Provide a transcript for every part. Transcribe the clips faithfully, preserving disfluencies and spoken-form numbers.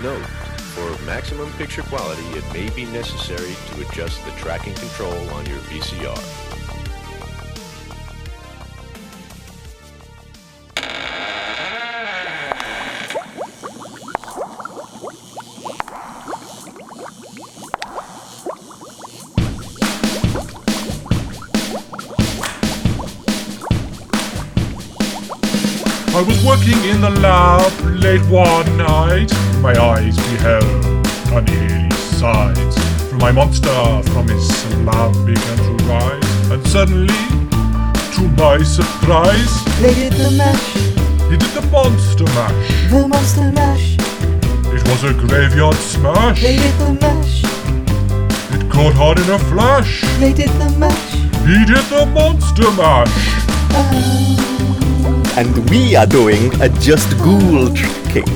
Please note, for maximum picture quality, it may be necessary to adjust the tracking control on your V C R. I was working in the lab late one night. My eyes beheld unearthly sights. From my monster from his slab began to rise, and suddenly, to my surprise, they did the mash. He did the monster mash. The monster mash. It was a graveyard smash. They did the mash. It caught hard in a flash. They did the mash. He did the monster mash. Oh. And we are doing a Just Ghoul Tricking,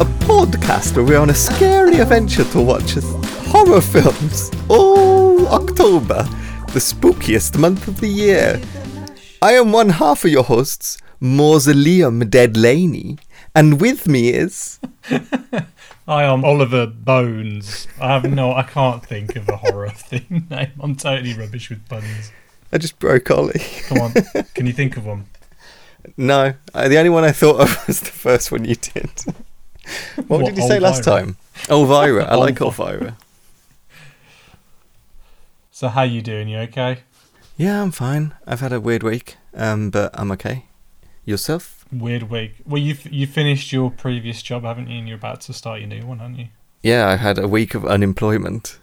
a podcast where we're on a scary adventure to watch horror films all October, the spookiest month of the year. I am one half of your hosts, Mausoleum Dead Laney, and with me is... I am Oliver Bones. I have no, I can't think of a horror thing name. I'm totally rubbish with puns. I just broke Ollie. Come on, can you think of one? No, the only one I thought of was the first one you did. What, what did you Elvira? say last time? Elvira. I like Elvira. So how you doing? You okay? Yeah, I'm fine. I've had a weird week, um, but I'm okay. Yourself? Weird week. Well, you you finished your previous job, haven't you? And you're about to start your new one, aren't you? Yeah, I had a week of unemployment.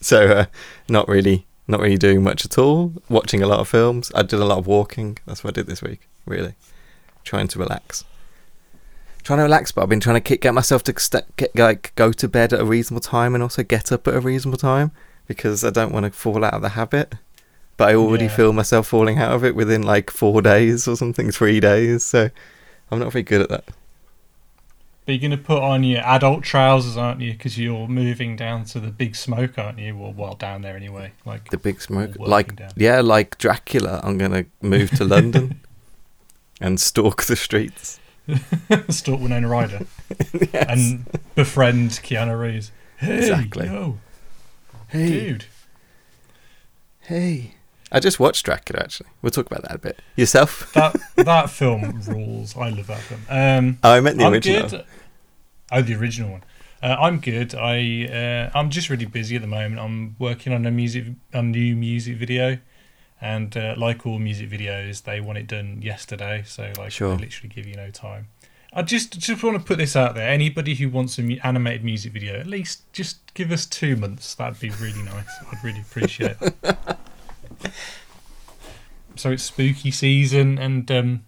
so uh, not really... Not really doing much at all. Watching a lot of films. I did a lot of walking. That's what I did this week, really. Trying to relax. Trying to relax, but I've been trying to get myself to st- get, like go to bed at a reasonable time and also get up at a reasonable time because I don't want to fall out of the habit. But I already yeah. feel myself falling out of it within like four days or something, three days. So I'm not very good at that. But you're going to put on your adult trousers, aren't you? Because you're moving down to the big smoke, aren't you? Well, well down there anyway. Like the big smoke. Like down. Yeah, like Dracula, I'm going to move to London and stalk the streets. Stalk Winona Ryder. Yes. And befriend Keanu Reeves. Hey, exactly. Yo. Hey. Dude. Hey. I just watched Dracula, actually. We'll talk about that a bit. Yourself? That that film rules. I love that film. Um, oh, I meant the I'm original. Good. Oh, the original one. Uh, I'm good. I uh, I'm just really busy at the moment. I'm working on a music, a new music video, and uh, like all music videos, they want it done yesterday. So like, sure. They literally give you no time. I just just want to put this out there. Anybody who wants an mu- animated music video, at least just give us two months. That'd be really nice. I'd really appreciate that. So it's spooky season, and um,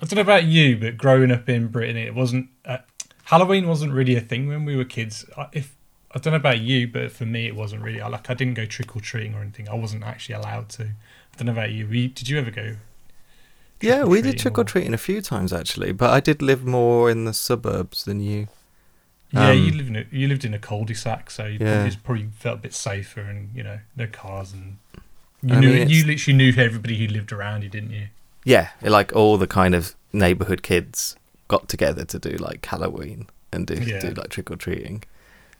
I don't know about you, but growing up in Britain, it wasn't uh, Halloween wasn't really a thing when we were kids. I, if I don't know about you, but for me, it wasn't really. I, like I didn't go trick or treating or anything. I wasn't actually allowed to. I don't know about you. We, did you ever go? Yeah, we did trick or treating a few times actually, but I did live more in the suburbs than you. Yeah, um, you lived in a, you lived in a cul-de-sac, so you yeah. probably, probably felt a bit safer, and you know, no cars and. You, knew, I mean, you literally knew everybody who lived around you, didn't you? Yeah, like all the kind of neighbourhood kids got together to do like Halloween and do, yeah. do like trick or treating.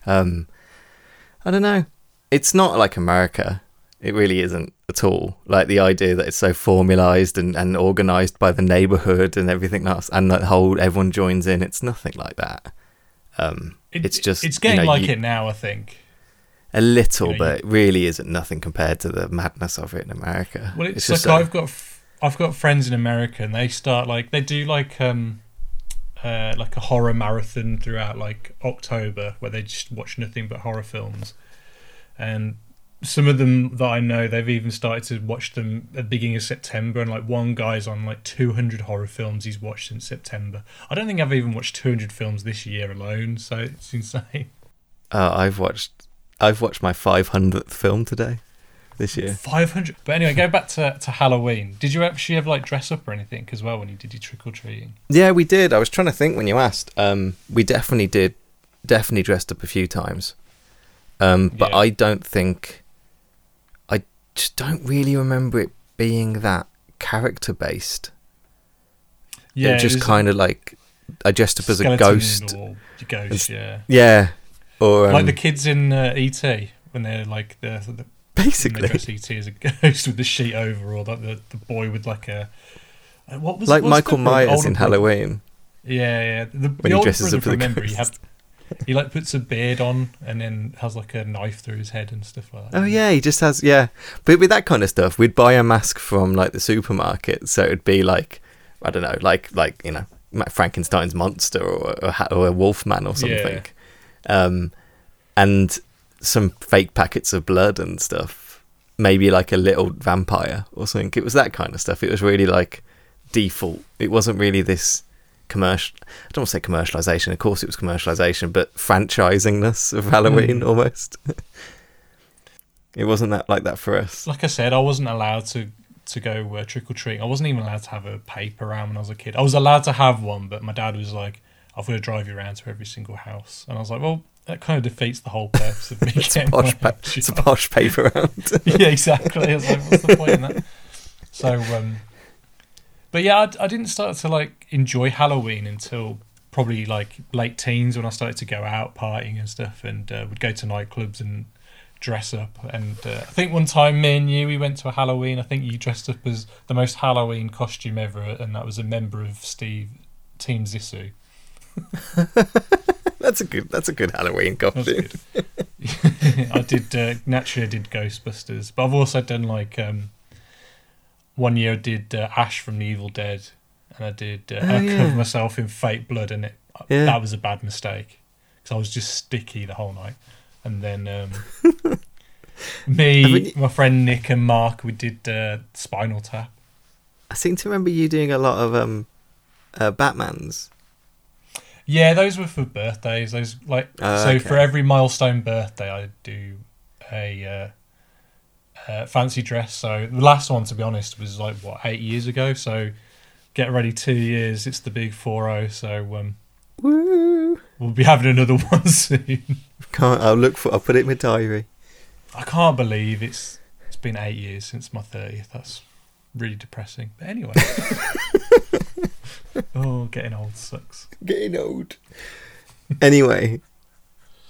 Um, I don't know. It's not like America. It really isn't at all. Like the idea that it's so formalised and, and organised by the neighbourhood and everything else, and that whole everyone joins in. It's nothing like that. Um, it, it's just it's getting you know, like you, it now, I think. A little, you know, but it really isn't nothing compared to the madness of it in America. Well, it's, it's just like a... I've got, I've got friends in America, and they start like they do like, um, uh, like a horror marathon throughout like October, where they just watch nothing but horror films. And some of them that I know, they've even started to watch them at the beginning of September. And like one guy's on like two hundred horror films he's watched since September. I don't think I've even watched two hundred films this year alone, so it's insane. Uh, I've watched. I've watched my five hundredth film today, this year. five hundred? But anyway, go back to, to Halloween. Did you actually ever like dress up or anything as well when you did your trick-or-treating? Yeah, we did. I was trying to think when you asked. Um, we definitely did, definitely dressed up a few times. Um, but yeah. I don't think, I just don't really remember it being that character-based. Yeah. It just kind of like, I dressed up as a ghost. Or... The ghost, yeah. Yeah. Or, um, like the kids in uh, E T when they're like the, the basically they dress E T as a ghost with the sheet over, or like the, the boy with like a what was like Michael Myers in Halloween. Yeah, yeah. The, when the he dresses up as a ghost, he, had, he like puts a beard on and then has like a knife through his head and stuff like that. Oh yeah, he just has yeah. But with that kind of stuff, we'd buy a mask from like the supermarket, so it'd be like I don't know, like like you know Frankenstein's monster or a, or a wolfman or something. Yeah. Um, and some fake packets of blood and stuff, maybe like a little vampire or something. It was that kind of stuff. It was really like default. It wasn't really this commercial. I don't want to say commercialization. Of course, it was commercialization, but franchisingness of Halloween mm. almost. It wasn't that like that for us. Like I said, I wasn't allowed to to go uh, trick or treating. I wasn't even allowed to have a paper round when I was a kid. I was allowed to have one, but my dad was like, I've got to drive you around to every single house. And I was like, well, that kind of defeats the whole purpose of me it's getting a posh my pa- It's a posh paper round. Yeah, exactly. I was like, what's the point in that? So, um, but yeah, I, I didn't start to like enjoy Halloween until probably like late teens when I started to go out partying and stuff, and uh, would go to nightclubs and dress up. And uh, I think one time me and you, we went to a Halloween. I think you dressed up as the most Halloween costume ever, and that was a member of Steve Team Zissou. that's a good that's a good Halloween costume. Good. I did uh, naturally I did Ghostbusters, but I've also done like um, one year I did uh, Ash from the Evil Dead, and I did uh, oh, I yeah. covered myself in fake blood, and it, yeah. that was a bad mistake because I was just sticky the whole night. And then um, me I mean, my friend Nick and Mark, we did uh, Spinal Tap. I seem to remember you doing a lot of um, uh, Batmans. Yeah, those were for birthdays. Those like oh, so okay. for every milestone birthday, I do a uh, uh, fancy dress. So the last one, to be honest, was like what eight years ago. So get ready, two years. It's the big four oh. So um, woo! We'll be having another one soon. Can't I'll look for. I'll put it in my diary. I can't believe it's it's been eight years since my thirtieth. That's really depressing. But anyway. Oh, getting old sucks. Getting old. Anyway,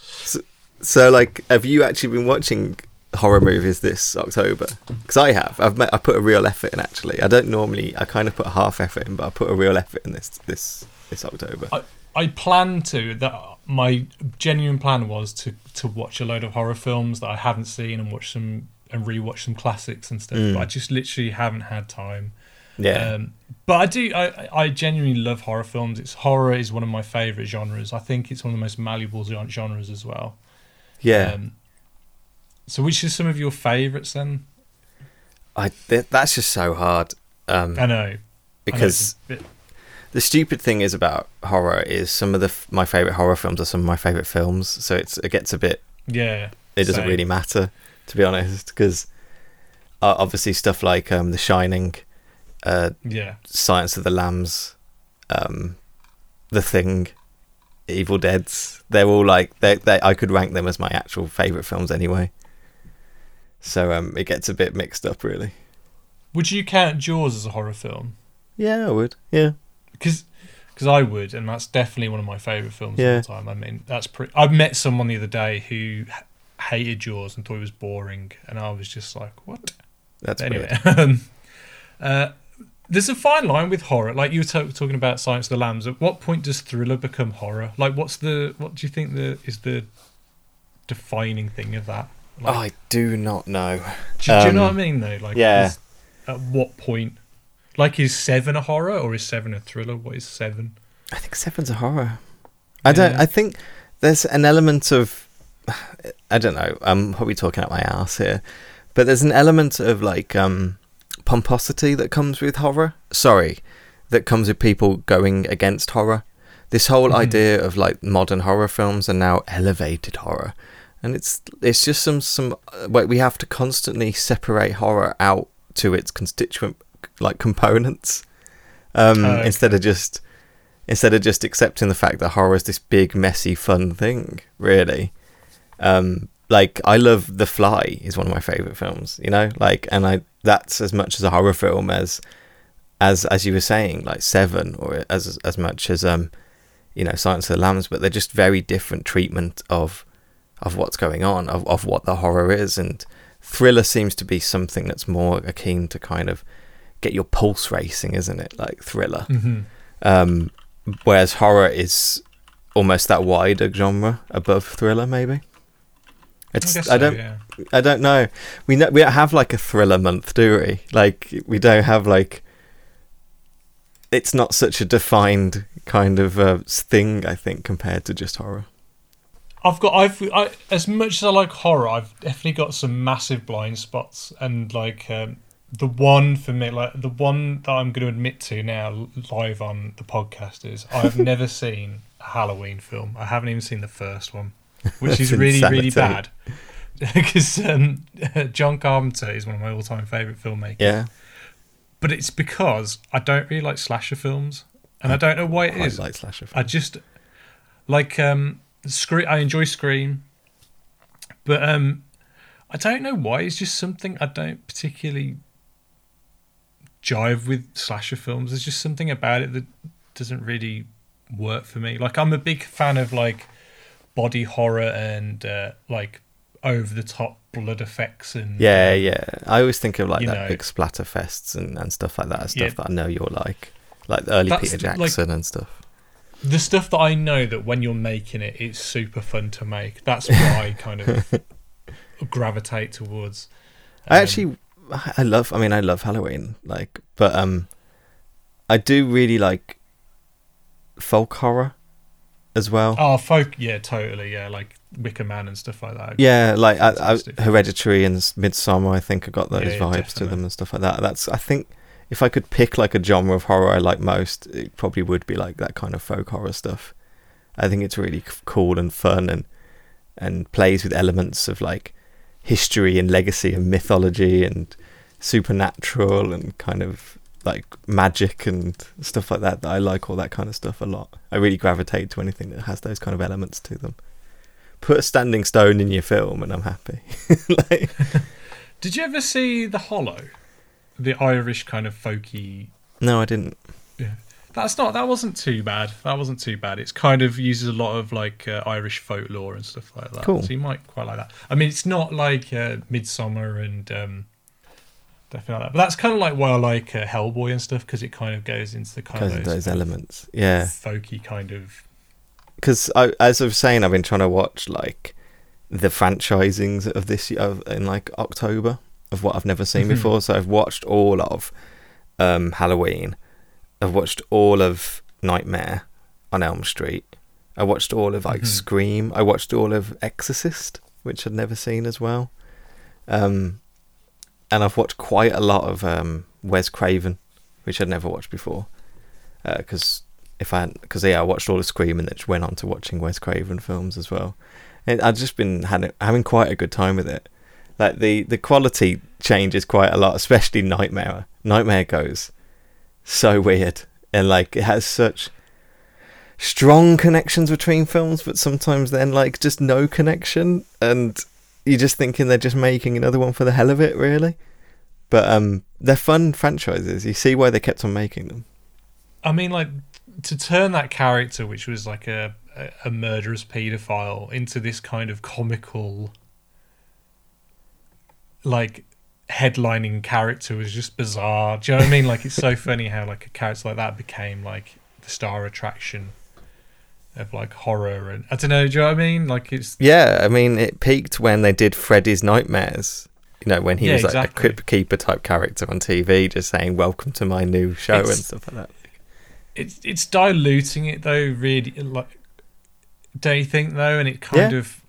so, so like, have you actually been watching horror movies this October? Because I have. I've met, I put a real effort in. Actually, I don't normally. I kind of put a half effort in, but I put a real effort in this this this October. I, I planned to. That my genuine plan was to to watch a load of horror films that I haven't seen and watch some and rewatch some classics and stuff. Mm. But I just literally haven't had time. Yeah, um, but I do. I, I genuinely love horror films. It's horror is one of my favourite genres. I think it's one of the most malleable genres as well. Yeah. Um, so, which is some of your favourites then? I th- that's just so hard. Um, I know. Because I know bit... the stupid thing is about horror is some of the f- my favourite horror films are some of my favourite films. So it's it gets a bit. Yeah. It doesn't same. really matter, to be honest, because uh, obviously stuff like um, The Shining. Uh, yeah, Silence of the Lambs, um, The Thing, Evil Deads. They're all like they. They. I could rank them as my actual favourite films anyway. So um, it gets a bit mixed up, really. Would you count Jaws as a horror film? Yeah, I would. Yeah, because because I would, and that's definitely one of my favourite films yeah. of all time. I mean, that's pretty. I met someone the other day who hated Jaws and thought it was boring, and I was just like, what? That's but anyway. Weird. uh, There's a fine line with horror. Like you were t- talking about Silence of the Lambs. At what point does thriller become horror? Like, what's the what do you think the is the defining thing of that? Like, oh, I do not know. Do, um, do you know what I mean? Though, like, yeah. Is, at what point? Like, is Seven a horror or is Seven a thriller? What is Seven? I think Seven's a horror. Yeah. I don't. I think there's an element of I don't know. I'm probably talking out my ass here, but there's an element of like. Um, pomposity that comes with horror sorry that comes with people going against horror, this whole mm. idea of like modern horror films are now elevated horror, and it's it's just some some like we have to constantly separate horror out to its constituent like components um oh, okay. instead of just instead of just accepting the fact that horror is this big messy fun thing really. um Like, I love The Fly is one of my favourite films, you know? Like, and I that's as much as a horror film as, as as you were saying, like Seven, or as as much as um you know, Silence of the Lambs, but they're just very different treatment of of what's going on, of, of what the horror is. And thriller seems to be something that's more akin to kind of get your pulse racing, isn't it? Like thriller. Mm-hmm. Um, whereas horror is almost that wider genre above thriller, maybe. It's, I, so, I don't yeah. I don't know. We know, we don't have like a thriller month, do we? Like we don't have like it's not such a defined kind of uh, thing, I think, compared to just horror. I've got I've I, as much as I like horror, I've definitely got some massive blind spots, and like um, the one for me, like the one that I'm going to admit to now live on the podcast is I've never seen a Halloween film. I haven't even seen the first one. Which is really, insanity. really bad. Because um, John Carpenter is one of my all-time favourite filmmakers. Yeah. But it's because I don't really like slasher films. And I, I don't know why it is. I like slasher films. I just... Like, um, Scream, I enjoy Scream. But um, I don't know why. It's just something I don't particularly jive with slasher films. There's just something about it that doesn't really work for me. Like, I'm a big fan of, like... body horror and uh, like over the top blood effects and yeah, yeah. I always think of like that know, big splatter fests and, and stuff like that, and stuff yeah, that I know you're like, like the early Peter Jackson like, and stuff. The stuff that I know that when you're making it, it's super fun to make. That's what I kind of gravitate towards. Um, I actually, I love. I mean, I love Halloween, like, but um, I do really like folk horror. As well. Oh, folk, yeah, totally, yeah, like Wicker Man and stuff like that. Yeah, like I, I, Hereditary and Midsommar, I think I got those yeah, vibes definitely. to them and stuff like that. That's, I think, if I could pick like a genre of horror I like most, it probably would be like that kind of folk horror stuff. I think it's really cool and fun and and plays with elements of like history and legacy and mythology and supernatural and kind of like magic and stuff like that, that I like all that kind of stuff a lot. I really gravitate to anything that has those kind of elements to them. Put a standing stone in your film and I'm happy. Like, did you ever see The Hollow? The Irish kind of folky... No, I didn't. Yeah. That's not, that wasn't too bad. That wasn't too bad. It's kind of uses a lot of like uh, Irish folklore and stuff like that. Cool. So you might quite like that. I mean, it's not like uh, Midsommar and... Um, Definitely like that. But that's kind of like why I like uh, Hellboy and stuff, because it kind of goes into the kind of those, those elements, yeah, folky kind of. Because as I was saying, I've been trying to watch like the franchisings of this year, of, in like October, of what I've never seen mm-hmm. before. So I've watched all of um, Halloween. I've watched all of Nightmare on Elm Street. I watched all of like mm-hmm. Scream. I watched all of Exorcist, which I'd never seen as well. Um. And I've watched quite a lot of um, Wes Craven, which I'd never watched before. Because uh, if I, because yeah, I watched all of Scream and then just went on to watching Wes Craven films as well. And I've just been having, having quite a good time with it. Like the, the quality changes quite a lot, especially Nightmare. Nightmare goes so weird, and like it has such strong connections between films, but sometimes then like just no connection and. You're just thinking they're just making another one for the hell of it, really. But um, they're fun franchises. You see why they kept on making them. I mean, like, to turn that character, which was like a, a murderous paedophile, into this kind of comical, like, headlining character was just bizarre. Do you know what I mean? Like, it's so funny how, like, a character like that became, like, the star attraction of like horror, and I don't know, do you know what I mean? Like it's yeah, I mean it peaked when they did Freddy's Nightmares. You know, when he yeah, was like exactly. a crypt keeper type character on T V, just saying "Welcome to my new show" it's, and stuff like that. It's it's diluting it though, really. Like, don't you think though? And it kind yeah. of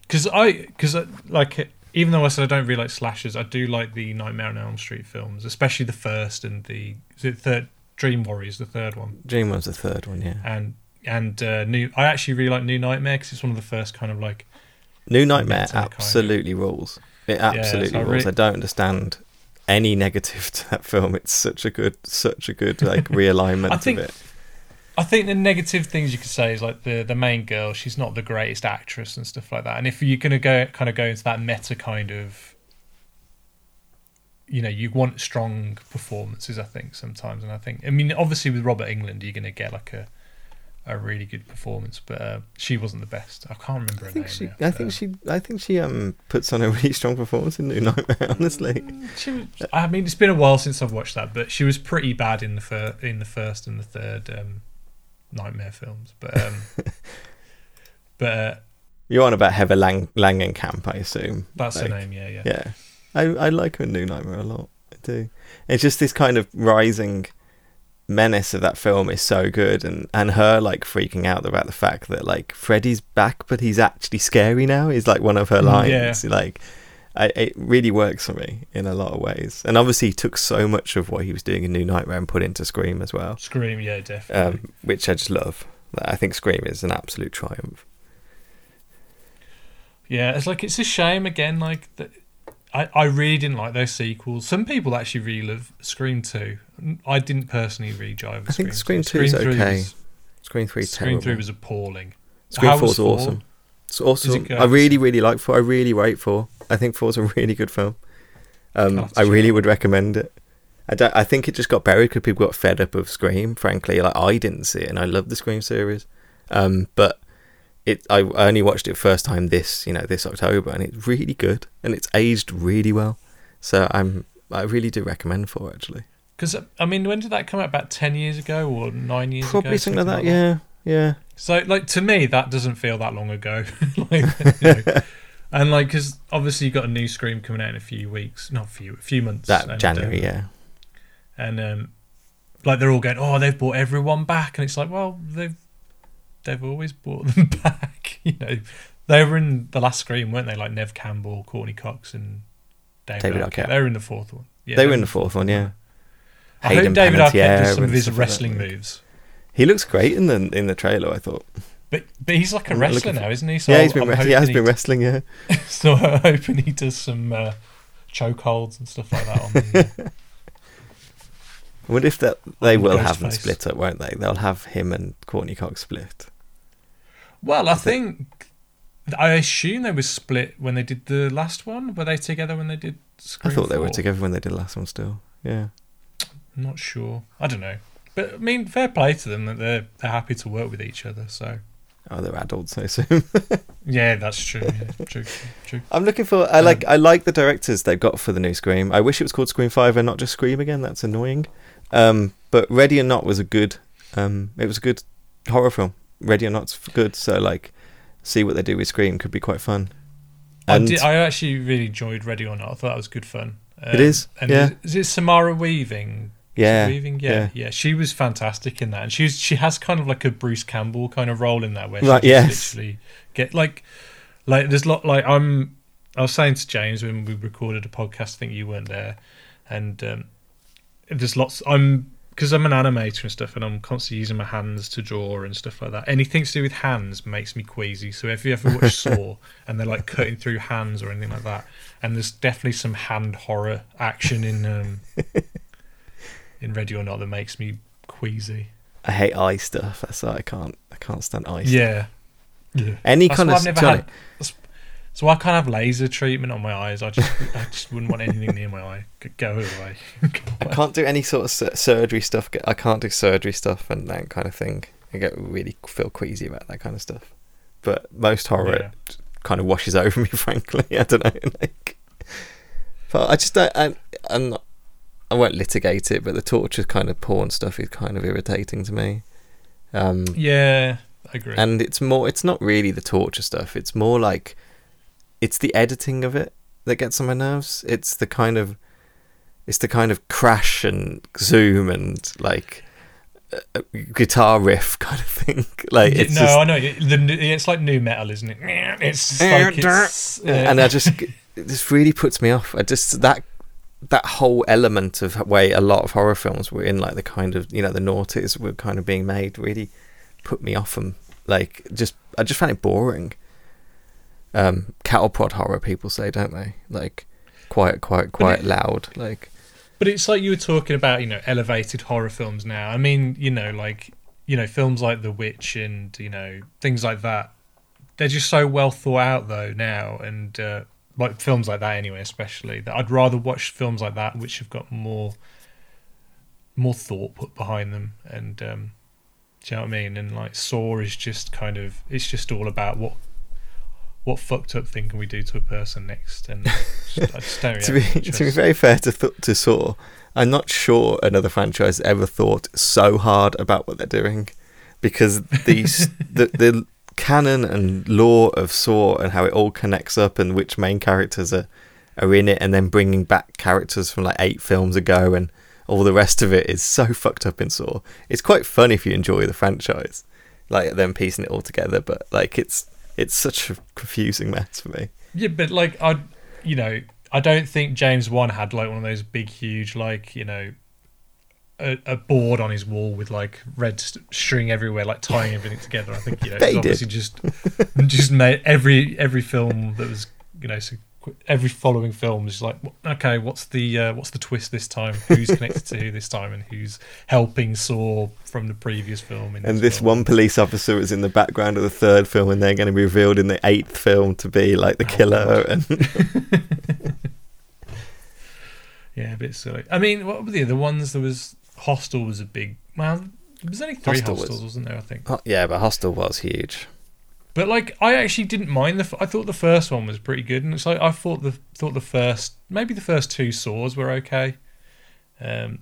because I because like even though I said I don't really like slashers, I do like the Nightmare on Elm Street films, especially the first and the the third. Dream Warriors, the third one. Dream Warriors, the third one, yeah, and. And uh, new, I actually really like New Nightmare because it's one of the first kind of like. New Nightmare absolutely kind of. rules. It absolutely yeah, rules. Really... I don't understand any negative to that film. It's such a good, such a good like realignment I think, of it. I think the negative things you could say is like the the main girl. She's not the greatest actress and stuff like that. And if you're gonna go kind of go into that meta kind of. You know, you want strong performances. I think sometimes, and I think I mean obviously with Robert Englund, you're gonna get like a. a really good performance, but uh, she wasn't the best. I can't remember her I think name. She, now, I think she, I think she um puts on a really strong performance in New Nightmare. Honestly, she, I mean, it's been a while since I've watched that, but she was pretty bad in the fir- in the first and the third um, Nightmare films. But um, but uh, you're on about Heather Lang- Langenkamp, I assume. That's like, her name. Yeah, yeah, yeah. I I like her in New Nightmare a lot. I do. It's just this kind of rising menace of that film is so good, and and her like freaking out about the fact that like Freddy's back but he's actually scary now is like one of her lines. Yeah. Like I, it really works for me in a lot of ways, and obviously he took so much of what he was doing in New Nightmare and put into Scream as well. Scream, yeah, definitely. Um, which I just love. I think Scream is an absolute triumph. Yeah, it's like it's a shame again. Like the, I I really didn't like those sequels. Some people actually really love Scream two. I didn't personally really jive with Scream. I think Scream two is okay. Was, Scream three, Scream terrible. three was appalling. Scream four is awesome. It's awesome. It I really, really like four. I really rate four. I think four is a really good film. Um, I really would recommend it. I, don't, I think it just got buried because people got fed up of Scream. Frankly, like I didn't see it, and I love the Scream series, um, but it. I only watched it first time this, you know, this October, and it's really good, and it's aged really well. So I'm, I really do recommend four actually. Because, I mean, when did that come out? About ten years ago or nine years Probably ago? Probably something like that, like that, yeah. Yeah. So, like, to me, that doesn't feel that long ago. like, you know. And, like, because obviously you've got a new Scream coming out in a few weeks. Not a few, a few months. That and, January, um, yeah. And, um, like, they're all going, oh, they've brought everyone back. And it's like, well, they've, they've always brought them back. You know, they were in the last Scream, weren't they? Like, Nev Campbell, Courtney Cox, and David, David Arquette. Arquette. They were in the fourth one. Yeah, they were in the fourth one, yeah. I hope David Arquette does some of his wrestling like moves. He looks great in the in the trailer, I thought. But but he's like a I'm wrestler now, isn't he? So yeah, he's been re- he has he been wrestling, yeah. So I'm hoping he does some uh, chokeholds and stuff like that on the... Uh, I wonder if that, they will the have them split up, won't they? They'll have him and Courtney Cox split. Well, I think... I assume they were split when they did the last one. Were they together when they did Scream I thought they four? Were together when they did the last one still, yeah. I'm not sure. I don't know. But, I mean, fair play to them that they're, they're happy to work with each other, so... Oh, they're adults, I assume. yeah, that's true. Yeah, true, true. I'm looking for... I like um, I like the directors they've got for the new Scream. I wish it was called Scream five and not just Scream again. That's annoying. Um, but Ready or Not was a good... Um, it was a good horror film. Ready or Not's good, so, like, see what they do with Scream could be quite fun. And I, did, I actually really enjoyed Ready or Not. I thought that was good fun. Um, it is, and yeah. Is, is it Samara Weaving... Yeah, yeah, yeah, yeah. She was fantastic in that, and she's she has kind of like a Bruce Campbell kind of role in that, where she right, just yes. literally get like, like there's lot like I'm. I was saying to James when we recorded a podcast. I think you weren't there, and um, there's lots. I'm because I'm an animator and stuff, and I'm constantly using my hands to draw and stuff like that. Anything to do with hands makes me queasy. So if you ever watch Saw and they're like cutting through hands or anything like that, and there's definitely some hand horror action in. Um, in Ready or Not that makes me queasy. I hate eye stuff. That's why I can't I can't stand eye yeah. stuff. Yeah. Any that's kind of I've never had, that's, that's why I can't have laser treatment on my eyes. I just I just wouldn't want anything near my eye. Go away. I can't do any sort of su- surgery stuff. I can't do surgery stuff and that kind of thing. I get really feel queasy about that kind of stuff. But most horror yeah. kind of washes over me, frankly. I don't know. Like, but I just don't I, I'm not I won't litigate it, but the torture kind of porn stuff is kind of irritating to me. Um, yeah, I agree. And it's more, it's not really the torture stuff. It's more like, it's the editing of it that gets on my nerves. It's the kind of, it's the kind of crash and zoom and like uh, guitar riff kind of thing. like it's No, just, I know. It's like new metal, isn't it? It's like it's... Uh, and I just, it just really puts me off. I just, that... that whole element of way a lot of horror films were in, like the kind of, you know, the noughties were kind of being made, really put me off them. Like, just I just found it boring. Um, cattle prod horror, people say, don't they? Like, quiet, quiet, quiet, it, loud. Like, but it's like you were talking about, you know, elevated horror films now. I mean, you know, like, you know, films like The Witch and, you know, things like that. They're just so well thought out, though, now. And, uh, like films like that anyway, especially that I'd rather watch films like that which have got more more thought put behind them, and um, Do you know what I mean? And like Saw is just kind of, it's just all about what what fucked up thing can we do to a person next. And just, I just don't to, be, to be very fair to, th- to Saw, I'm not sure another franchise ever thought so hard about what they're doing, because these the the canon and lore of Saw and how it all connects up and which main characters are, are in it, and then bringing back characters from like eight films ago and all the rest of it is so fucked up in Saw. It's quite fun if you enjoy the franchise, like them piecing it all together, but like it's it's such a confusing mess for me. Yeah, but like I, you know, I don't think James Wan had like one of those big, huge, like, you know, a, a board on his wall with like red st- string everywhere, like tying everything together. I think, you know, he obviously just just made every every film that was, you know. So, every following film is like, okay, what's the uh, what's the twist this time? Who's connected to who this time, and who's helping Saw from the previous film? In and this, this one police officer is in the background of the third film, and they're going to be revealed in the eighth film to be like the oh, killer. And yeah, a bit silly. I mean, what were the other ones? There was Hostel was a big. Well, there was only three Hostel Hostels, was, wasn't there? I think. Oh, yeah, but Hostel was huge. But like, I actually didn't mind the. I thought the first one was pretty good, and it's like I thought the thought the first maybe the first two Saws were okay. Um,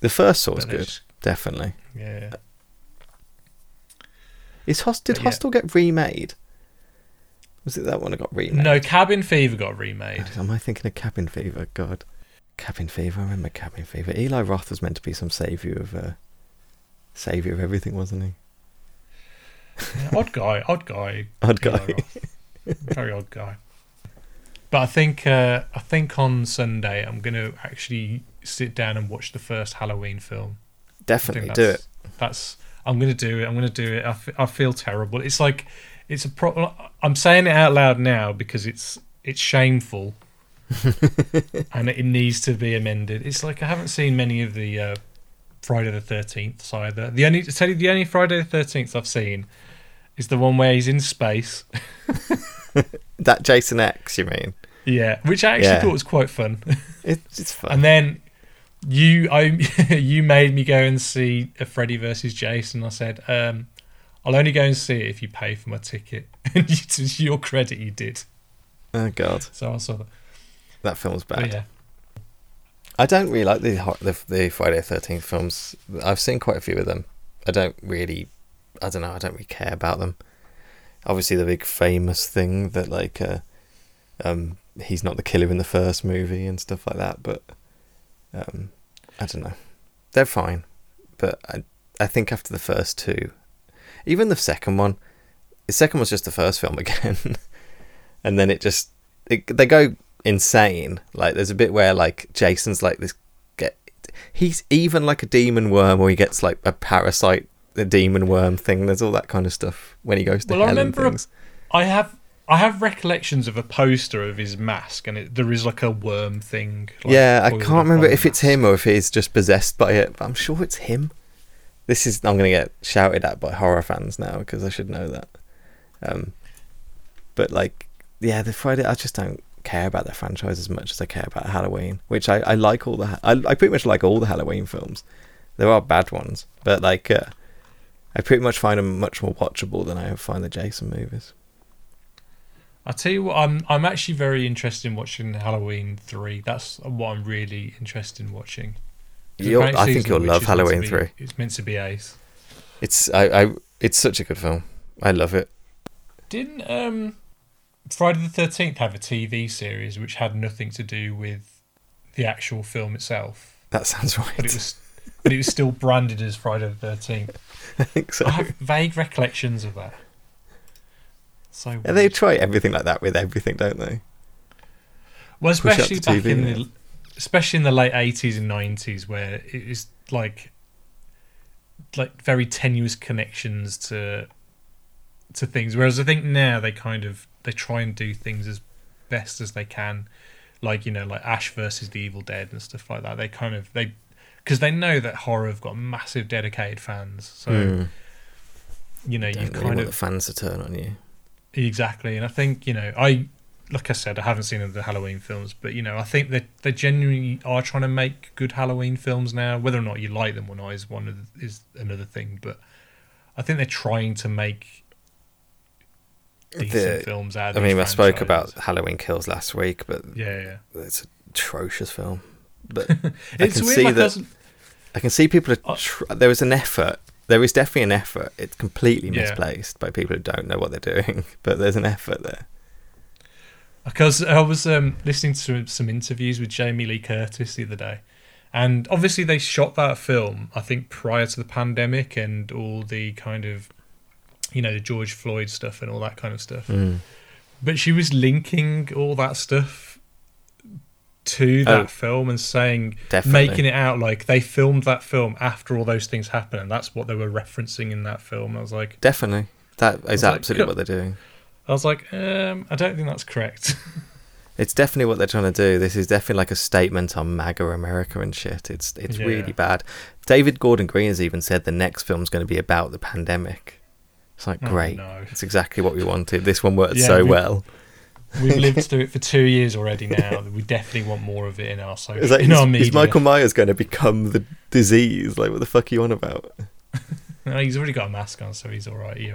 the first Saw was good, just, definitely. Yeah. Is Host, did yeah. Hostel get remade? Was it that one that got remade? No, Cabin Fever got remade. Am I thinking of Cabin Fever? God, Cabin Fever. I remember Cabin Fever. Eli Roth was meant to be some saviour of uh, saviour of everything, wasn't he? Yeah, odd guy, odd guy, odd guy, very odd guy. But I think uh, I think on Sunday I'm going to actually sit down and watch the first Halloween film. Definitely do it. That's I'm going to do it. I'm going to do it. I, f- I feel terrible. It's like it's a pro- I'm saying it out loud now because it's it's shameful, and it needs to be amended. It's like I haven't seen many of the uh, Friday the thirteenth either. The only to tell you the only Friday the thirteenth I've seen. Is the one where he's in space. That Jason X, you mean? Yeah, which I actually yeah. thought was quite fun. It's, it's fun. And then you I, you made me go and see a Freddy versus Jason. I said, um, I'll only go and see it if you pay for my ticket. And you, to your credit, you did. Oh, God. So I saw that. That film's bad. But yeah. I don't really like the, the, the Friday the thirteenth films. I've seen quite a few of them. I don't really... I don't know, I don't really care about them. Obviously the big famous thing that like uh, um, he's not the killer in the first movie and stuff like that, but um, I don't know. They're fine, but I I think after the first two, even the second one, the second was just the first film again. And then it just, it, they go insane. Like there's a bit where like Jason's like this, get he's even like a demon worm, or he gets like a parasite, the demon worm thing. There's all that kind of stuff when he goes to well, hell I remember and things. A, I have I have recollections of a poster of his mask, and it, there is like a worm thing. Like yeah, I can't remember if mask. It's him or if he's just possessed by it, but I'm sure it's him. This is I'm going to get shouted at by horror fans now because I should know that. Um, but like, yeah, the Friday I just don't care about that franchise as much as I care about Halloween, which I, I like all the I, I pretty much like all the Halloween films. There are bad ones, but like. Uh, I pretty much find them much more watchable than I find the Jason movies. I tell you what, I'm I'm actually very interested in watching Halloween three. That's what I'm really interested in watching. I think you'll love Halloween be, three. It's meant to be ace. It's I, I it's such a good film. I love it. Didn't um, Friday the thirteenth have a T V series which had nothing to do with the actual film itself? That sounds right. But it was. But it was still branded as Friday the thirteenth. I think so. I have vague recollections of that. So yeah, they try everything like that with everything, don't they? Well, especially back T V, in yeah. the, especially in the late eighties and nineties, where it was like, like very tenuous connections to, to things. Whereas I think now they kind of they try and do things as best as they can, like you know, like Ash versus the Evil Dead and stuff like that. They kind of they. Because they know that horror have got massive dedicated fans, so mm. you know you kind really of want the fans to turn on you. Exactly, and I think you know I, like I said, I haven't seen the Halloween films, but you know I think that they genuinely are trying to make good Halloween films now. Whether or not you like them or not is one of the, is another thing, but I think they're trying to make decent the, films out of I mean, I spoke about Halloween Kills last week, but yeah, yeah. it's an atrocious film. But it's I can weird, see that cousin... I can see people. Are tr- there was an effort. There is definitely an effort. It's completely misplaced yeah. by people who don't know what they're doing, but there's an effort there. Because I was um, listening to some interviews with Jamie Lee Curtis the other day, and obviously they shot that film, I think, prior to the pandemic and all the kind of, you know, the George Floyd stuff and all that kind of stuff. Mm. But she was linking all that stuff to that oh, film and saying, definitely. making it out like they filmed that film after all those things happened, and that's what they were referencing in that film. And I was like, definitely, that is absolutely like, what they're doing. I was like, um, I don't think that's correct. It's definitely what they're trying to do. This is definitely like a statement on MAGA America and shit. It's it's yeah. really bad. David Gordon Green has even said the next film's going to be about the pandemic. It's like, great. Oh, no. It's exactly what we wanted. This one worked yeah, so we, well. We've lived through it for two years already now. We definitely want more of it in our social, like, in is, our media. Is Michael Myers going to become the disease? Like, what the fuck are you on about? No, he's already got a mask on, so he's all right. He,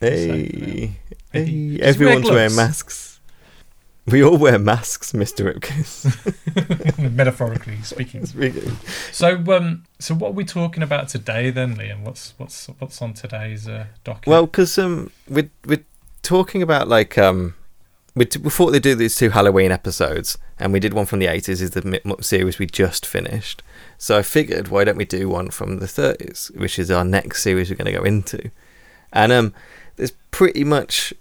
Hey, hey. hey. Everyone's wear wearing masks. We all wear masks, Mister Ripkiss. Metaphorically speaking. speaking. So, um, so what are we talking about today, then, Liam? What's what's what's on today's uh, document? Well, because um, we're we're talking about like um, we t- we thought they'd do these two Halloween episodes, and we did one from the eighties, is the series we just finished. So I figured, why don't we do one from the thirties, which is our next series we're going to go into, and um. There's pretty much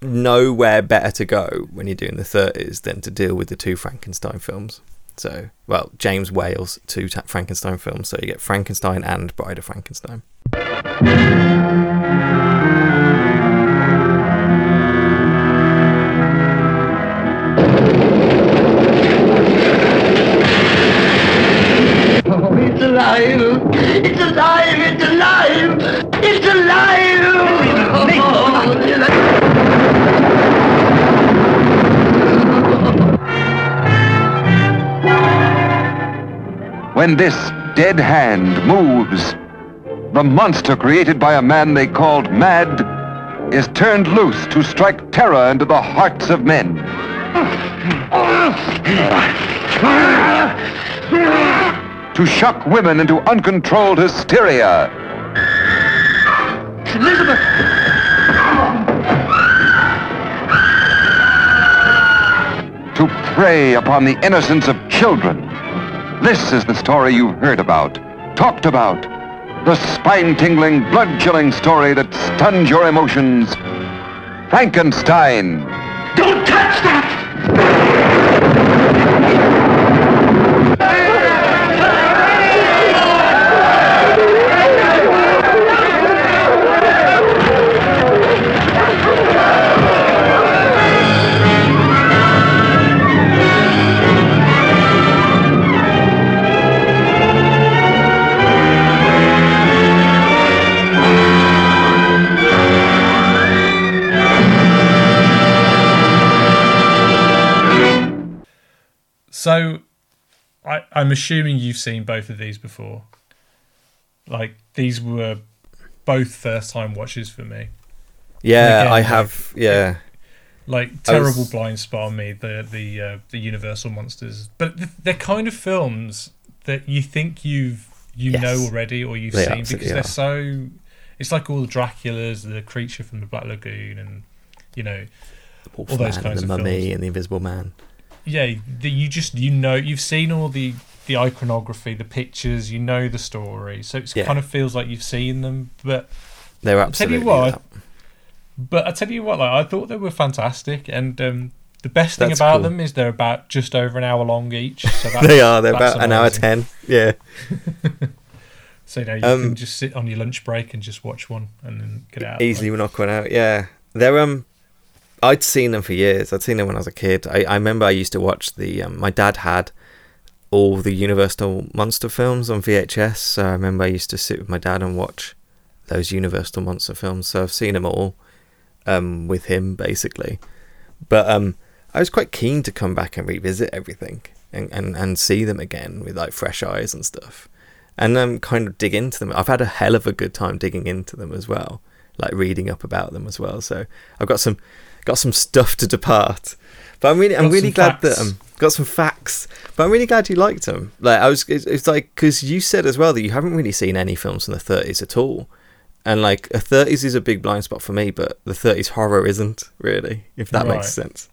nowhere better to go when you're doing the thirties than to deal with the two Frankenstein films. So, well, James Whale's two ta- Frankenstein films. So you get Frankenstein and Bride of Frankenstein. Oh, it's alive! It's alive! It's alive! It's alive! When this dead hand moves, the monster created by a man they called mad is turned loose to strike terror into the hearts of men. To shock women into uncontrolled hysteria. Elizabeth! To prey upon the innocence of children. This is the story you've heard about, talked about, the spine-tingling, blood-chilling story that stuns your emotions. Frankenstein. Don't touch that. So, I, I'm assuming you've seen both of these before. Like, these were both first-time watches for me. Yeah, again, I have. Like, yeah, like terrible was... blind spot on me. The the uh, the Universal monsters, but they're kind of films that you think you've you yes. know already or you've they seen because they're are. so. It's like all the Draculas, the Creature from the Black Lagoon, and you know, all those man, kinds the of Mummy films. And the Invisible Man. Yeah, the, you just you know you've seen all the, the iconography, the pictures, you know the story, so it yeah. kind of feels like you've seen them. But they're absolutely. I tell you what, but I tell you what, like I thought they were fantastic, and um, the best thing that's about cool. them is they're about just over an hour long each. So that's, they are. They're about amazing. An hour ten. Yeah. So you know you um, can just sit on your lunch break and just watch one and then get out. Easily, we're not going out. Yeah, they're um. I'd seen them for years. I'd seen them when I was a kid. I, I remember I used to watch the... Um, my dad had all the Universal Monster films on V H S. So I remember I used to sit with my dad and watch those Universal Monster films. So I've seen them all um, with him, basically. But um, I was quite keen to come back and revisit everything and, and, and see them again with like fresh eyes and stuff. and um, kind of dig into them. I've had a hell of a good time digging into them as well, like reading up about them as well. So I've got some got some stuff to depart, but I'm really got I'm really glad facts. that um got some facts. But I'm really glad you liked them. Like I was, it's, it's like because you said as well that you haven't really seen any films from the thirties at all, and like a thirties is a big blind spot for me, but the thirties horror isn't really, if that right. makes sense.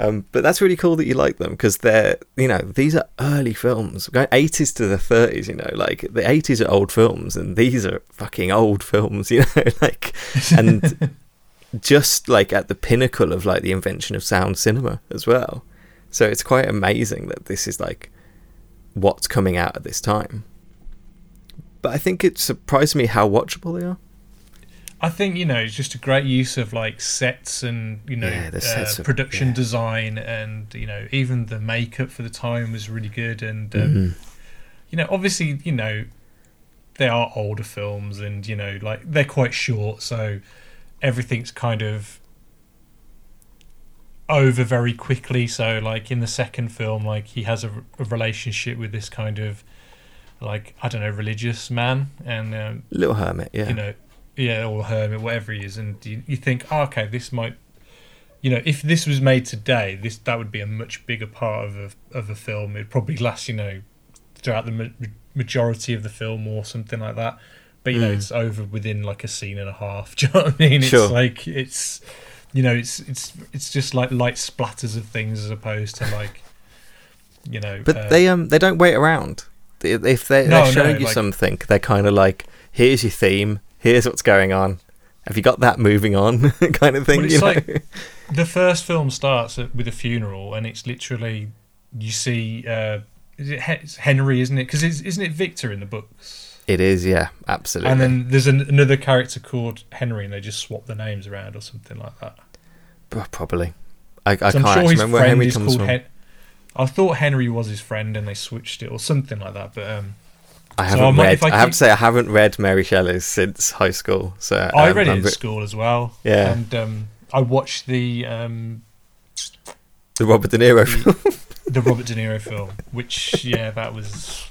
Um, but that's really cool that you like them because they're, you know, these are early films. Going eighties to the thirties, you know, like the eighties are old films and these are fucking old films, you know, like, and just like at the pinnacle of like the invention of sound cinema as well. So it's quite amazing that this is like what's coming out at this time. But I think it surprised me how watchable they are. I think, you know, it's just a great use of, like, sets and, you know, yeah, uh, production of, yeah. design and, you know, even the makeup for the time was really good. And, um, mm-hmm. you know, obviously, you know, they are older films and, you know, like, they're quite short, so everything's kind of over very quickly. So, like, in the second film, like, he has a, a relationship with this kind of, like, I don't know, religious man. And um, little hermit, yeah. You know. Yeah, or hermit, whatever he is, and you, you think, oh, okay, this might, you know, if this was made today, this that would be a much bigger part of a of a film. It'd probably last, you know, throughout the ma- majority of the film or something like that. But you mm. know, it's over within like a scene and a half. Do you know what I mean? It's sure. like it's, you know, it's it's it's just like light splatters of things as opposed to like, you know. But uh, they um they don't wait around. If they're, no, they're showing no, you like, something, they're kind of like, here's your theme. Here's what's going on. Have you got that moving on kind of thing? Well, it's you know? Like the first film starts with a funeral, and it's literally you see uh, is it H- it's Henry, isn't it? Because isn't it Victor in the books? It is, yeah, absolutely. And then there's an, another character called Henry, and they just swap the names around or something like that. Probably, I, I so can't sure remember where Henry comes from. Hen- I thought Henry was his friend, and they switched it or something like that, but. Um, I haven't so I might, read. I, keep... I have to say I haven't read Mary Shelley's since high school. So um, I read it I'm... at school as well. Yeah, and um, I watched the um, the Robert De Niro the, film. the Robert De Niro film, which yeah, that was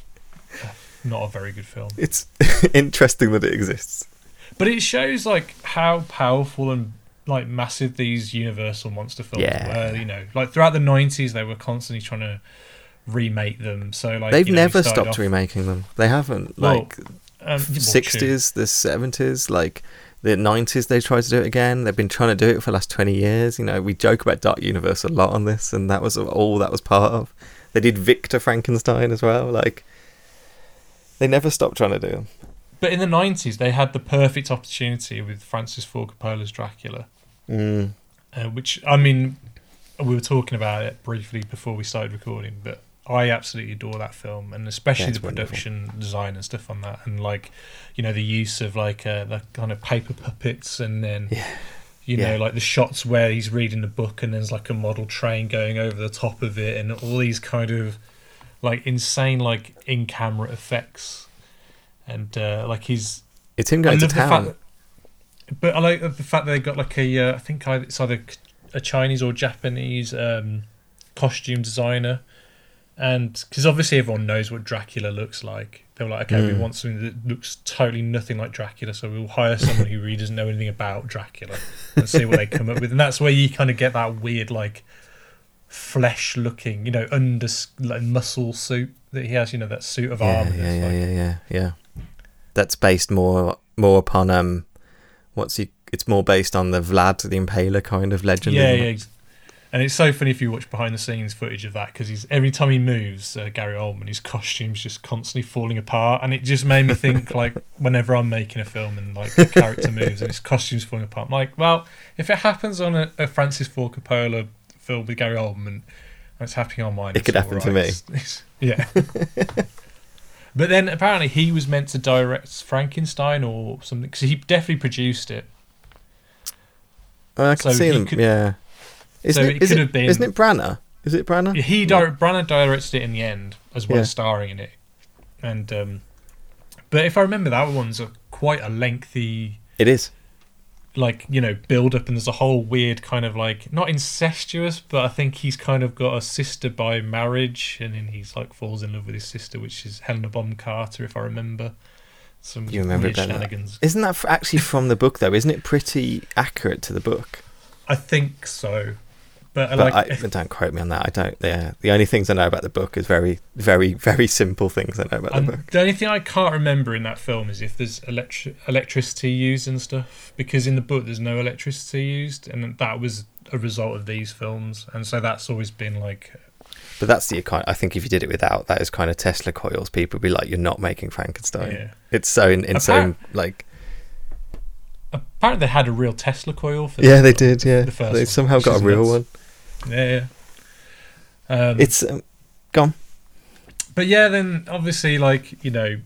not a very good film. It's interesting that it exists, but it shows like how powerful and like massive these Universal monster films yeah. were. You know, like throughout the nineties, they were constantly trying to. Remake them, so like they've you know, never stopped off... remaking them. They haven't like well, um, sixties, the seventies, like the nineties. They tried to do it again. They've been trying to do it for the last twenty years. You know, we joke about Dark Universe a lot on this, and that was all that was part of. They did Victor Frankenstein as well. Like they never stopped trying to do them. But in the nineties, they had the perfect opportunity with Francis Ford Coppola's Dracula, mm. uh, which I mean, we were talking about it briefly before we started recording, but. I absolutely adore that film, and especially yeah, the production wonderful. Design and stuff on that, and like, you know, the use of like uh, the kind of paper puppets, and then, yeah. you yeah. know, like the shots where he's reading the book, and there's like a model train going over the top of it, and all these kind of like insane like in-camera effects, and uh, like he's it's him going to town. That, but I like the fact that they got like a uh, I think it's either a Chinese or Japanese um, costume designer. And because obviously everyone knows what Dracula looks like, they were like, okay, mm. we want something that looks totally nothing like Dracula, so we'll hire someone who really doesn't know anything about Dracula and see what they come up with. And that's where you kind of get that weird, like, flesh-looking, you know, under like, muscle suit that he has. You know, that suit of yeah, armor. Yeah, yeah, like... yeah, yeah, yeah. That's based more more upon um, what's he? It's more based on the Vlad the Impaler kind of legend. Yeah, yeah. It? And it's so funny if you watch behind-the-scenes footage of that, because every time he moves, uh, Gary Oldman, his costume's just constantly falling apart, and it just made me think, like, whenever I'm making a film and, like, the character moves and his costume's falling apart, I'm like, well, if it happens on a, a Francis Ford Coppola film with Gary Oldman, and it's happening on mine. It could happen right. to me. It's, it's, yeah. But then, apparently, he was meant to direct Frankenstein or something, because he definitely produced it. I can so see him, could, yeah. Isn't so it, it could it, have been. Isn't it Branagh? Is it Branagh? He di- Branagh directed it in the end, as well as yeah. starring in it. And um, but if I remember, that one's a, quite a lengthy. It is. like, you know, build up, and there's a whole weird kind of like, not incestuous, but I think he's kind of got a sister by marriage, and then he's like falls in love with his sister, which is Helena Bonham Carter, if I remember. Some you remember weird shenanigans. Isn't that actually from the book though? Isn't it pretty accurate to the book? I think so. But, but like, I, don't quote me on that. I don't. Yeah, the only things I know about the book is very, very, very simple things I know about the book. The only thing I can't remember in that film is if there's electri- electricity used and stuff, because in the book there's no electricity used, and that was a result of these films, and so that's always been like. But that's the kind. I think if you did it without, that is kind of Tesla coils. People would be like, "You're not making Frankenstein." Yeah. It's so in, in Appar- so like. Apparently, they had a real Tesla coil. For yeah, they did. Yeah, the first they one, somehow got a real nuts. one. Yeah, yeah. Um, it's um, gone. But yeah, then obviously, like, you know,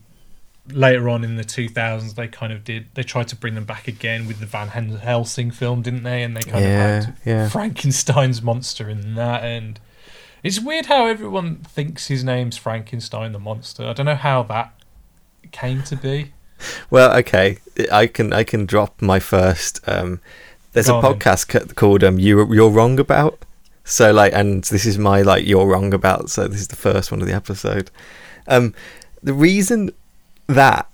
later on in the two thousands, they kind of did. They tried to bring them back again with the Van Helsing film, didn't they? And they kind yeah, of had yeah. Frankenstein's monster in that. And it's weird how everyone thinks his name's Frankenstein the monster. I don't know how that came to be. Well, okay, I can I can drop my first. Um, there's Go a on, podcast then. called um, "You You're Wrong About." So like, and this is my like you're wrong about. So this is the first one of the episode. Um, the reason that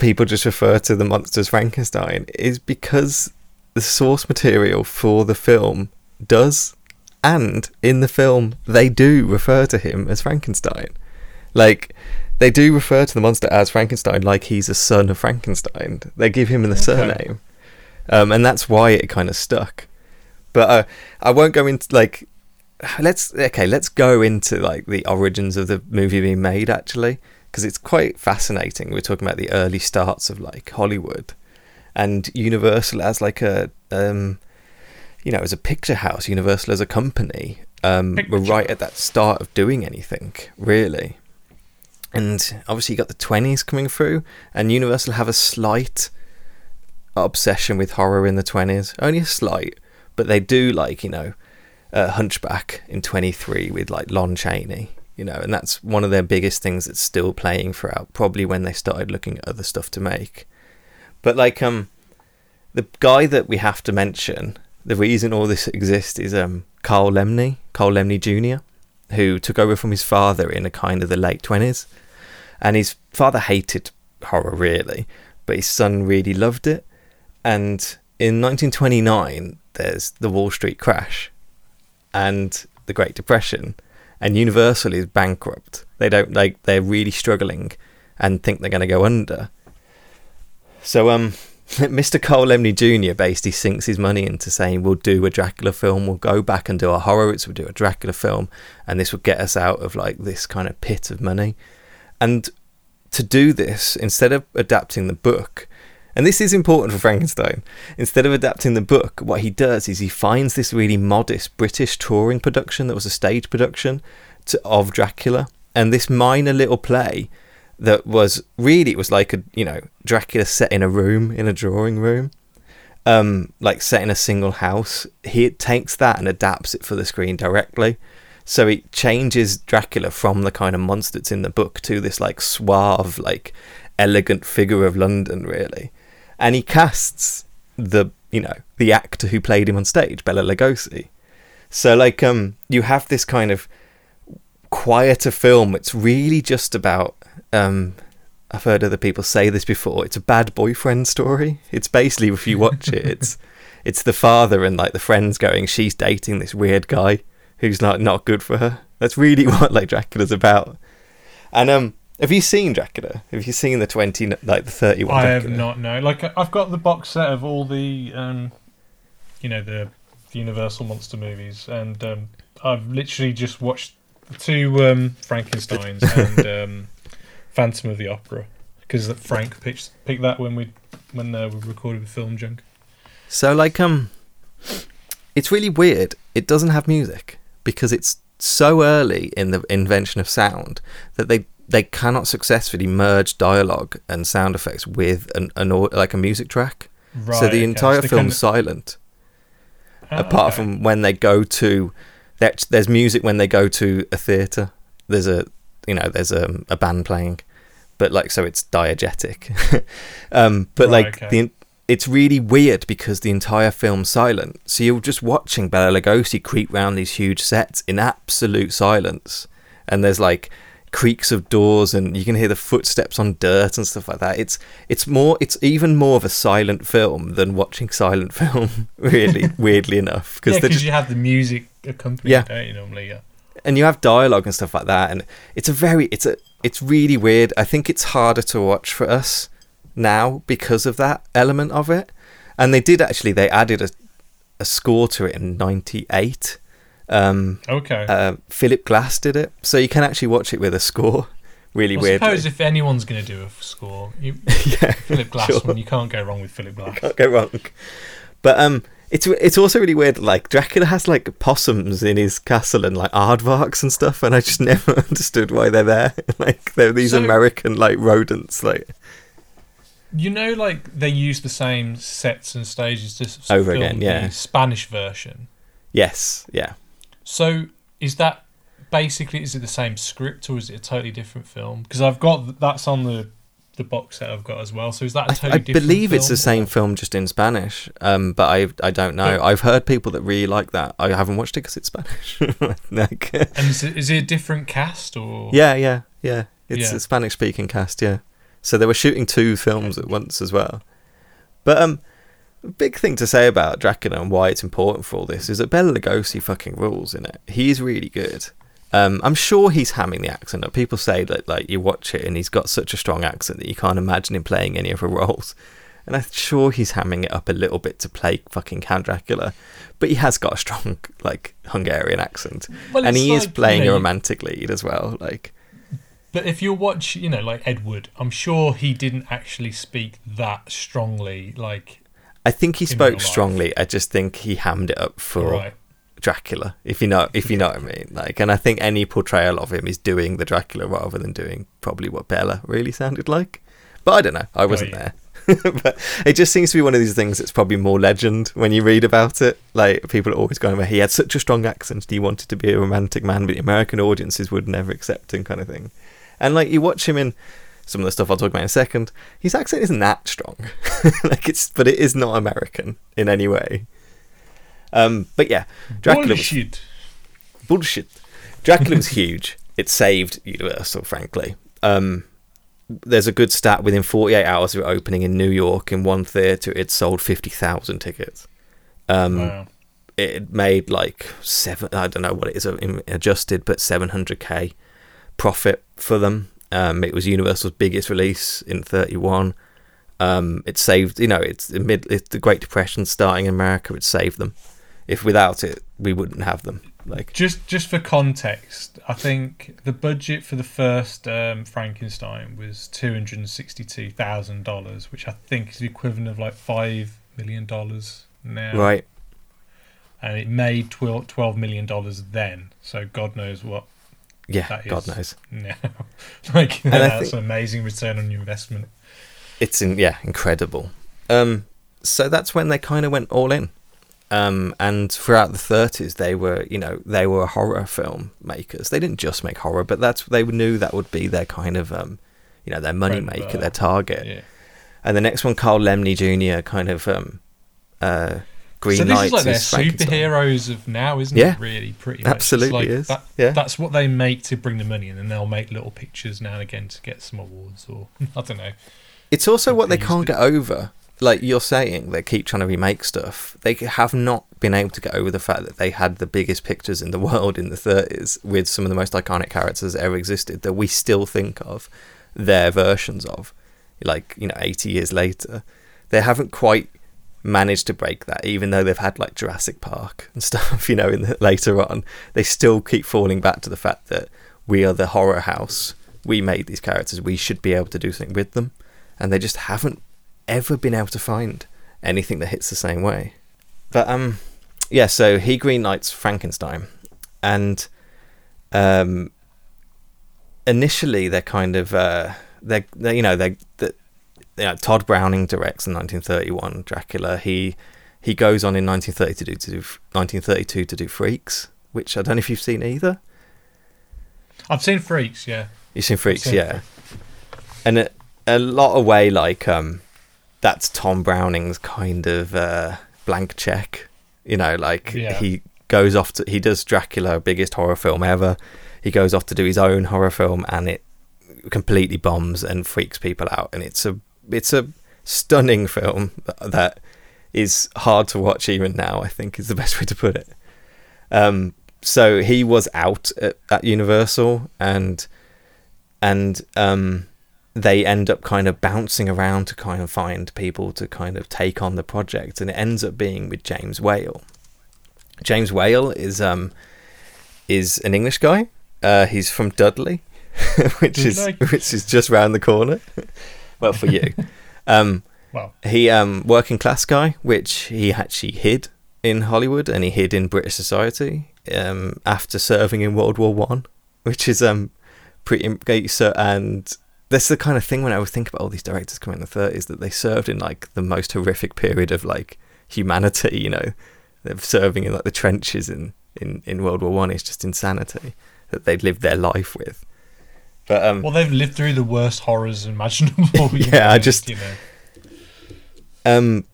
people just refer to the monster as Frankenstein is because the source material for the film does, and in the film they do refer to him as Frankenstein. Like, they do refer to the monster as Frankenstein, like he's a son of Frankenstein. They give him the okay. surname, um, and that's why it kind of stuck. But uh, I won't go into, like, let's, okay, let's go into, like, the origins of the movie being made, actually, because it's quite fascinating. We're talking about the early starts of, like, Hollywood. And Universal as, like, a, um, you know, as a picture house, Universal as a company, um, were right at that start of doing anything, really. And obviously you got the twenties coming through, and Universal have a slight obsession with horror in the twenties. Only a slight. But they do, like, you know, uh, Hunchback in twenty-three with, like, Lon Chaney, you know, and that's one of their biggest things that's still playing throughout, probably when they started looking at other stuff to make. But, like, um, the guy that we have to mention, the reason all this exists is um, Carl Laemmle, Carl Laemmle Junior, who took over from his father in a kind of the late twenties. And his father hated horror, really, but his son really loved it. And in nineteen twenty-nine... there's the Wall Street crash and the Great Depression, and Universal is bankrupt. They don't like they're really struggling and think they're going to go under. So um, Mister Carl Laemmle Junior basically sinks his money into saying, we'll do a Dracula film, we'll go back and do a horror, it's we'll do a Dracula film, and this will get us out of like this kind of pit of money. And to do this, instead of adapting the book, and this is important for Frankenstein, instead of adapting the book, what he does is he finds this really modest British touring production that was a stage production to, of Dracula. And this minor little play that was really, it was like a, you know, Dracula set in a room, in a drawing room, um, like set in a single house. He takes that and adapts it for the screen directly. So it changes Dracula from the kind of monster that's in the book to this like suave, like elegant figure of London, really. And he casts the, you know, the actor who played him on stage, Bela Lugosi. So, like, um, you have this kind of quieter film. It's really just about, um, I've heard other people say this before, it's a bad boyfriend story. It's basically, if you watch it, it's it's the father and, like, the friends going, she's dating this weird guy who's, like, not good for her. That's really what, like, Dracula's about. And, um, have you seen Dracula? Have you seen the twenty, like the thirty-one? I Dracula? have not. No, like I've got the box set of all the, um, you know, the, the Universal monster movies, and um, I've literally just watched the two um, Frankensteins and um, Phantom of the Opera, because Frank picked picked that when we when uh, we recorded the Film Junk. So like um, it's really weird. It doesn't have music because it's so early in the invention of sound that they. They cannot successfully merge dialogue and sound effects with an, an like a music track. Right, so the entire okay. so film's kind of... silent. Ah, apart okay. from when they go to, there's music when they go to a theatre. There's a, you know, there's a, a band playing, but like so it's diegetic. um, but right, like okay. the it's really weird because the entire film's silent. So you're just watching Bela Lugosi creep round these huge sets in absolute silence. And there's like creaks of doors and you can hear the footsteps on dirt and stuff like that. It's it's more it's even more of a silent film than watching silent film, really, weirdly enough. Because yeah, you have the music accompanied, yeah. don't you, normally? Yeah. And you have dialogue and stuff like that. And it's a very, it's a, it's really weird. I think it's harder to watch for us now because of that element of it. And they did actually, they added a, a score to it in ninety-eight. Um, okay. Uh, Philip Glass did it. So you can actually watch it with a score. Really weird. I weirdly. suppose if anyone's going to do a score, you, yeah, Philip Glass sure. one, you can't go wrong with Philip Glass. You can't go wrong. But um, it's it's also really weird. Like Dracula has like possums in his castle and like aardvarks and stuff, and I just never understood why they're there. Like they're these so, American like rodents, like. You know, like they use the same sets and stages to over film again, yeah. the Spanish version. Yes. Yeah. So is that basically, is it the same script or is it a totally different film? Because I've got, that's on the, the box set I've got as well. So is that a totally I, I different film? I believe it's the same film just in Spanish, um, but I I don't know. But, I've heard people that really like that. I haven't watched it because it's Spanish. Like, and is it, is it a different cast? Or? Yeah, yeah, yeah. It's yeah. a Spanish-speaking cast, yeah. So they were shooting two films at once as well. But... um. Big thing to say about Dracula and why it's important for all this is that Bela Lugosi fucking rules in it. He's really good. Um, I'm sure he's hamming the accent up. People say that like you watch it and he's got such a strong accent that you can't imagine him playing any other roles. And I'm sure he's hamming it up a little bit to play fucking Count Dracula. But he has got a strong like Hungarian accent. Well, and he like, is playing you know, a romantic lead as well. Like, But if you watch, you know, like Edward, I'm sure he didn't actually speak that strongly, like... I think he spoke strongly. I just think he hammed it up for right. Dracula, if you know, if you know what I mean. Like, and I think any portrayal of him is doing the Dracula rather than doing probably what Bela really sounded like. But I don't know. I wasn't oh, yeah. there. But it just seems to be one of these things that's probably more legend when you read about it. Like people are always going, he had such a strong accent. He wanted to be a romantic man, but the American audiences would never accept him, kind of thing. And like you watch him in. Some of the stuff I'll talk about in a second. His accent isn't that strong, like it's, but it is not American in any way. Um, but yeah, Dracula bullshit. Was, bullshit. Dracula was huge. It saved Universal, frankly. Um, there's a good stat: within forty-eight hours of it opening in New York in one theater, it sold fifty thousand tickets. Um, wow. It made like seven. I don't know what it is adjusted, but seven hundred k profit for them. Um, it was Universal's biggest release in thirty-one. Um, it saved, you know, it's, amid, it's the Great Depression starting in America. It saved them. If without it, we wouldn't have them. Like just just for context, I think the budget for the first um, Frankenstein was two hundred and sixty-two thousand dollars, which I think is the equivalent of like five million dollars now. Right. And it made twelve twelve million dollars then. So God knows what. Yeah, God knows. No. Like, that's an amazing return on your investment. It's, in, yeah, incredible. Um, so that's when they kind of went all in. Um, and throughout the thirties, they were, you know, they were horror film makers. They didn't just make horror, but that's they knew that would be their kind of, um, you know, their money maker, their target. Yeah. And the next one, Carl Laemmle Junior kind of... Um, uh, Green so this Knights is like their superheroes of now, isn't yeah, it? Really, pretty much. Absolutely like is. That, yeah. That's what they make to bring the money in, and they'll make little pictures now and again to get some awards or I don't know. It's also what they can't get over. Like you're saying, they keep trying to remake stuff. They have not been able to get over the fact that they had the biggest pictures in the world in the thirties with some of the most iconic characters that ever existed that we still think of their versions of. Like, you know, eighty years later. They haven't quite... managed to break that, even though they've had like Jurassic Park and stuff, you know, in the, later on, they still keep falling back to the fact that we are the horror house. We made these characters. We should be able to do something with them, and they just haven't ever been able to find anything that hits the same way. But um, yeah. So he greenlights Frankenstein, and um, initially they're kind of uh, they're, they're you know they're. they're You know, Todd Browning directs in nineteen thirty-one Dracula. He he goes on in nineteen thirty to do, to do nineteen thirty-two to do Freaks, which I don't know if you've seen either. I've seen Freaks, yeah. You've seen Freaks, seen yeah. Freaks. And a, a lot of way like um, that's Tom Browning's kind of uh, blank check. You know, like yeah. he goes off to, he does Dracula, biggest horror film ever. He goes off to do his own horror film and it completely bombs and freaks people out. And it's a, it's a stunning film that is hard to watch even now, I think is the best way to put it. Um, so he was out at, at Universal and, and, um, they end up kind of bouncing around to kind of find people to kind of take on the project, and it ends up being with James Whale. James Whale is um is an English guy. Uh, he's from Dudley, which is like... which is just round the corner. Well, for you, um, wow. He um working class guy, which he actually hid in Hollywood and he hid in British society um after serving in World War One, which is um pretty and. That's the kind of thing when I would think about all these directors coming in the thirties that they served in like the most horrific period of like humanity, you know, they're serving in like the trenches in, in, in World War One. It's just insanity that they'd lived their life with. But um, well, they've lived through the worst horrors imaginable. Yeah, you know, I just you know. um,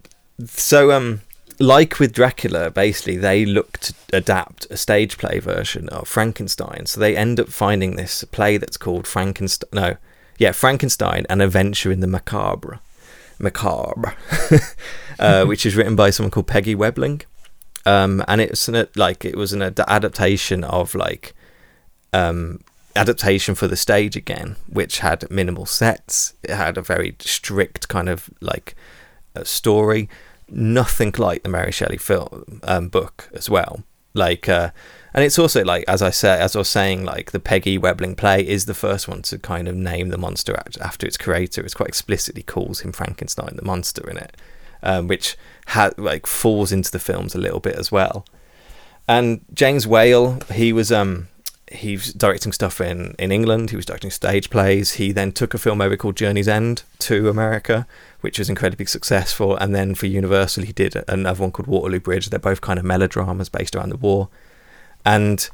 so um, like with Dracula, basically they look to adapt a stage play version of Frankenstein. So they end up finding this play that's called Frankenstein. No. Yeah, Frankenstein, An Adventure in the Macabre, macabre, uh, which is written by someone called Peggy Webling, um, and it's an, like it was an ad- adaptation of like um, adaptation for the stage again, which had minimal sets. It had a very strict kind of like uh, story, nothing like the Mary Shelley film um, book as well. Like, uh, and it's also like, as I say, as I was saying, like the Peggy Webling play is the first one to kind of name the monster after its creator. It's quite explicitly calls him Frankenstein, the monster in it, um, which ha- like falls into the films a little bit as well. And James Whale, he was um, he was directing stuff in, in England. He was directing stage plays. He then took a film over called Journey's End to America, which was incredibly successful. And then for Universal, he did another one called Waterloo Bridge. They're both kind of melodramas based around the war. And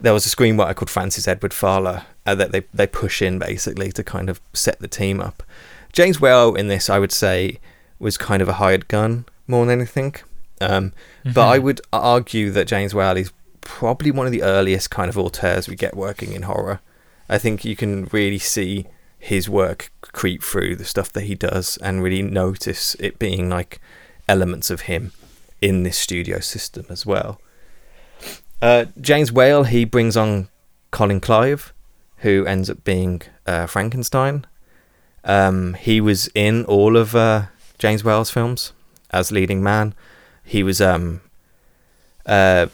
there was a screenwriter called Francis Edward Fowler uh, that they, they push in basically to kind of set the team up. James Whale in this, I would say, was kind of a hired gun more than anything. Um, mm-hmm. But I would argue that James Whale is probably one of the earliest kind of auteurs we get working in horror. I think you can really see his work creep through the stuff that he does and really notice it being like elements of him in this studio system as well. Uh, James Whale, he brings on Colin Clive, who ends up being uh, Frankenstein. Um, he was in all of uh, James Whale's films as leading man. He was um, uh,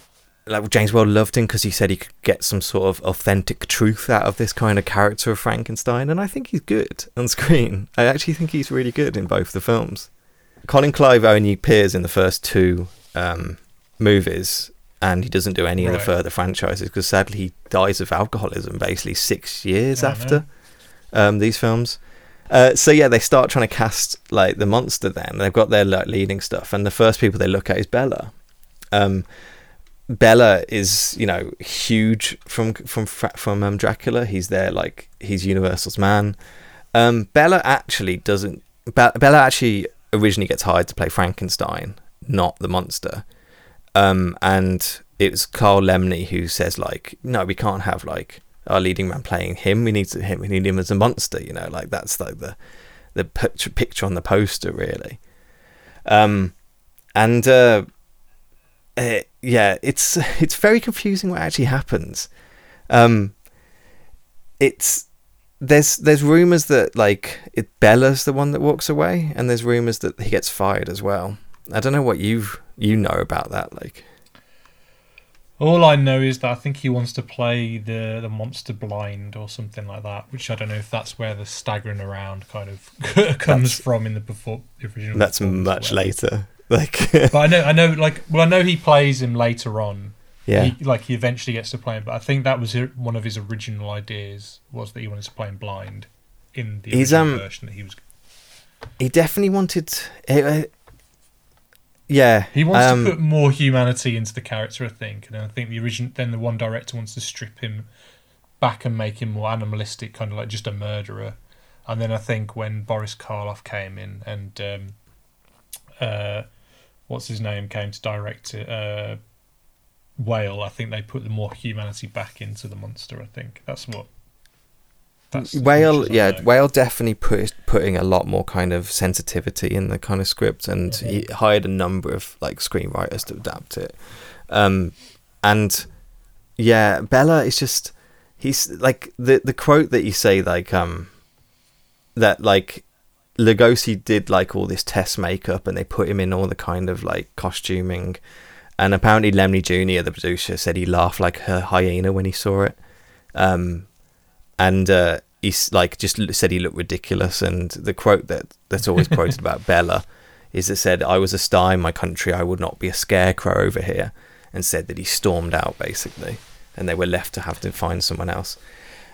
like James Whale loved him because he said he could get some sort of authentic truth out of this kind of character of Frankenstein, and I think he's good on screen. I actually think he's really good in both the films. Colin Clive only appears in the first two um, movies. And he doesn't do any right. of the further franchises because sadly he dies of alcoholism basically six years oh, after no. um, these films. Uh, so yeah, they start trying to cast like the monster then. They've got their like leading stuff and the first people they look at is Bela. Um, Bela is, you know, huge from from from um, Dracula. He's there like he's Universal's man. Um, Bela actually doesn't... Be- Bela actually originally gets hired to play Frankenstein, not the monster. Um, and it was Carl Laemmle who says like, no, we can't have like our leading man playing him. We need to, him. We need him as a monster. You know, like that's like the the picture on the poster really. Um, and uh, it, yeah, it's it's very confusing what actually happens. Um, it's there's there's rumors that like it, Bella's the one that walks away, and there's rumors that he gets fired as well. I don't know what you've you know about that. Like, all I know is that I think he wants to play the the monster blind or something like that, which I don't know if that's where the staggering around kind of comes that's, from in the, before, the original. That's much where. later. Like, but I know, I know, like, well, I know he plays him later on. Yeah, he, like he eventually gets to play him, but I think that was one of his original ideas was that he wanted to play him blind in the original um, version that he was. He definitely wanted. Uh, Yeah, he wants um, to put more humanity into the character, I think, and I think the origin. Then the one director wants to strip him back and make him more animalistic, kind of like just a murderer. And then I think when Boris Karloff came in and um, uh, what's his name came to direct it, uh, Whale, I think they put the more humanity back into the monster. I think that's what. That's Whale, yeah, Whale definitely put putting a lot more kind of sensitivity in the kind of script, and mm-hmm. he hired a number of like screenwriters to adapt it. Um, and yeah, Bela is just he's like the the quote that you say like um that like. Lugosi did like all this test makeup and they put him in all the kind of like costuming, and apparently Laemmle Junior, the producer, said he laughed like a hyena when he saw it, um, and uh, he like just said he looked ridiculous. And the quote that that's always quoted about Bela is that said, "I was a star in my country, I would not be a scarecrow over here," and said that he stormed out basically, and they were left to have to find someone else.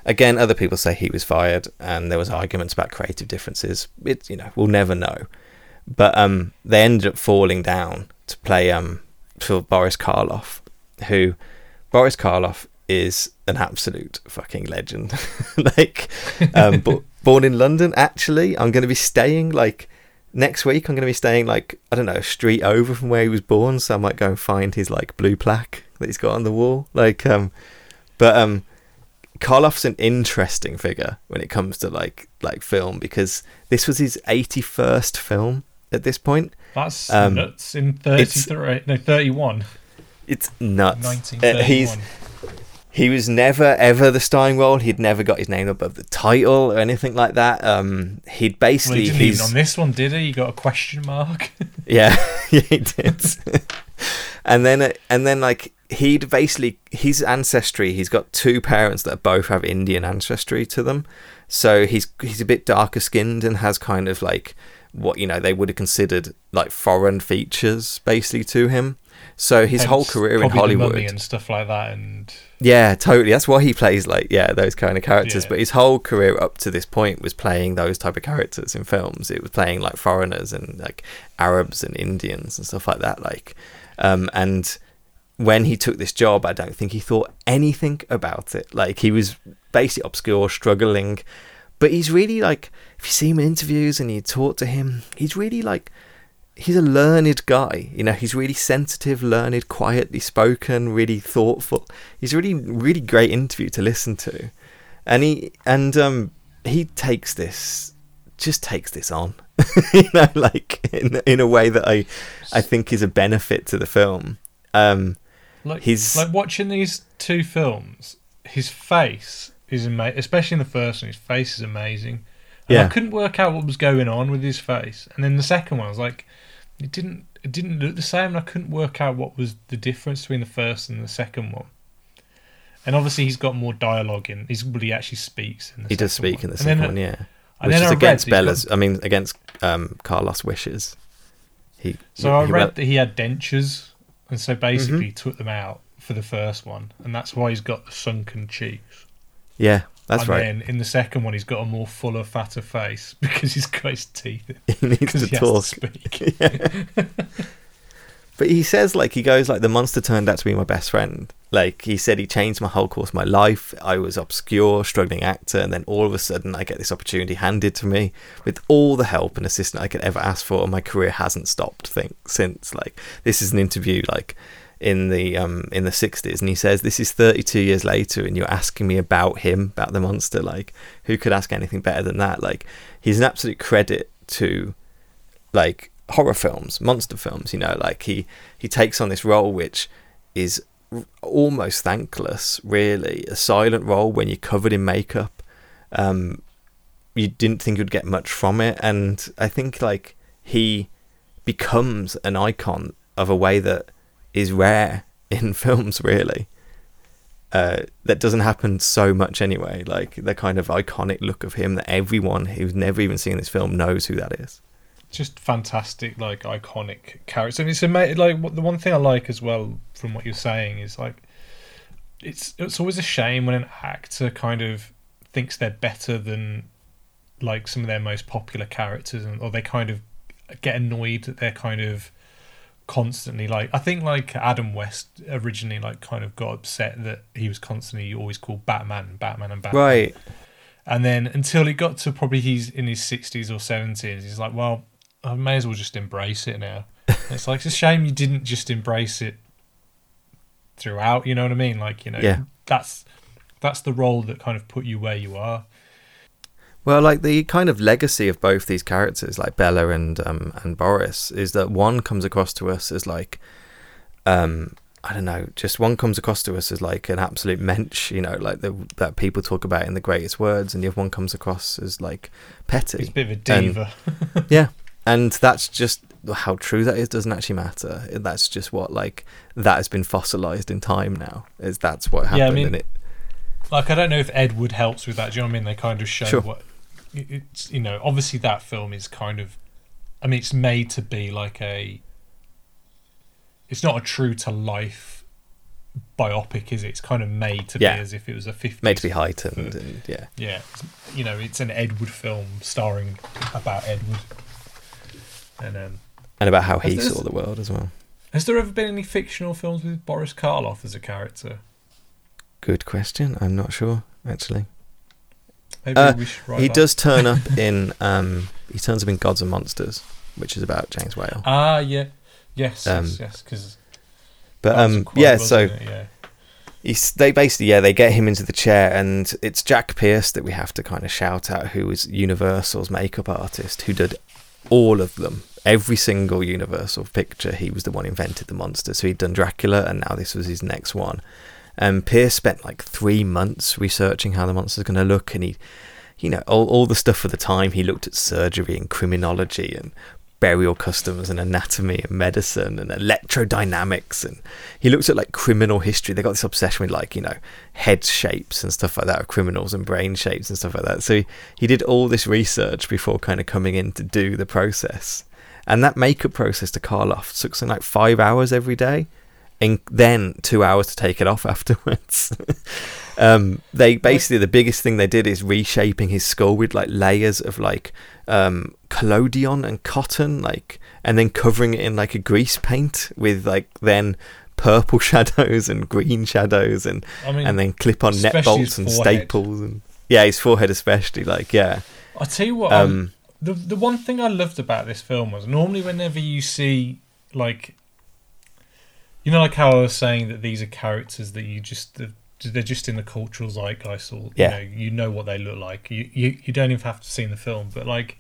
Again, other people say he was fired, and there was arguments about creative differences. It, you know, we'll never know. But um, they ended up falling down to play um for Boris Karloff, who Boris Karloff is an absolute fucking legend. like, um, b- born in London. Actually, I'm going to be staying like next week. I'm going to be staying like I don't know a street over from where he was born, so I might go and find his like blue plaque that he's got on the wall. Like, um, but um. Karloff's an interesting figure when it comes to like like film, because this was his eighty-first film at this point. That's um, nuts. In thirty-three, no, thirty-one. It's nuts. nineteen thirty-one. Uh, he's he was never ever the starring role. He'd never got his name above the title or anything like that. Um, he'd basically well, he didn't even on this one, did he? He got a question mark. yeah, yeah, he did. and then uh, and then like. He'd basically, his ancestry, he's got two parents that both have Indian ancestry to them. So he's he's a bit darker skinned and has kind of like what, you know, they would have considered like foreign features basically to him. So his Hence, whole career in Hollywood. The Mummy and stuff like that. And yeah, totally. That's why he plays like, yeah, those kind of characters. Yeah. But his whole career up to this point was playing those type of characters in films. It was playing like foreigners and like Arabs and Indians and stuff like that. Like, um, and. When he took this job, I don't think he thought anything about it. Like, he was basically obscure, struggling. But he's really, like, if you see him in interviews and you talk to him, he's really, like, he's a learned guy. You know, he's really sensitive, learned, quietly spoken, really thoughtful. He's a really, really great interview to listen to. And he, and um, he takes this, just takes this on, you know, like, in, in a way that I, I think is a benefit to the film. Um, Like, he's... like watching these two films, his face is amazing, especially in the first one, his face is amazing. And yeah. I couldn't work out what was going on with his face. And then the second one, I was like, it didn't it didn't look the same, and I couldn't work out what was the difference between the first and the second one. And obviously he's got more dialogue in, he's, well, he actually speaks in the he does speak one. In the second then, one, yeah. Which is I against Bella's, got... I mean, against um, Carlos' wishes. He. So he, I read he... that he had dentures. And so basically mm-hmm. he took them out for the first one, and that's why he's got the sunken cheeks. Yeah, that's and right. And then in the second one, he's got a more fuller, fatter face because he's got his teeth in. He needs to he talk. Has to speak. Yeah. But he says, like, he goes, like, the monster turned out to be my best friend. Like, he said he changed my whole course of my life. I was obscure, struggling actor, and then all of a sudden I get this opportunity handed to me with all the help and assistance I could ever ask for, and my career hasn't stopped think, since. Like, this is an interview, like, in the um in the sixties, and he says, this is thirty-two years later, and you're asking me about him, about the monster. Like, who could ask anything better than that? Like, he's an absolute credit to, like, horror films, monster films, you know, like, he, he takes on this role which is almost thankless, really, a silent role when you're covered in makeup. Um, you didn't think you'd get much from it, and I think, like, he becomes an icon of a way that is rare in films, really. Uh, that doesn't happen so much anyway, like, the kind of iconic look of him that everyone who's never even seen this film knows who that is. Just fantastic, like, iconic characters. And it's amazing, like, the one thing I like as well from what you're saying is, like, it's it's always a shame when an actor kind of thinks they're better than, like, some of their most popular characters, and or they kind of get annoyed that they're kind of constantly, like, I think, like, Adam West originally, like, kind of got upset that he was constantly always called Batman, Batman and Batman. Right. And then until it got to probably he's in his sixties or seventies, he's like, well, I may as well just embrace it now. It's like, it's a shame you didn't just embrace it throughout, you know what I mean? Like, you know, yeah. that's that's the role that kind of put you where you are. Well, like, the kind of legacy of both these characters, like Bela and um, and Boris, is that one comes across to us as like, um, I don't know, just one comes across to us as like an absolute mensch, you know, like the, that people talk about in the greatest words, and the other one comes across as like petty. He's a bit of a diva. And, yeah, and that's just how true that is. Doesn't actually matter. That's just what, like, that has been fossilized in time now. Is that's what happened? Yeah, I mean, and it. Like, I don't know if Ed Wood helps with that. Do you know what I mean? They kind of show sure. what. It's, you know, obviously that film is kind of, I mean, it's made to be like a, it's not a true to life biopic, is it? It's kind of made to yeah. be as if it was a fifties, made to be heightened, but, and yeah, yeah, you know, it's an Ed Wood film starring about Ed Wood, and um, and about how he saw the world as well. Has there ever been any fictional films with Boris Karloff as a character? Good question. I'm not sure, actually. Maybe uh, we should write he that. Does turn up in um, he turns up in Gods and Monsters, which is about James Whale. Ah, yeah, yes, um, yes, yes. Cause but um, yeah, so yeah. He's, they basically yeah they get him into the chair, and it's Jack Pierce that we have to kind of shout out, who is Universal's makeup artist, who did all of them, every single Universal picture. He was the one who invented the monster. So he'd done Dracula, and now this was his next one. Um, Pierce spent like three months researching how the monster's going to look, and he, you know, all, all the stuff for the time. He looked at surgery and criminology and burial customs and anatomy and medicine and electrodynamics, and he looked at like criminal history. They got this obsession with like, you know, head shapes and stuff like that of criminals and brain shapes and stuff like that. So he, he did all this research before kind of coming in to do the process, and that makeup process to Karloff took something like five hours every day. And then two hours to take it off afterwards. um, they basically, the biggest thing they did is reshaping his skull with like layers of like um, collodion and cotton, like, and then covering it in like a grease paint with like then purple shadows and green shadows, and I mean, and then clip on net bolts and staples, and yeah, his forehead especially. Like, yeah, I tell you what, um, the the one thing I loved about this film was normally whenever you see like. You know, like how I was saying that these are characters that you just, they're just in the cultural zeitgeist, or yeah. you know, you know what they look like. You, you you don't even have to see in the film, but like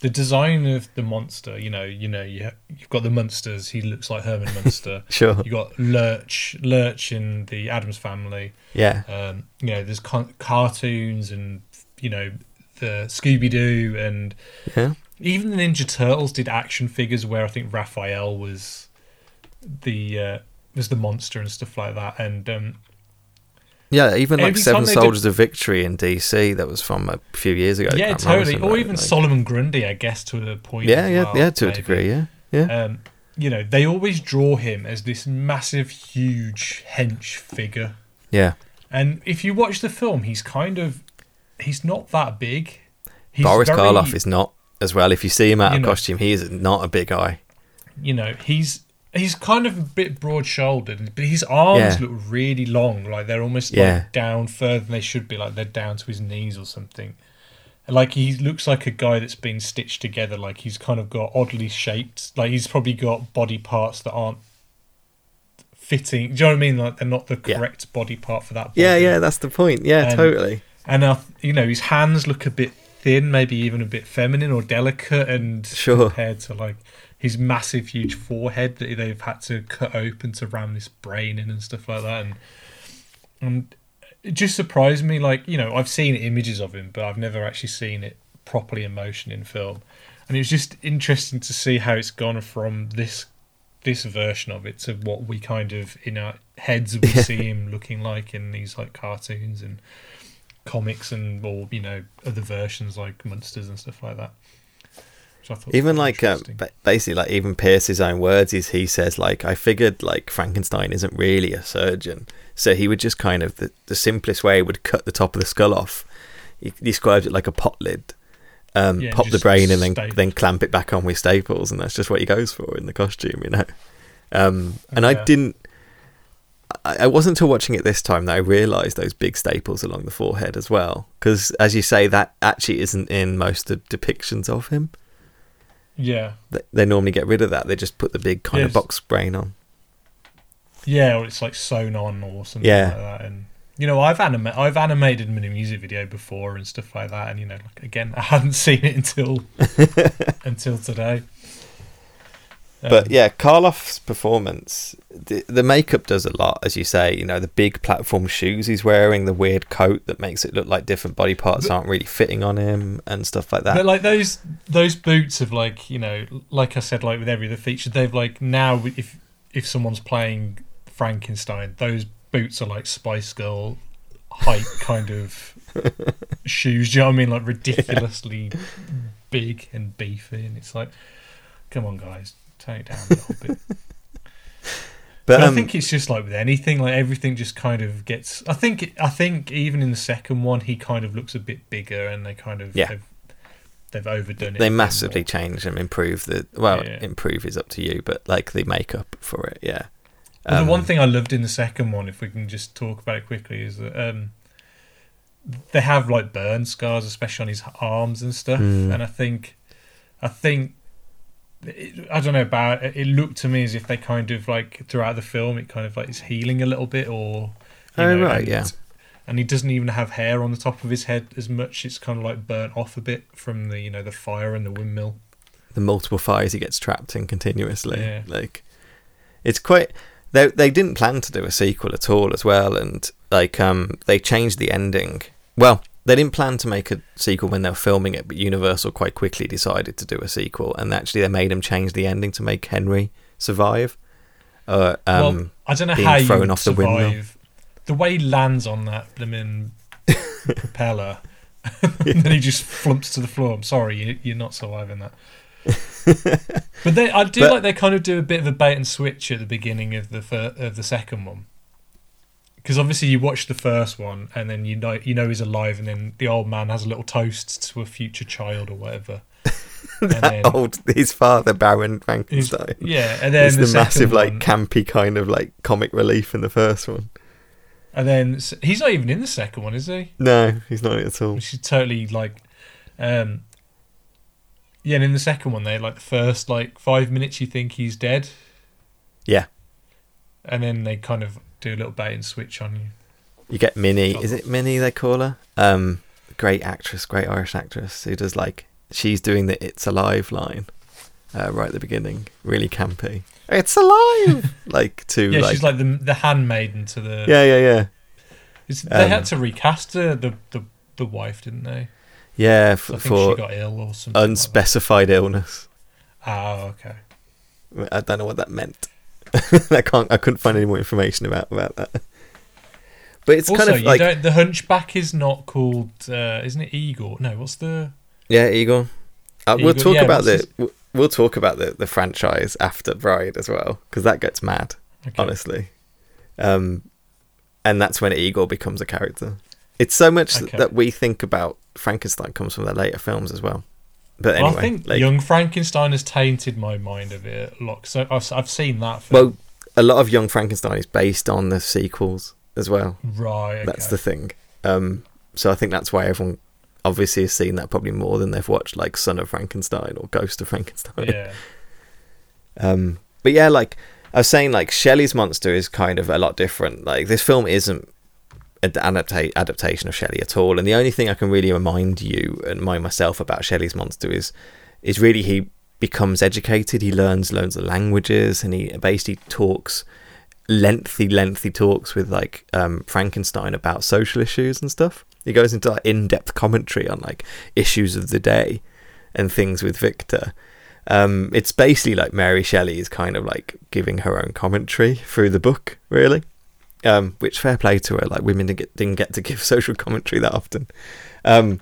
the design of the monster, you know, you know, you have, you've got the Munsters. He looks like Herman Munster. Sure. You got Lurch, Lurch in the Addams Family. Yeah. Um, you know, there's con- cartoons and you know the Scooby Doo, and yeah. even the Ninja Turtles did action figures where I think Raphael was. The uh, was the monster and stuff like that, and um, yeah, even like Seven Soldiers did... of Victory in D C, that was from a few years ago. Yeah, totally. Or even like... Solomon Grundy, I guess, to a point. Yeah, yeah, well, yeah, to maybe. a degree. Yeah, yeah. Um, you know, they always draw him as this massive, huge hench figure. Yeah, and if you watch the film, he's kind of he's not that big. He's Boris very, Karloff is not as well. If you see him out of know, costume, he is not a big guy. You know, he's. He's kind of a bit broad-shouldered, but his arms yeah. look really long. Like they're almost yeah. like down further than they should be. Like they're down to his knees or something. Like he looks like a guy that's been stitched together. Like he's kind of got oddly shaped. Like he's probably got body parts that aren't fitting. Do you know what I mean? Like they're not the correct yeah. body part for that body. Yeah, yeah, that's the point. Yeah, and, totally. And uh, you know, his hands look a bit thin, maybe even a bit feminine or delicate, and sure. compared to like. His massive, huge forehead that they've had to cut open to ram this brain in and stuff like that, and and it just surprised me. Like, you know, I've seen images of him, but I've never actually seen it properly in motion in film, and it was just interesting to see how it's gone from this this version of it to what we kind of in our heads we see him looking like in these like cartoons and comics and or you know other versions like Munsters and stuff like that. Even like um, basically like even Pierce's own words is he says like I figured like Frankenstein isn't really a surgeon, so he would just kind of the, the simplest way would cut the top of the skull off. He described it like a pot lid, um, yeah, pop the brain and then stapled. then clamp it back on with staples, and that's just what he goes for in the costume, you know. Um, and yeah. I didn't. I wasn't until watching it this time that I realised those big staples along the forehead as well, because as you say, that actually isn't in most of the depictions of him. Yeah. They, they normally get rid of that. They just put the big kind yes. of box brain on. Yeah, or it's like sewn on or something yeah. like that. And you know, I've anima- I've animated them in a music video before and stuff like that. And you know, like, again, I hadn't seen it until until today. Um, but yeah, Karloff's performance, the, the makeup does a lot, as you say. You know, the big platform shoes he's wearing, the weird coat that makes it look like different body parts but, aren't really fitting on him and stuff like that. But like those those boots have, like, you know, like I said, like with every other feature, they've like now if if someone's playing Frankenstein, those boots are like Spice Girl height kind of shoes. Do you know what I mean? Like ridiculously yeah. big and beefy, and it's like, come on, guys. Turn it down a little bit. but, but um, I think it's just like with anything, like everything just kind of gets. I think. It, I think even in the second one, he kind of looks a bit bigger, and they kind of yeah. they've, they've overdone they it. They massively changed and improved the. Well, yeah. improve is up to you, but like the makeup for it, yeah. Um, well, the one thing I loved in the second one, if we can just talk about it quickly, is that um, they have like burn scars, especially on his arms and stuff, mm. and I think, I think. I don't know about it. It looked to me as if they kind of like throughout the film, it kind of like is healing a little bit, or you oh know, right, and, yeah. And he doesn't even have hair on the top of his head as much. It's kind of like burnt off a bit from the you know the fire and the windmill, the multiple fires he gets trapped in continuously. Yeah. Like it's quite. They they didn't plan to do a sequel at all as well, and like um they changed the ending. Well. They didn't plan to make a sequel when they were filming it, but Universal quite quickly decided to do a sequel, and actually they made him change the ending to make Henry survive. Uh, um, well, I don't know how thrown you off survive. The windmill. The way he lands on that blimmin' propeller, and then he just flumps to the floor. I'm sorry, you, you're not surviving that. but they, I do but, like they kind of do a bit of a bait and switch at the beginning of the fir- of the second one. Because obviously you watch the first one and then you know you know he's alive, and then the old man has a little toast to a future child or whatever. that and then, old his father, Baron Frankenstein. Yeah, and then it's the, the massive one, like campy kind of like comic relief in the first one. And then he's not even in the second one, is he? No, he's not at all. Which is totally like, um, yeah. And in the second one, they like the first like five minutes you think he's dead. Yeah. And then they kind of. Do a little bait and switch on you. You get Minnie. Is it Minnie they call her? Um, great actress, great Irish actress who does like she's doing the "It's Alive" line uh, right at the beginning. Really campy. It's alive. like to yeah, like, she's like the the handmaiden to the yeah yeah yeah. It's, they um, had to recast her, the the the wife, didn't they? Yeah, f- I think for she got ill or something. Unspecified like illness. Oh, okay. I don't know what that meant. I can't. I couldn't find any more information about, about that. But it's also, kind of you like don't, the Hunchback is not called, uh, isn't it? Igor? No, what's the? Yeah, Igor. Uh, we'll talk yeah, about the. His... We'll talk about the, the franchise after Bride as well, because that gets mad. Okay. Honestly, um, and that's when Igor becomes a character. It's so much okay. that we think about Frankenstein comes from the later films as well. But anyway, well, I think like, Young Frankenstein has tainted my mind a bit. Look, so I've, I've seen that film. Well, a lot of Young Frankenstein is based on the sequels as well. Right. Okay. That's the thing. Um, so I think that's why everyone obviously has seen that probably more than they've watched like Son of Frankenstein or Ghost of Frankenstein. Yeah. um, but yeah, like I was saying, like Shelley's monster is kind of a lot different. Like this film isn't an adapta- adaptation of Shelley at all, and the only thing I can really remind you and remind myself about Shelley's monster is is really he becomes educated, he learns loads of languages, and he basically talks lengthy lengthy talks with like um, Frankenstein about social issues and stuff. He goes into like in-depth commentary on like issues of the day and things with Victor. Um, it's basically like Mary Shelley is kind of like giving her own commentary through the book, really. Um, which fair play to her, like women didn't get, didn't get to give social commentary that often. Um,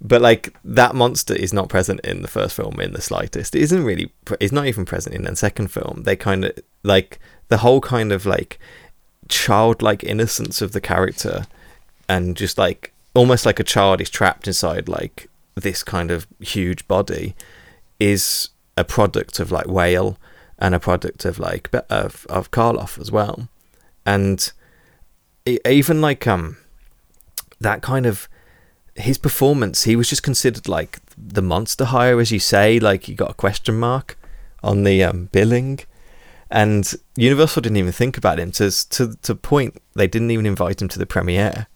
but like that monster is not present in the first film in the slightest. It isn't really, pre- it's not even present in the second film. They kind of like the whole kind of like childlike innocence of the character, and just like almost like a child is trapped inside like this kind of huge body, is a product of like Whale and a product of like of, of Karloff as well. And even like um that kind of his performance, he was just considered like the monster hire, as you say, like he got a question mark on the um, billing, and Universal didn't even think about him to to to point they didn't even invite him to the premiere.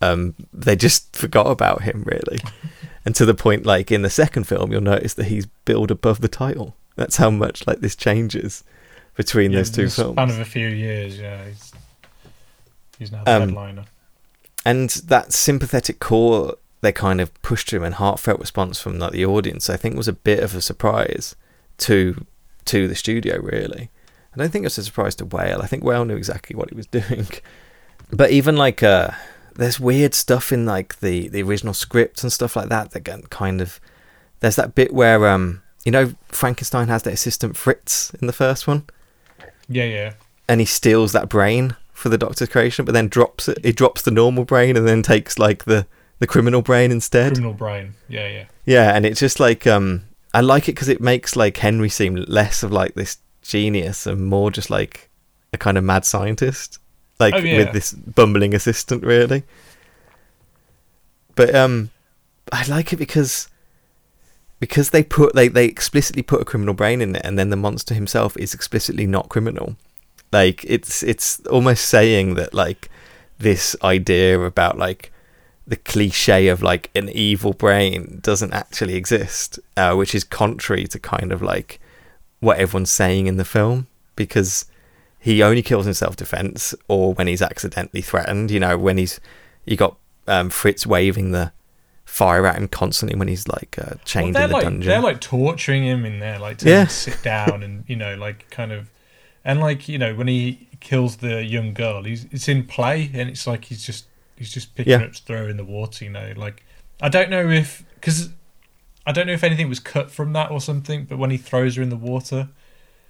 Um, they just forgot about him, really. And to the point, like in the second film, you'll notice that he's billed above the title. That's how much like this changes between yeah, those two films. Span of a few years, yeah. He's, he's now the um, headliner. And that sympathetic core they kind of pushed him, and heartfelt response from like, the audience, I think, was a bit of a surprise to to the studio, really. I don't think it was a surprise to Whale. I think Whale knew exactly what he was doing. But even like uh, there's weird stuff in like the, the original script and stuff like that. That kind of there's that bit where um you know Frankenstein has that assistant Fritz in the first one. Yeah, yeah. And he steals that brain for the doctor's creation, but then drops it. He drops the normal brain and then takes like the, the criminal brain instead. Criminal brain, yeah, yeah. Yeah, and it's just like um, I like it because it makes like Henry seem less of like this genius and more just like a kind of mad scientist, like oh, yeah. with this bumbling assistant, really. But um, I like it because because they put they they explicitly put a criminal brain in it, and then the monster himself is explicitly not criminal. Like it's it's almost saying that like this idea about like the cliche of like an evil brain doesn't actually exist, uh, which is contrary to kind of like what everyone's saying in the film, because he only kills in self-defense or when he's accidentally threatened. You know, when he's you got um, Fritz waving the fire at him constantly when he's like uh, chained well, in the like, dungeon. They're like torturing him in there, like to yeah. him sit down and you know like kind of. And like you know, when he kills the young girl, he's it's in play, and it's like he's just he's just picking yeah. up, throwing the water. You know, like I don't know if because I don't know if anything was cut from that or something. But when he throws her in the water,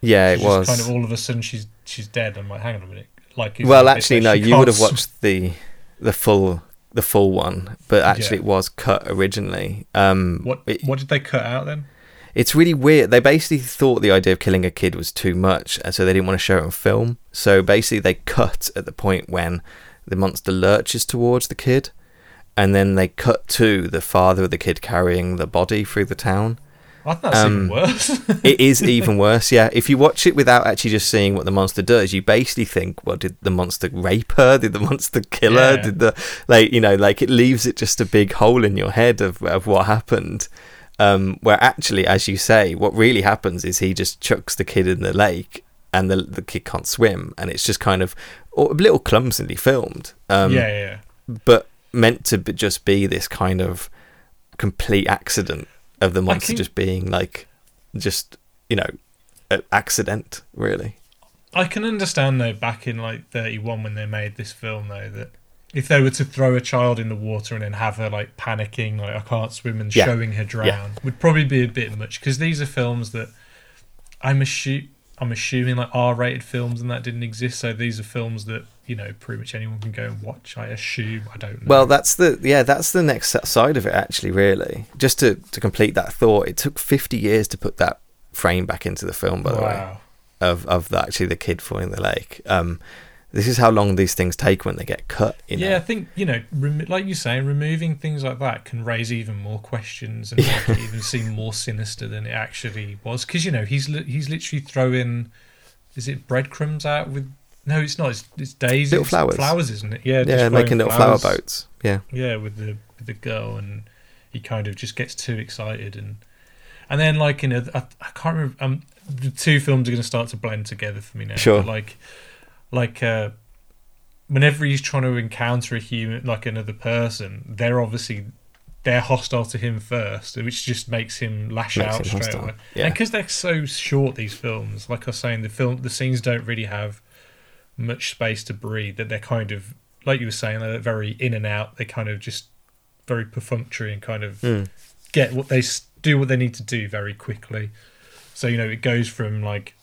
yeah, it was kind of all of a sudden she's she's dead. I'm like, hang on a minute. Like, well, actually, no, you would have watched the the full the full one, but actually, yeah. it was cut originally. Um, what it, what did they cut out then? It's really weird. They basically thought the idea of killing a kid was too much, and so they didn't want to show it on film. So basically they cut at the point when the monster lurches towards the kid, and then they cut to the father of the kid carrying the body through the town. I thought that's um, even worse. It is even worse, yeah. If you watch it without actually just seeing what the monster does, you basically think, well, did the monster rape her? Did the monster kill her? Yeah. Did the like you know, like it leaves it just a big hole in your head of, of what happened. Um, where actually, as you say, what really happens is he just chucks the kid in the lake, and the the kid can't swim, and it's just kind of a little clumsily filmed. Um, yeah, yeah, yeah. But meant to be, just be this kind of complete accident of the monster can, just being like, just you know, an accident really. I can understand though, back in like thirty-one when they made this film though, that if they were to throw a child in the water and then have her like panicking, like I can't swim, and yeah. showing her drown, yeah. would probably be a bit much, because these are films that I'm assu- I'm assuming like R-rated films and that didn't exist. So these are films that you know pretty much anyone can go and watch. I assume I don't know. Well, that's the yeah, that's the next side of it actually. Really, just to to complete that thought, it took fifty years to put that frame back into the film. By wow. the way, of of the, actually the kid falling in the lake. Um, This is how long these things take when they get cut. You know? Yeah, I think, you know, rem- like you say, removing things like that can raise even more questions and yeah. make it even seem more sinister than it actually was. Because, you know, he's li- he's literally throwing, is it breadcrumbs out with, no, it's not, it's, it's daisies. Little flowers. Flowers, isn't it? Yeah, yeah, making little flowers. Flower boats. Yeah, yeah, with the with the girl, and he kind of just gets too excited. And and then, like, in a, I, I can't remember, um, the two films are going to start to blend together for me now. Sure. But like... Like, uh, whenever he's trying to encounter a human, like another person, they're obviously they're hostile to him first, which just makes him lash makes out him straight hostile. Away. Yeah. And because they're so short, these films, like I was saying, the film, the scenes don't really have much space to breathe. That they're kind of, like you were saying, they're very in and out. They kind of just very perfunctory and kind of mm. get what they do, what they need to do very quickly. So you know, it goes from like.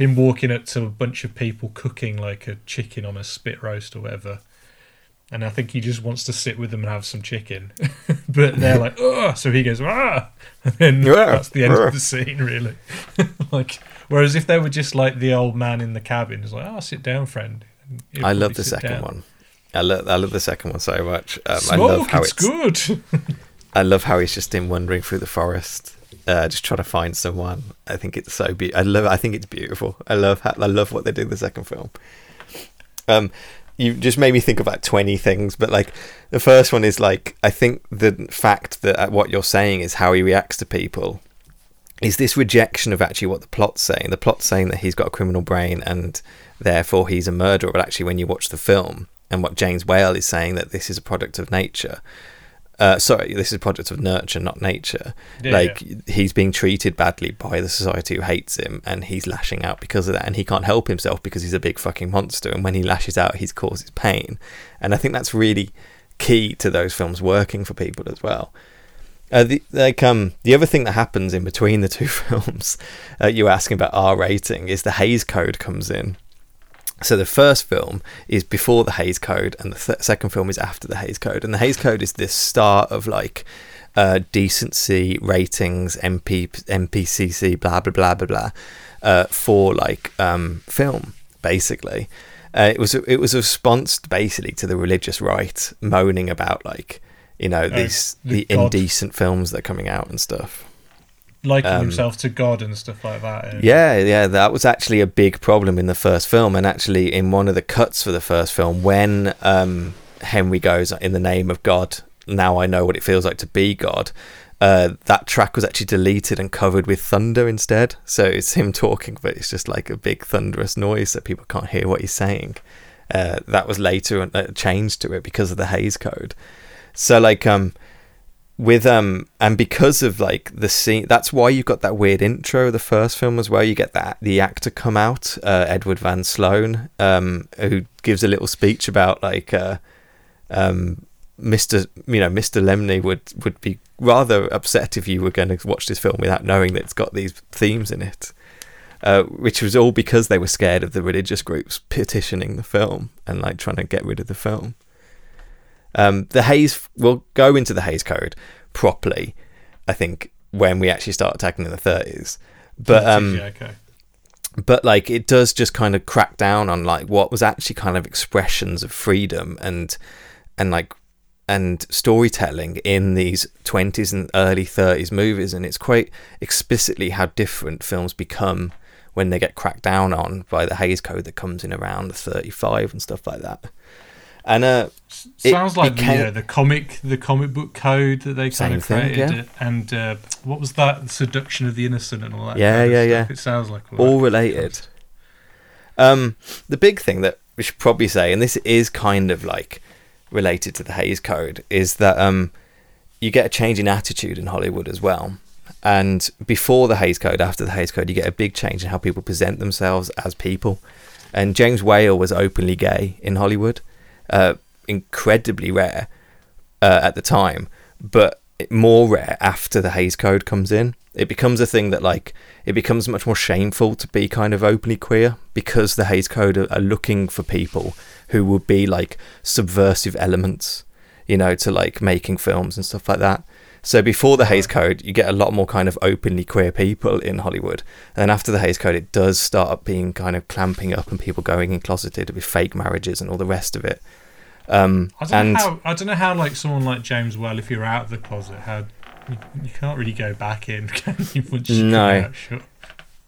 Him walking up to a bunch of people cooking like a chicken on a spit roast or whatever. And I think he just wants to sit with them and have some chicken. But they're like, oh, so he goes, ah, and then yeah, that's the end yeah. of the scene, really. Like, whereas if they were just like the old man in the cabin, it's like, oh, sit down, friend. I love the second down. one. I love I love the second one so much. Um, Smoke, I love how it's, it's good. I love how he's just in wandering through the forest, uh, just trying to find someone. I think it's so beautiful. I love. I think it's beautiful. I love. How, I love what they do in the second film. Um, you just made me think about twenty things, but like the first one is like I think the fact that what you're saying is how he reacts to people is this rejection of actually what the plot's saying. The plot's saying that he's got a criminal brain and therefore he's a murderer, but actually when you watch the film and what James Whale is saying that this is a product of nature. Uh, sorry, this is a product of nurture, not nature. Yeah, like yeah. He's being treated badly by the society who hates him, and he's lashing out because of that, and he can't help himself because he's a big fucking monster, and when he lashes out, he causes pain. And I think that's really key to those films working for people as well. Uh, the, like um, the other thing that happens in between the two films, uh, you were asking about R rating, is the Hays Code comes in. So the first film is before the Hays Code, and the th- second film is after the Hays Code. And the Hays Code is this start of like uh, decency ratings, M P, M P C C, blah blah blah blah blah, uh, for like um, film basically. Uh, it was a, it was a response basically to the religious right moaning about like you know these uh, the, the indecent films that are coming out and stuff. Liking um, himself to God and stuff like that. And yeah, yeah, that was actually a big problem in the first film, and actually in one of the cuts for the first film, when um, Henry goes, "In the name of God, now I know what it feels like to be God," uh, that track was actually deleted and covered with thunder instead. So it's him talking, but it's just like a big thunderous noise that people can't hear what he's saying. Uh, that was later uh, changed to it because of the Hays Code. So like um. With um and because of like the scene, that's why you've got that weird intro of the first film as well. You get that the actor come out, uh, Edward Van Sloan, um, who gives a little speech about like uh, um, Mister you know Mister Lemley would would be rather upset if you were going to watch this film without knowing that it's got these themes in it, uh, which was all because they were scared of the religious groups petitioning the film and like trying to get rid of the film. Um, the Hays, we'll go into the Hays Code properly, I think, when we actually start attacking in the thirties. But um, yeah, okay. But like it does just kind of crack down on like what was actually kind of expressions of freedom and and like and storytelling in these twenties and early thirties movies, and it's quite explicitly how different films become when they get cracked down on by the Hays Code that comes in around thirty-five and stuff like that. And uh, sounds like became, the, uh, the comic, the comic book code that they kind of created, thing, yeah. and uh, what was that? The Seduction of the Innocent and all that. Yeah, kind of yeah, stuff. yeah. It sounds like all, all related. Um, the big thing that we should probably say, and this is kind of like related to the Hays Code, is that um, you get a change in attitude in Hollywood as well. And before the Hays Code, after the Hays Code, you get a big change in how people present themselves as people. And James Whale was openly gay in Hollywood. Uh, incredibly rare uh, at the time, but more rare after the Hays Code comes in. It becomes a thing that like it becomes much more shameful to be kind of openly queer because the Hays Code are, are looking for people who would be like subversive elements, you know, to like making films and stuff like that. So before the Hays Code, you get a lot more kind of openly queer people in Hollywood, and then after the Hays Code, it does start up being kind of clamping up and people going in closeted with fake marriages and all the rest of it. Um, I don't and know how, I don't know how like someone like James Whale, if you're out of the closet, how you, you can't really go back in. Can you? Once you no. Out, sure.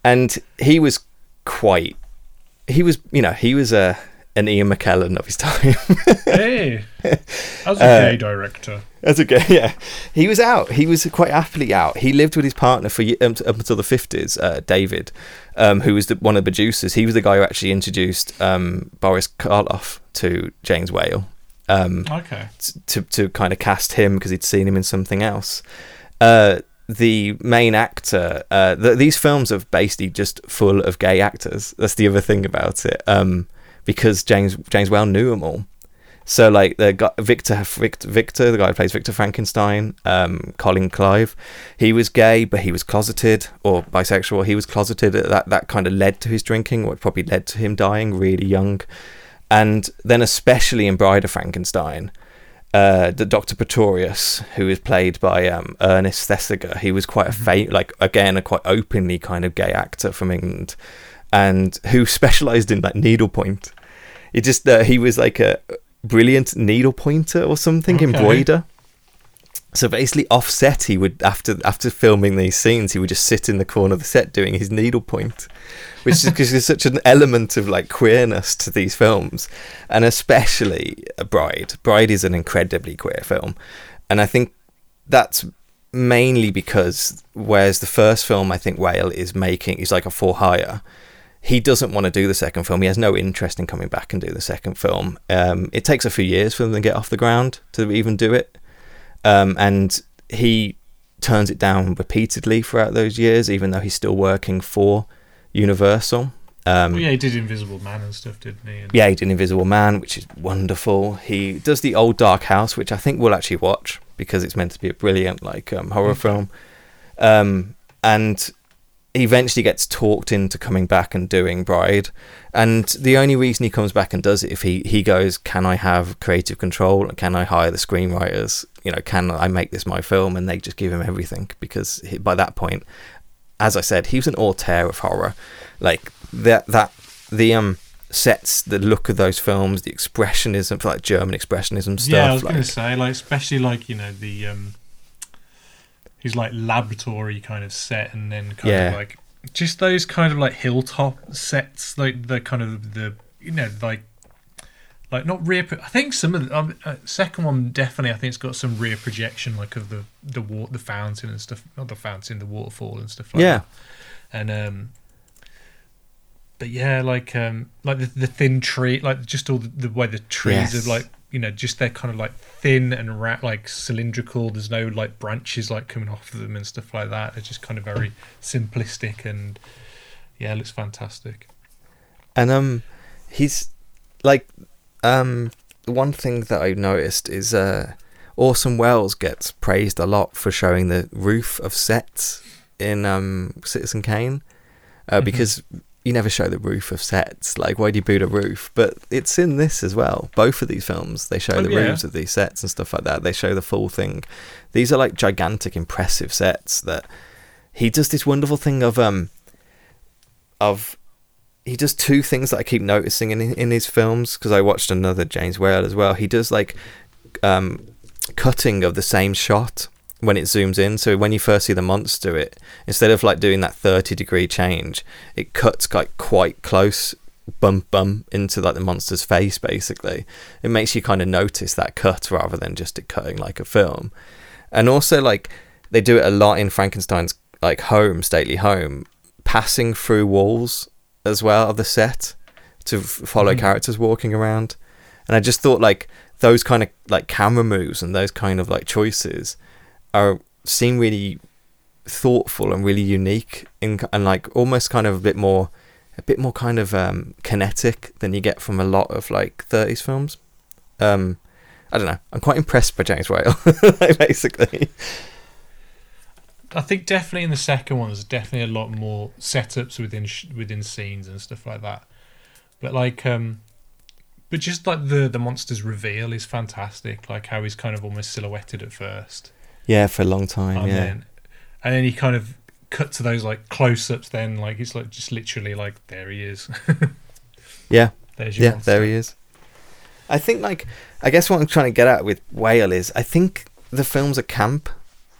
And he was quite. He was, you know, he was a an Ian McKellen of his time. Hey, as a uh, gay director, as a gay, yeah, he was out. He was quite happily out. He lived with his partner for um, up until the fifties. Uh, David, um, who was the, one of the producers, he was the guy who actually introduced um, Boris Karloff to James Whale. Um, okay. To to kind of cast him because he'd seen him in something else. Uh, the main actor. Uh, the, these films are basically just full of gay actors. That's the other thing about it. Um, because James James Whale knew them all. So like the guy, Victor, Victor Victor, the guy who plays Victor Frankenstein, um, Colin Clive, he was gay, but he was closeted or bisexual. He was closeted. That that kind of led to his drinking, what probably led to him dying really young. And then especially in Bride of Frankenstein, uh, the Doctor Pretorius, who is played by um, Ernest Thesiger, he was quite a fa- like again a quite openly kind of gay actor from England, and who specialised in like needlepoint. It just uh, he was like a brilliant needle pointer or something, okay. embroider. So basically off set, he would, after after filming these scenes, he would just sit in the corner of the set doing his needlepoint, which is, cause there's such an element of like queerness to these films, and especially Bride. Bride is an incredibly queer film, and I think that's mainly because whereas the first film, I think Whale is making, he's like a for hire. He doesn't want to do the second film. He has no interest in coming back and do the second film. Um, it takes a few years for them to get off the ground to even do it. Um, and he turns it down repeatedly throughout those years, even though he's still working for Universal. Um, well, yeah, he did Invisible Man and stuff, didn't he? And yeah, he did Invisible Man, which is wonderful. He does The Old Dark House, which I think we'll actually watch because it's meant to be a brilliant like um, horror film. Um, and he eventually gets talked into coming back and doing Bride. And the only reason he comes back and does it, if he, he goes, can I have creative control? Can I hire the screenwriters? You know, can I make this my film? And they just give him everything, because he, by that point, as I said, he was an auteur of horror. Like that, that the um sets, the look of those films, the expressionism, like German expressionism stuff. Yeah, I was like, going to say, like especially like you know the um, his like laboratory kind of set, and then kind yeah. of like just those kind of like hilltop sets, like the kind of the you know like. Like not rear. Pro- I think some of the um, uh, second one definitely. I think it's got some rear projection, like of the the wa- the fountain and stuff. Not the fountain, the waterfall and stuff. Like yeah. That. And um. But yeah, like um, like the, the thin tree, like just all the, the way the trees yes. are like you know just they're kind of like thin and ra- like cylindrical. There's no like branches like coming off of them and stuff like that. It's just kind of very simplistic and yeah, it looks fantastic. And um, he's like. Um, one thing that I've noticed is uh, Orson Welles gets praised a lot for showing the roof of sets in um, Citizen Kane uh, mm-hmm. because you never show the roof of sets. Like, why do you boot a roof? But it's in this as well. Both of these films, they show oh, the yeah. roofs of these sets and stuff like that. They show the full thing. These are like gigantic, impressive sets that he does this wonderful thing of um of. He does two things that I keep noticing in in his films, because I watched another James Whale as well. He does like um, cutting of the same shot when it zooms in. So when you first see the monster, it instead of like doing that thirty degree change, it cuts like quite close, bump bump into like the monster's face. Basically, it makes you kind of notice that cut rather than just it cutting like a film. And also like they do it a lot in Frankenstein's like home, stately home, passing through walls as well of the set to f- follow mm-hmm. characters walking around. And I just thought like those kind of like camera moves and those kind of like choices are seem really thoughtful and really unique in, and like almost kind of a bit more a bit more kind of um kinetic than you get from a lot of like thirties films. um I don't know, I'm quite impressed by James Whale. Like, basically I think definitely in the second one, there's definitely a lot more setups within sh- within scenes and stuff like that. But like, um, but just like the, the monster's reveal is fantastic. Like how he's kind of almost silhouetted at first. Yeah, for a long time. And yeah, then, and then he kind of cut to those like close-ups. Then like it's like just literally like there he is. Yeah. There's your yeah, monster. There he is. I think like I guess what I'm trying to get at with Whale is I think the films are camp.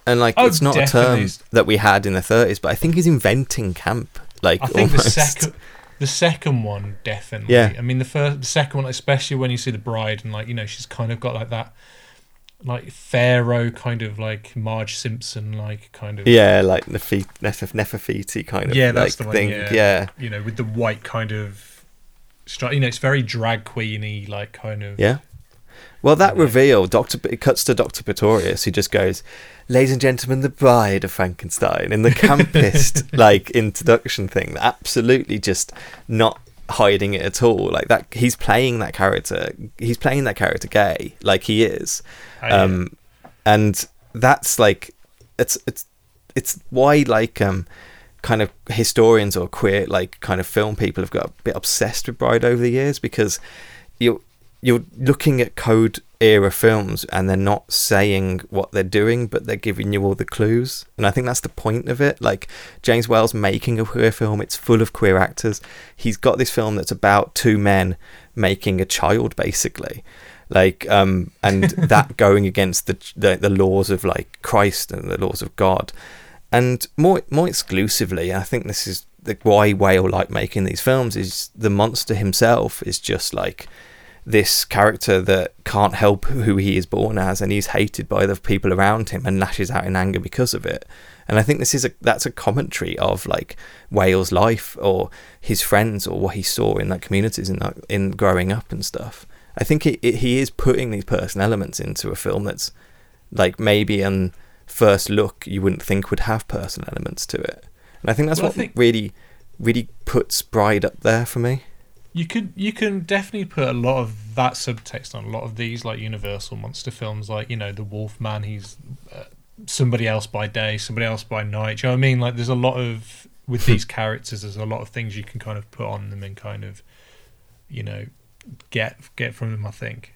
And like oh, it's not definitely. a term that we had in the thirties, but I think he's inventing camp. Like I think almost. the second, the second one definitely. Yeah. I mean the first, the second one, especially when you see the bride and like you know she's kind of got like that, like pharaoh kind of like Marge Simpson like kind of. Yeah, like Nef- Nef- Nefertiti kind of. Yeah, that's like the one, thing. Yeah. yeah. You know, with the white kind of, you know, it's very drag queeny like kind of. Yeah. Well, that yeah. reveal, Doctor it cuts to Doctor Pretorius, who just goes, "Ladies and gentlemen, the Bride of Frankenstein," in the campist like introduction thing. Absolutely, just not hiding it at all. Like that, he's playing that character. He's playing that character gay, like he is, oh, yeah. um, and that's like it's it's it's why like um, kind of historians or queer like kind of film people have got a bit obsessed with Bride over the years, because you. You're looking at code era films and they're not saying what they're doing, but they're giving you all the clues. And I think that's the point of it. Like James Whale's making a queer film. It's full of queer actors. He's got this film that's about two men making a child, basically. like um and that going against the, the the laws of like Christ and the laws of God. And more more exclusively, I think this is the why Whale like making these films, is the monster himself is just like this character that can't help who he is born as, and he's hated by the people around him and lashes out in anger because of it. And I think this is a that's a commentary of like Whale's life or his friends or what he saw in like communities in like, in growing up and stuff. I think it, it, he is putting these personal elements into a film that's like maybe on first look you wouldn't think would have personal elements to it. And I think that's well, what think really really puts Bride up there for me. You could you can definitely put a lot of that subtext on a lot of these like Universal monster films, like, you know, the Wolfman. He's uh, somebody else by day, somebody else by night. Do you know what I mean? Like, there's a lot of with these characters, there's a lot of things you can kind of put on them and kind of, you know, get get from them. I think.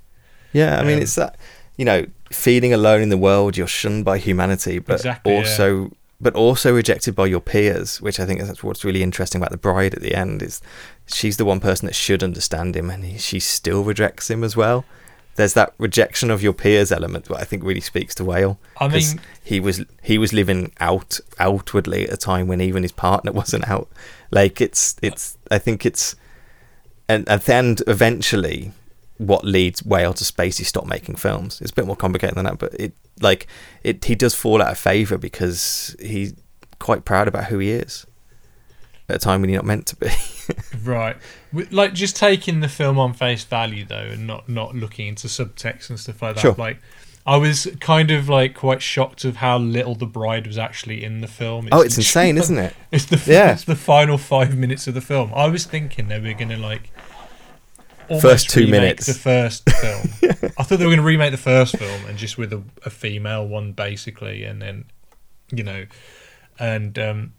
Yeah, I mean, um, it's that, you know, feeling alone in the world, you're shunned by humanity, but exactly, also. Yeah. But also rejected by your peers, which I think is what's really interesting about the Bride at the end, is she's the one person that should understand him, and he, she still rejects him as well. There's that rejection of your peers element that I think really speaks to Whale. I mean, he was he was living out outwardly at a time when even his partner wasn't out. Like it's it's I think it's and at the end eventually what leads Whale to space is stop making films. It's a bit more complicated than that, but it like it he does fall out of favour because he's quite proud about who he is at a time when you're not meant to be. Right. Like, just taking the film on face value though, and not, not looking into subtext and stuff like that. Sure. Like, I was kind of like quite shocked of how little the Bride was actually in the film. It's oh, it's insane, isn't it? It's the yeah. It's the final five minutes of the film. I was thinking they were going to like first two minutes. The first film. I thought they were going to remake the first film and just with a, a female one basically, and then, you know, and um,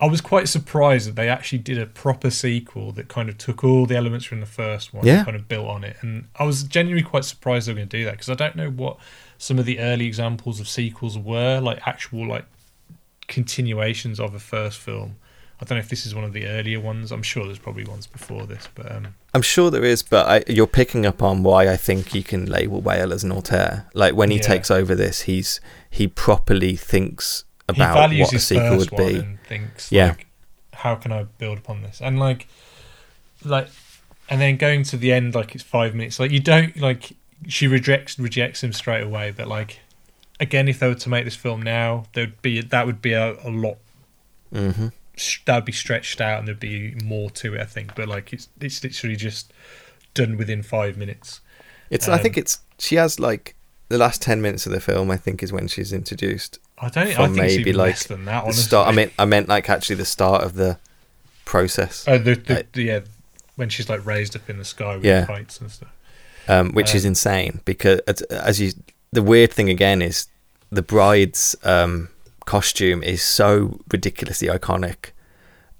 I was quite surprised that they actually did a proper sequel that kind of took all the elements from the first one yeah. and kind of built on it. And I was genuinely quite surprised they were going to do that, because I don't know what some of the early examples of sequels were, like actual like continuations of a first film. I don't know if this is one of the earlier ones. I'm sure there's probably ones before this, but um, I'm sure there is. But I, you're picking up on why I think you can label Whale as an auteur. Like when he yeah. takes over this, he's he properly thinks about he what a sequel would be. And thinks, yeah, like, how can I build upon this? And like, like, and then going to the end, like it's five minutes. Like you don't like she rejects rejects him straight away. But like, again, if they were to make this film now, there'd be that would be a, a lot. Mm-hmm. That'd be stretched out and there'd be more to it, I think. But like, it's it's literally just done within five minutes. It's um, I think it's she has like the last ten minutes of the film. I think is when she's introduced. I don't. I think maybe it's even like less than that. Honestly, start, I meant I meant like actually the start of the process. Oh, the, the, like, the yeah, when she's like raised up in the sky with yeah. kites and stuff, um, which um, is insane because as you the weird thing again is the bride's. Um, costume is so ridiculously iconic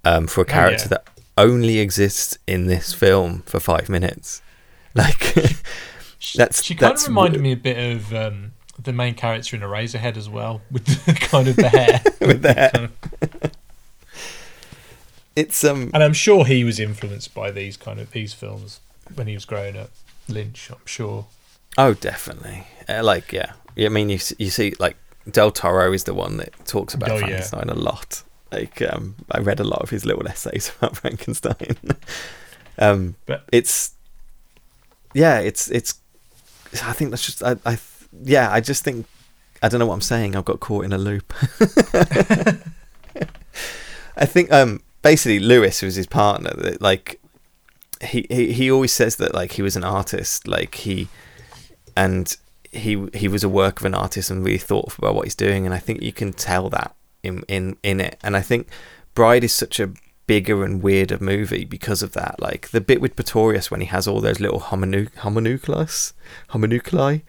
um for a character oh, yeah. that only exists in this film for five minutes. Like that's she kind that's of reminded w- me a bit of um the main character in Eraserhead as well, with the, kind of the hair with the hair. It's um and I'm sure he was influenced by these kind of these films when he was growing up. Lynch, I'm sure. Oh, definitely. Uh, like yeah I mean you, you see like Del Toro is the one that talks about oh, Frankenstein yeah. a lot. Like um, I read a lot of his little essays about Frankenstein. um, but it's yeah, it's it's. I think that's just I, I yeah I just think I don't know what I'm saying. I've got caught in a loop. I think um, basically Lewis, who was his partner, that like he, he he always says that like he was an artist, like he and. he he was a work of an artist and really thoughtful about what he's doing, and I think you can tell that in in in it. And I think Bride is such a bigger and weirder movie because of that. Like the bit with Pretorius when he has all those little hominu- homunculi homunculi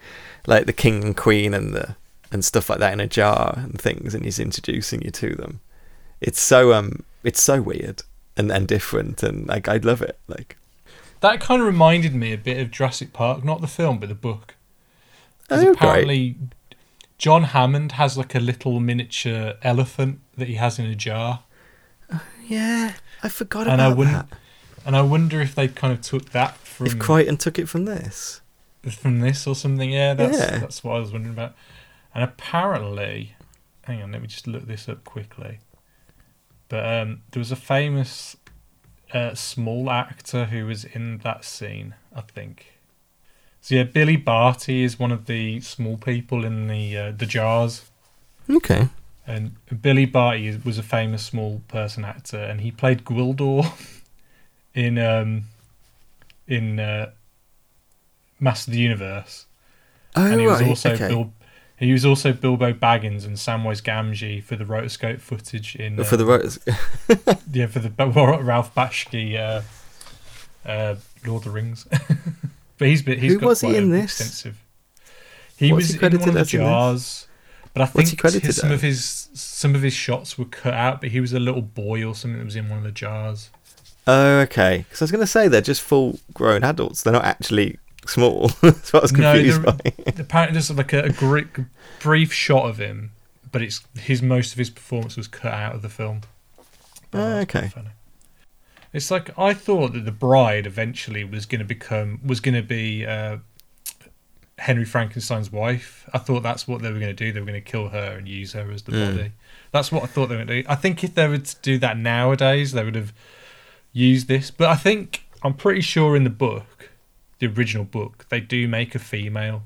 like the king and queen and the and stuff like that in a jar and things, and he's introducing you to them. It's so um it's so weird and, and different, and like I love it. Like that kind of reminded me a bit of Jurassic Park, not the film but the book. Oh, apparently great. John Hammond has like a little miniature elephant that he has in a jar. Oh, yeah, I forgot and about I wonder, that. And I wonder if they kind of took that from... If Crichton took it from this? from this or something. Yeah, that's yeah. that's what I was wondering about. And apparently, hang on, let me just look this up quickly. But um, there was a famous uh, small actor who was in that scene, I think. So yeah, Billy Barty is one of the small people in the uh, the jars. Okay. And Billy Barty was a famous small person actor, and he played Gwildor in um in uh, Master of the Universe. Oh, and he was right. also okay. Bil- he was also Bilbo Baggins and Samwise Gamgee for the rotoscope footage in uh, for the rotoscope. yeah, for the Ralph Bakshi uh, uh, Lord of the Rings. But he's been, he's Who got was he in this? Extensive. He What's was he in one of the jars. But I think his, some of his some of his shots were cut out, but he was a little boy or something that was in one of the jars. Oh, okay. Because I was going to say they're just full-grown adults; they're not actually small. That's what I was confused no, by. Apparently, there's like a, a great, brief shot of him, but it's his most of his performance was cut out of the film. But oh, okay. It's like I thought that the bride eventually was going to become was going to be. Uh, Henry Frankenstein's wife. I thought that's what they were going to do. They were going to kill her and use her as the mm. body. That's what I thought they were going to do. I think if they were to do that nowadays, they would have used this. But I think, I'm pretty sure in the book, the original book, they do make a female,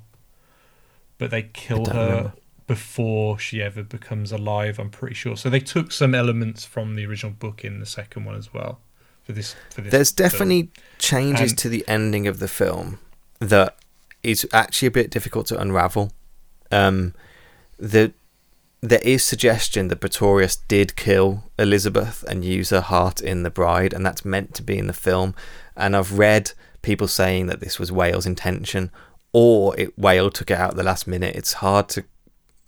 but they kill her remember. before she ever becomes alive, I'm pretty sure. So they took some elements from the original book in the second one as well. For this, for this There's film. definitely changes and, to the ending of the film that... It's actually a bit difficult to unravel. Um, the there is suggestion that Pretorius did kill Elizabeth and use her heart in The Bride, and that's meant to be in the film. And I've read people saying that this was Whale's intention, or it Whale took it out at the last minute. It's hard to,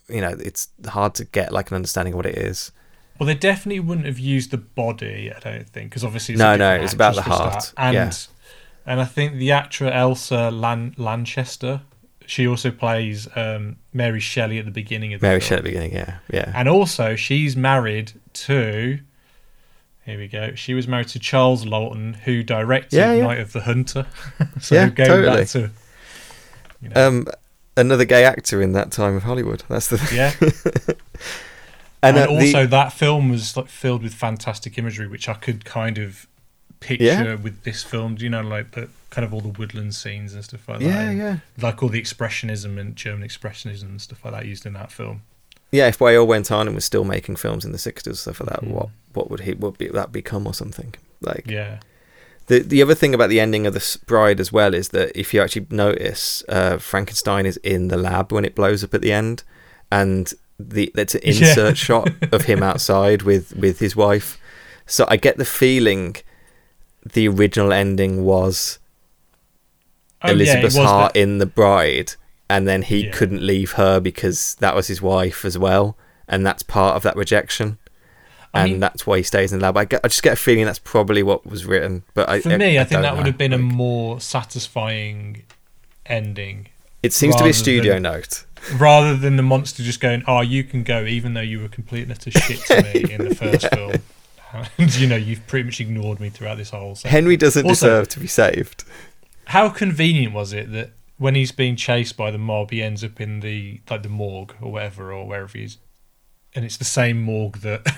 you know, it's hard to get like an understanding of what it is. Well, they definitely wouldn't have used the body, I don't think, because obviously it's no, no, it's about the heart, start, and. Yeah. And I think the actress Elsa Lan- Lanchester, she also plays um, Mary Shelley at the beginning of the Mary film. Shelley at the beginning, yeah. yeah. And also, she's married to... Here we go. She was married to Charles Lawton, who directed yeah, yeah. Night of the Hunter. so yeah, going totally. back to... You know. um, another gay actor in that time of Hollywood. That's the thing. Yeah. and and uh, also, the... that film was like filled with fantastic imagery, which I could kind of... picture yeah. with this film, you know, like the, kind of all the woodland scenes and stuff like that. Yeah, and, yeah. Like all the expressionism and German expressionism and stuff like that used in that film. Yeah, if Whale went on and was still making films in the sixties, so for that, mm. what what would he what be, that become or something? Like, yeah. The the other thing about the ending of The Bride as well is that if you actually notice, uh, Frankenstein is in the lab when it blows up at the end, and the that's an insert yeah. shot of him outside with with his wife. So I get the feeling. The original ending was oh, Elizabeth's yeah, was heart the... in The Bride, and then he yeah. couldn't leave her because that was his wife as well, and that's part of that rejection, I and mean, that's why he stays in the lab. I, get, I just get a feeling that's probably what was written. But I, for me, I, I, I think that know. would have been a more satisfying ending. It seems to be a studio than, note. Rather than the monster just going, oh, you can go, even though you were complete and utter shit to me in the first yeah. film. And, you know, you've pretty much ignored me throughout this whole segment. Henry doesn't also, deserve to be saved. How convenient was it that when he's being chased by the mob, he ends up in the like the morgue or whatever, or wherever he is, and it's the same morgue that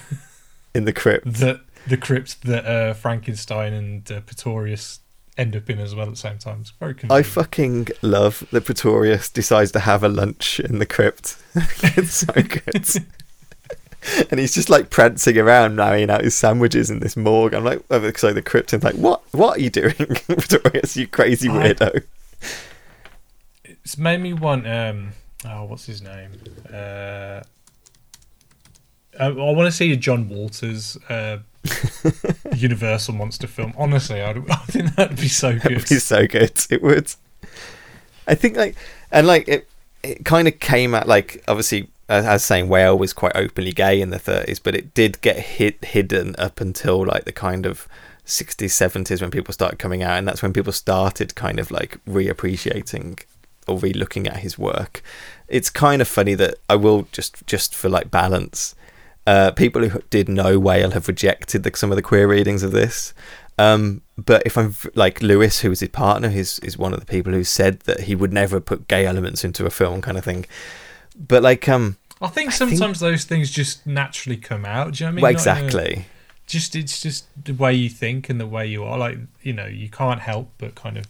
in the crypt that the crypt that uh, Frankenstein and uh, Pretorius end up in as well at the same time. It's very convenient. I fucking love that Pretorius decides to have a lunch in the crypt. It's so good. And he's just like prancing around, marrying out his sandwiches in this morgue. I'm like, oh, so the cryptid's like, what? What are you doing, Pretorius? You crazy weirdo! It's made me want. Um, oh, what's his name? Uh, I, I want to see a John Walters uh, Universal monster film. Honestly, I'd, I think that'd be so good. It'd be so good. It would. I think like and like it. It kind of came at like obviously. As I was saying, Whale was quite openly gay in the thirties, but it did get hid, hidden up until like the kind of sixties, seventies when people started coming out, and that's when people started kind of like reappreciating or re-looking at his work. It's kind of funny that I will just just for like balance, uh, people who did know Whale have rejected the, some of the queer readings of this, um, But if I'm like Lewis, who was his partner, is is one of the people who said that he would never put gay elements into a film, kind of thing. But like, um, I think I sometimes think... those things just naturally come out. Do you know what I mean? Well, exactly. Not, uh, just it's just the way you think and the way you are. Like, you know, you can't help but kind of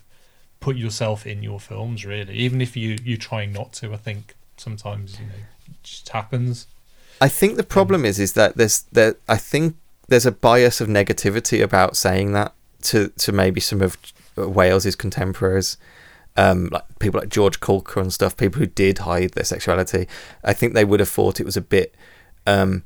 put yourself in your films, really, even if you you try not to. I think sometimes, you know, it just happens. I think the problem um, is is that there's there. I think there's a bias of negativity about saying that. To, to maybe some of Whale's contemporaries, um, like people like George Cukor and stuff, people who did hide their sexuality, I think they would have thought it was a bit um,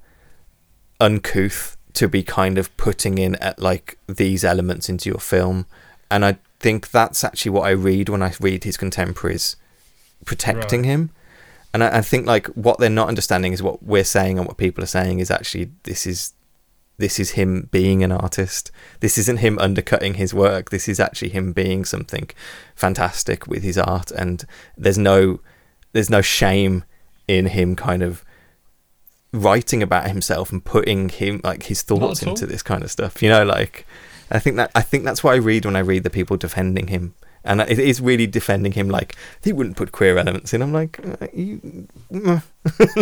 uncouth to be kind of putting in at like these elements into your film. And I think that's actually what I read when I read his contemporaries protecting right. him. And I, I think like what they're not understanding is what we're saying and what people are saying is actually this is This is him being an artist. This isn't him undercutting his work. This is actually him being something fantastic with his art. And there's no there's no shame in him kind of writing about himself and putting him like his thoughts into this kind of stuff. You know, like I think that I think that's what I read when I read the people defending him. And it is really defending him, like, he wouldn't put queer elements in. I'm like, you,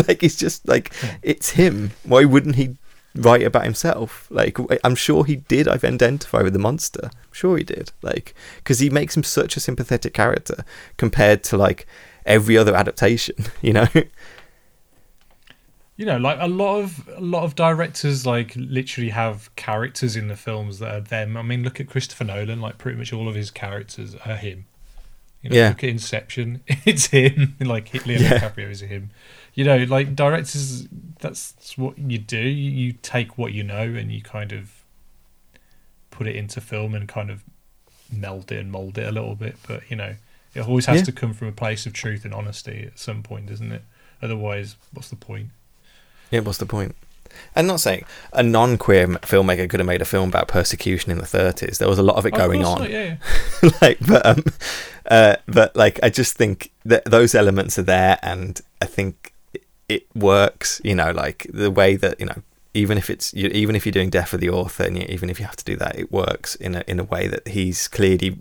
like, he's just like, it's him. Why wouldn't he write about himself? Like, I'm sure he did. I've identified with the monster. I'm sure he did. Like, because he makes him such a sympathetic character compared to like every other adaptation. You know. You know, like a lot of a lot of directors like literally have characters in the films that are them. I mean, look at Christopher Nolan. Like, pretty much all of his characters are him. You know, yeah. Look at Inception. It's him. Like Leonardo yeah. DiCaprio is him. You know, like directors, that's what you do. You take what you know and you kind of put it into film and kind of meld it and mold it a little bit. But, you know, it always has yeah. to come from a place of truth and honesty at some point, doesn't it? Otherwise, what's the point? Yeah, what's the point? And not saying a non-queer filmmaker could have made a film about persecution in the thirties. There was a lot of it oh, going of course on. Not, yeah, yeah. like, but, um, uh, but like, I just think that those elements are there, and I think it works, you know, like the way that, you know, even if it's you, even if you're doing Death of the Author, and you, even if you have to do that, it works in a in a way that he's clearly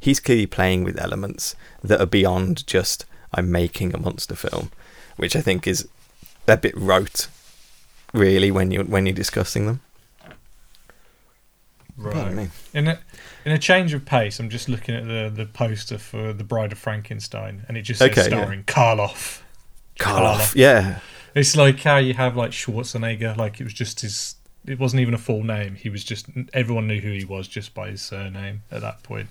he's clearly playing with elements that are beyond just I'm making a monster film, which I think is a bit rote, really, when you when you're discussing them. Right. In a in a change of pace, I'm just looking at the the poster for The Bride of Frankenstein, and it just says okay, starring yeah. Karloff. Karloff, yeah. It's like how you have like Schwarzenegger, like it was just his, it wasn't even a full name. He was just, everyone knew who he was just by his surname at that point.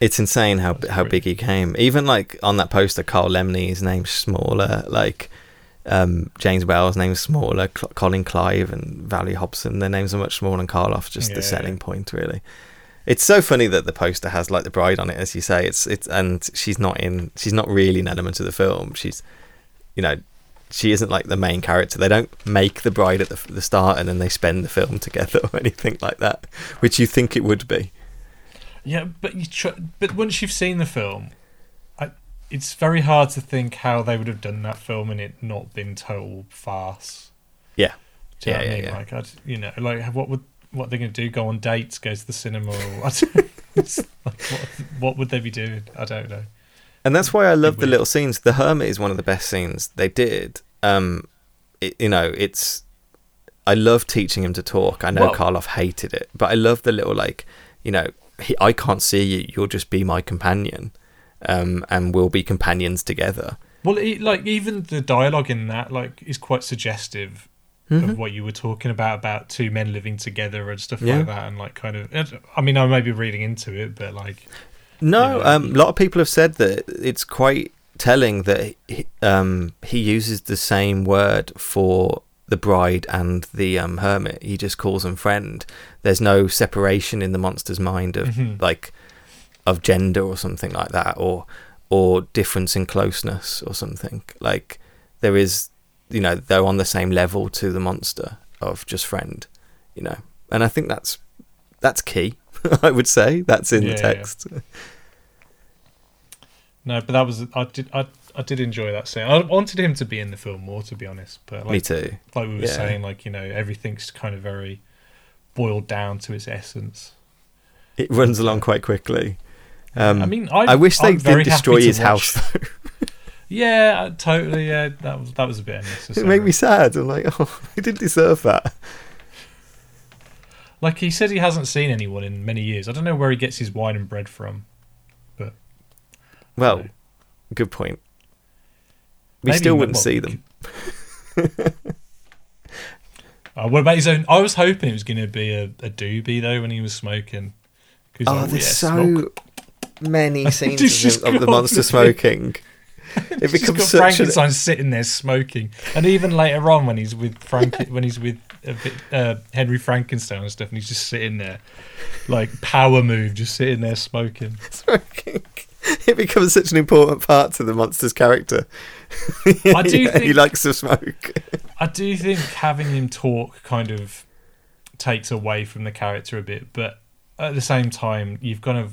It's insane how That's how big he came. Even like on that poster, Carl Laemmle, his name's smaller. Like um, James Whale's name's smaller. Cl- Colin Clive and Valerie Hobson, their names are much smaller than Karloff. Just yeah, the selling yeah. point, really. It's so funny that the poster has like the bride on it, as you say. It's it's and she's not in. She's not really an element of the film. She's You know, she isn't like the main character. They don't make the bride at the, the start and then they spend the film together or anything like that, which you think it would be. Yeah, but you tr- but once you've seen the film, I, it's very hard to think how they would have done that film and it not been total farce. Yeah, do you yeah, know what yeah, I mean? yeah. Like, I'd, you know, like what would what are they going to do? Go on dates? Go to the cinema? Or, I don't, it's like, what, what would they be doing? I don't know. And that's why I love the little scenes. The Hermit is one of the best scenes they did. Um, it, you know, it's... I love teaching him to talk. I know well, Karloff hated it, but I love the little, like, you know, he, I can't see you. You'll just be my companion. Um, and we'll be companions together. Well, it, like, even the dialogue in that, like, is quite suggestive mm-hmm. of what you were talking about, about two men living together and stuff yeah. like that. And, like, kind of... I mean, I may be reading into it, but, like... No, um, a lot of people have said that it's quite telling that he, um, he uses the same word for the bride and the um, hermit. He just calls them friend. There's no separation in the monster's mind of mm-hmm. like of gender or something like that, or or difference in closeness or something. Like there is, you know, they're on the same level to the monster of just friend, you know. And I think that's that's key. I would say that's in yeah, the text. Yeah. No, but that was I did I I did enjoy that scene. I wanted him to be in the film more, to be honest. But like, me too. Like we were yeah. saying, like, you know, everything's kind of very boiled down to its essence. It runs along quite quickly. Um, I mean, I'm, I wish they didn't destroy his watch. house. Yeah, totally. Yeah, that was that was a bit unnecessary. It made me sad. I'm like, oh, I didn't deserve that. Like he said, he hasn't seen anyone in many years. I don't know where he gets his wine and bread from, but well, know. good point. We Maybe still wouldn't see them. Uh, what about his own? I was hoping it was going to be a, a doobie though when he was smoking. Oh, like, there's yeah, so smoke. many scenes of, of the monster smoking. It becomes got such Frankenstein an... sitting there smoking, and even later on when he's with Frank, yeah. when he's with uh, uh, Henry Frankenstein and stuff, and he's just sitting there, like power move, just sitting there smoking. Smoking. It becomes such an important part to the monster's character. I do. Yeah, think, he likes to smoke. I do think having him talk kind of takes away from the character a bit, but at the same time, you've got to.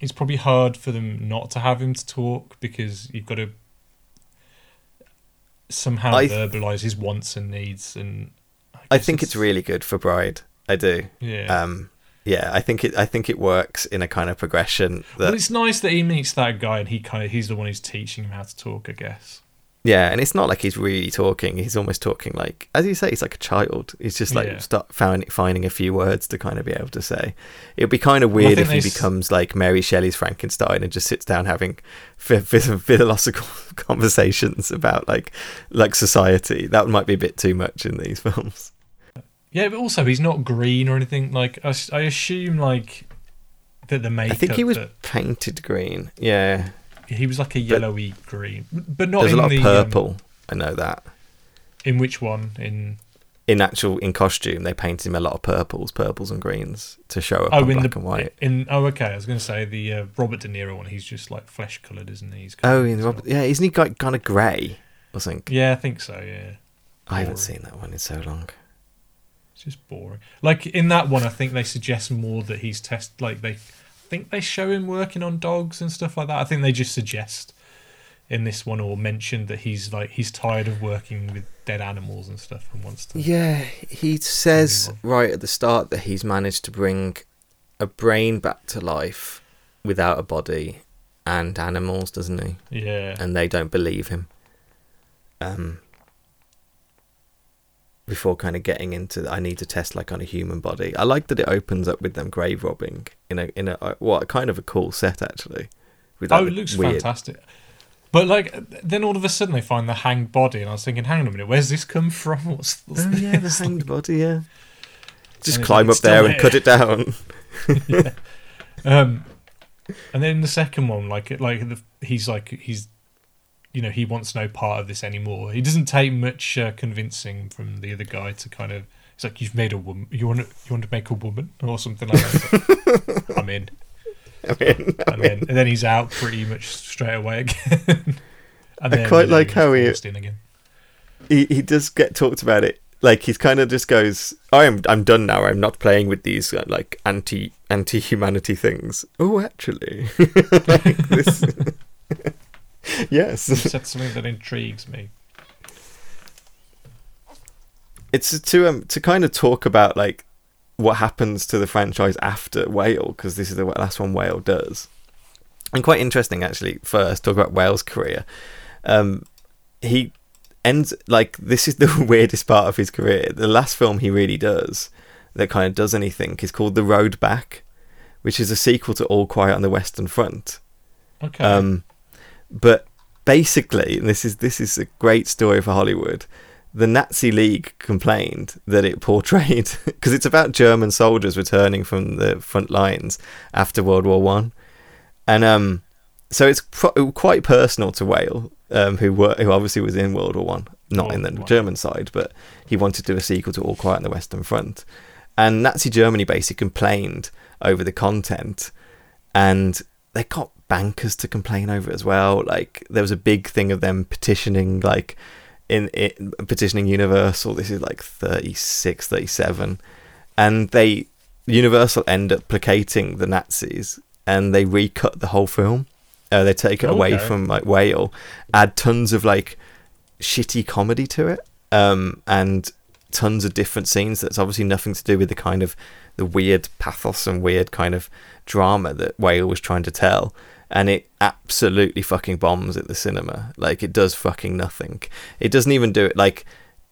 It's probably hard for them not to have him to talk because you've got to somehow I, verbalise his wants and needs. And I, I think it's, it's really good for Bride. I do. Yeah. Um, yeah. I think it. I think it works in a kind of progression. That, well, it's nice that he meets that guy and he kind of he's the one who's teaching him how to talk, I guess. Yeah, and it's not like he's really talking. He's almost talking like, as you say, he's like a child. He's just like yeah. start found, finding a few words to kind of be able to say. It'd be kind of weird well, if he s- becomes like Mary Shelley's Frankenstein and just sits down having philosophical conversations about like like society. That might be a bit too much in these films. Yeah, but also he's not green or anything. Like I, I assume like that the makeup. I think he was that- painted green. Yeah. He was like a yellowy but, green, but not there's in a lot the, of purple. Um, I know that. In which one? In in actual in costume, they painted him a lot of purples, purples and greens to show up oh, on in black the, and white. In oh, okay. I was going to say the uh, Robert De Niro one. He's just like flesh coloured, isn't he? He's oh, in Robert, yeah, isn't he like, kind of grey? I think. Yeah, I think so. Yeah. I haven't boring. seen that one in so long. It's just boring. Like in that one, I think they suggest more that he's test like they. I think they show him working on dogs and stuff like that. I think they just suggest in this one or mention that he's like he's tired of working with dead animals and stuff and wants to. Yeah, he says right at the start that he's managed to bring a brain back to life without a body and animals, doesn't he? Yeah. And they don't believe him. Um before kind of getting into I need to test like on a human body. I like that it opens up with them grave robbing in a in a what well, kind of a cool set actually. With, like, oh, it looks weird... fantastic. But like then all of a sudden they find the hanged body and I was thinking, hang on a minute, where's this come from? What's, what's oh this? Yeah, the hanged body, yeah. Just and climb up there and cut it down. Yeah. Um and then the second one like like the, he's like he's you know, he wants no part of this anymore. He doesn't take much uh, convincing from the other guy to kind of. It's like you've made a woman. You want to, you want to make a woman or something like that. I'm in. I'm in. I'm and, in. Then, and then he's out pretty much straight away again. And then I quite like how he, again. he he does get talked about it. Like he kind of just goes, I am I'm done now. I'm not playing with these uh, like anti anti humanity things. Oh, actually, like this. Yes. You said something that intrigues me. It's to um to kind of talk about like what happens to the franchise after Whale, because this is the last one Whale does. And quite interesting actually, first talk about Whale's career. Um he ends like this is the weirdest part of his career. The last film he really does that kind of does anything is called The Road Back, which is a sequel to All Quiet on the Western Front. Okay. Um But basically, and this is this is a great story for Hollywood, the Nazi League complained that it portrayed, because it's about German soldiers returning from the front lines after World War One, and um, so it's pro- quite personal to Whale, um, who were who obviously was in World War One, not World in the War. German side, but he wanted to do a sequel to All Quiet on the Western Front, and Nazi Germany basically complained over the content, and they got bankers to complain over it as well. Like there was a big thing of them petitioning like in it petitioning Universal. This is like thirty-six, thirty-seven, and they Universal end up placating the Nazis and they recut the whole film. Uh, they take it okay. away from like Whale, add tons of like shitty comedy to it, um and tons of different scenes that's obviously nothing to do with the kind of the weird pathos and weird kind of drama that Whale was trying to tell, and it absolutely fucking bombs at the cinema. Like, it does fucking nothing. It doesn't even do it. Like,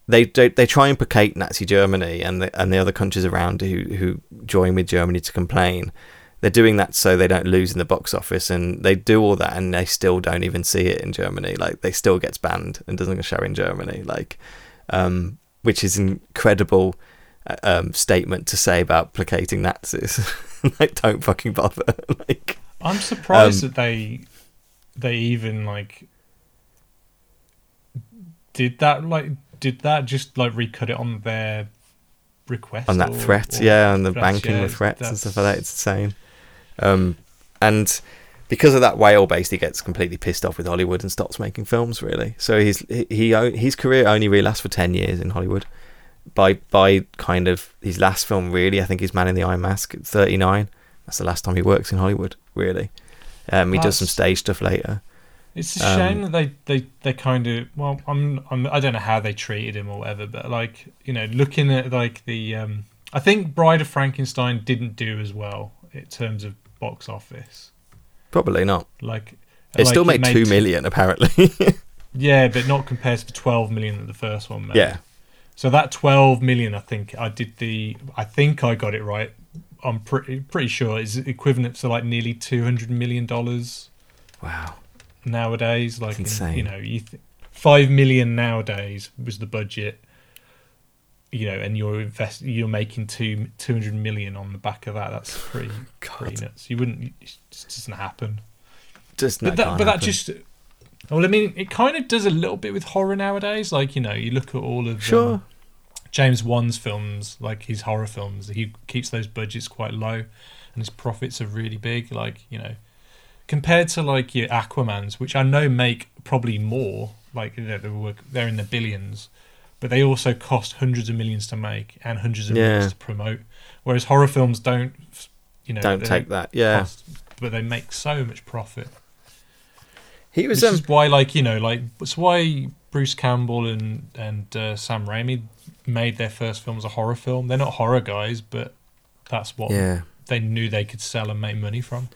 they they, they try and placate Nazi Germany and the, and the other countries around who who join with Germany to complain. They're doing that so they don't lose in the box office, and they do all that, and they still don't even see it in Germany. Like, they still gets banned and doesn't show in Germany. Like, um, which is an incredible um, statement to say about placating Nazis. Like, don't fucking bother. Like, I'm surprised um, that they they even like did that. Like, did that just like recut it on their request on that or, threat? Or yeah, on the threats, banking yeah, with threats and stuff like that. It's insane. Um, and because of that, Whale basically gets completely pissed off with Hollywood and stops making films, really. So his he his career only really lasts for ten years in Hollywood. By by kind of his last film, really, I think he's Man in the Iron Mask at thirty-nine. That's the last time he works in Hollywood, really. Um, he That's, does some stage stuff later. It's a um, shame that they, they, they kind of... Well, I'm, I'm, I don't know how they treated him or whatever, but, like, you know, looking at, like, the... Um, I think Bride of Frankenstein didn't do as well in terms of box office. Probably not. Like It like still made, it made two million, apparently. Yeah, but not compared to the twelve million that the first one made. Yeah. So that twelve million, I think I did the... I think I got it right. I'm pretty pretty sure is equivalent to like nearly two hundred million dollars. Wow! Nowadays, like in, you know, you th- five million nowadays was the budget. You know, and you're invest you're making two two hundred million on the back of that. That's pretty, pretty nuts. You wouldn't. It just doesn't happen. Just but that, but happen. that just. Well, I mean, it kind of does a little bit with horror nowadays. Like, you know, you look at all of sure. Um, James Wan's films, like his horror films, he keeps those budgets quite low and his profits are really big, like, you know, compared to like your Aquamans, which I know make probably more, like, you know, they were, they're in the billions, but they also cost hundreds of millions to make and hundreds of yeah. millions to promote, whereas horror films don't, you know, don't take that yeah cost, but they make so much profit. He was um... is why, like, you know, like it's why Bruce Campbell and and uh, Sam Raimi made their first film as a horror film. They're not horror guys, but that's what yeah. they knew they could sell and make money from.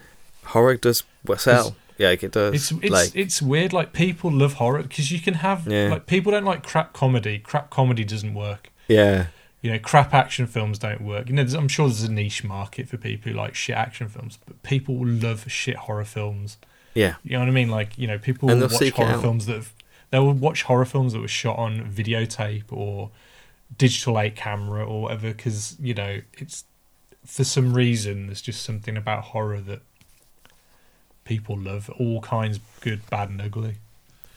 Horror does sell. Yeah, it does. It's it's, like, it's weird. Like, people love horror because you can have yeah. like people don't like crap comedy. Crap comedy doesn't work. Yeah, you know, crap action films don't work. You know, I'm sure there's a niche market for people who like shit action films, but people love shit horror films. Yeah, you know what I mean. Like, you know, people will watch horror films that have, they will watch horror films that were shot on videotape or digital eight camera or whatever, because, you know, it's for some reason there's just something about horror that people love, all kinds, good, bad and ugly.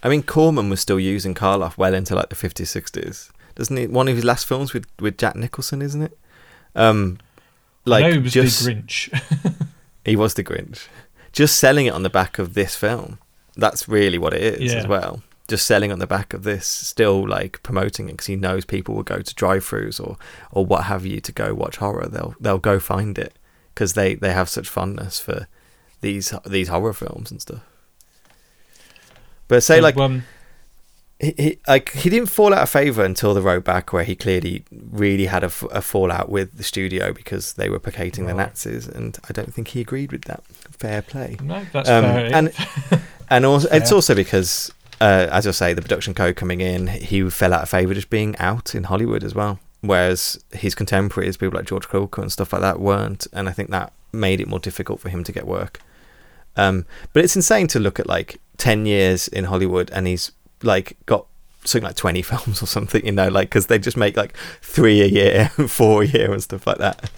I mean, Corman was still using Karloff well into like the fifties, sixties, doesn't he? One of his last films with with Jack Nicholson, isn't it? Um, like no, it was just, the Grinch. He was the Grinch, just selling it on the back of this film. That's really what it is, yeah. as well. Just selling on the back of this, still like promoting it because he knows people will go to drive-thrus or or what have you to go watch horror. They'll they'll go find it because they, they have such fondness for these these horror films and stuff. But say like um, he, he like he didn't fall out of favour until The Road Back, where he clearly really had a, a fallout with the studio because they were placating right. the Nazis, and I don't think he agreed with that. Fair play. No, that's um, fair. And and also, it's also because. Uh, as I say, the production code coming in, he fell out of favour just being out in Hollywood as well. Whereas his contemporaries, people like George Clooney and stuff like that, weren't. And I think that made it more difficult for him to get work. Um, but it's insane to look at like ten years in Hollywood and he's like got something like twenty films or something, you know, like, because they just make like three a year, four a year and stuff like that.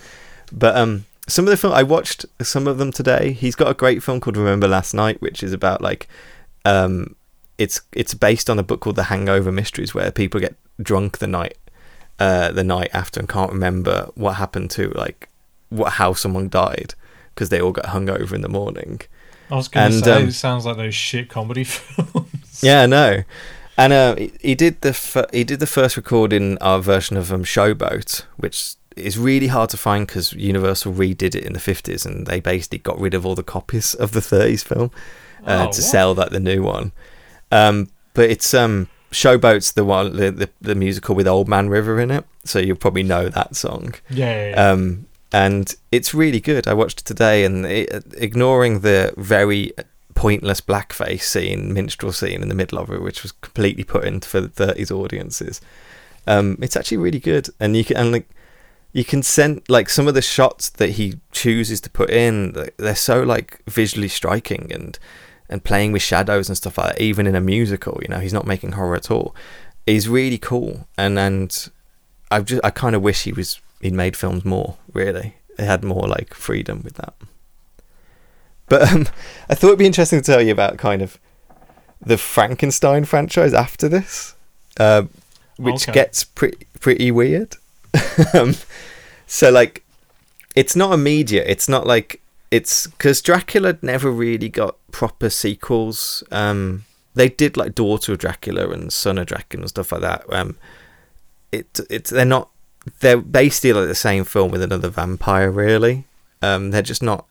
But um, some of the film I watched some of them today. He's got a great film called Remember Last Night, which is about like... Um, It's it's based on a book called The Hangover Mysteries, where people get drunk the night uh, the night after and can't remember what happened to like what how someone died because they all got hungover in the morning. I was going to say, um, it sounds like those shit comedy films. Yeah, I know. And uh, he, he did the f- he did the first recording our version of um, Showboat, which is really hard to find because Universal redid it in the fifties and they basically got rid of all the copies of the thirties film uh, oh, to wow. sell like the new one. Um, but it's um, Showboat's the one, the, the the musical with Old Man River in it, so you'll probably know that song. Yeah. yeah, yeah. Um, and it's really good. I watched it today, and it, ignoring the very pointless blackface scene, minstrel scene in the middle of it, which was completely put in for the thirties audiences, um, it's actually really good. And you can, and like, you can send, like, some of the shots that he chooses to put in, they're so, like, visually striking, and and playing with shadows and stuff like that, even in a musical, you know, he's not making horror at all, is really cool. And and I've just, I kind of wish he was, he'd made films more, really. They had more, like, freedom with that. But um, I thought it'd be interesting to tell you about kind of the Frankenstein franchise after this, uh, which okay. gets pretty, pretty weird. um, so, like, it's not immediate. It's not like, it's because Dracula never really got proper sequels. Um, they did, like, Daughter of Dracula and Son of Dracula and stuff like that. Um, it it's they're not they're basically like the same film with another vampire, really. Um, they're just not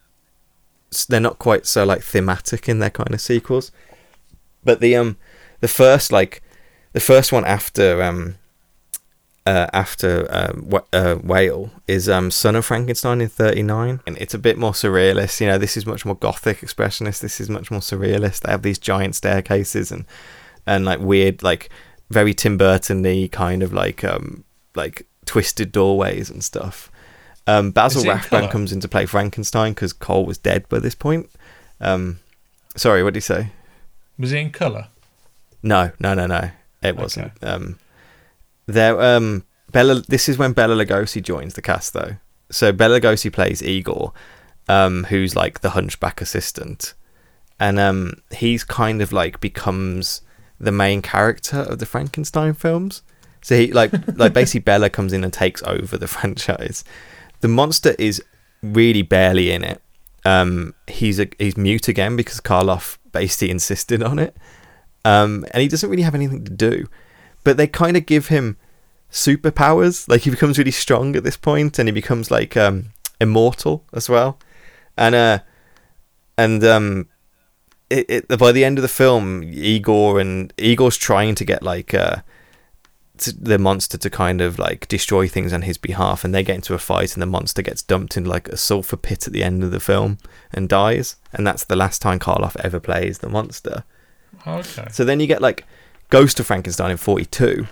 they're not quite so, like, thematic in their kind of sequels. But the um the first like the first one after um. Uh, after uh, w- uh, Whale is um, Son of Frankenstein in thirty-nine, and it's a bit more surrealist. You know, this is much more gothic expressionist. This is much more surrealist. They have these giant staircases and and like weird, like very Tim Burton-y kind of like um, like twisted doorways and stuff. Um, Basil Rathbone comes in to play Frankenstein because Cole was dead by this point. Um, sorry, what did you say? Was it in colour? No, no, no, no. It wasn't. Okay. Um, There, um, Bela, this is when Bela Lugosi joins the cast, though. So Bela Lugosi plays Igor, um, who's like the hunchback assistant, and um, he's kind of like becomes the main character of the Frankenstein films. So he like like basically Bela comes in and takes over the franchise. The monster is really barely in it. Um, he's a, he's mute again because Karloff basically insisted on it, um, and he doesn't really have anything to do. But they kind of give him superpowers. Like, he becomes really strong at this point, and he becomes like um, immortal as well. And uh, and um, it, it by the end of the film, Igor and Igor's trying to get like uh, to, the monster to kind of like destroy things on his behalf, and they get into a fight, and the monster gets dumped in like a sulfur pit at the end of the film and dies. And that's the last time Karloff ever plays the monster. Okay. So then you get like Ghost of Frankenstein in forty-two,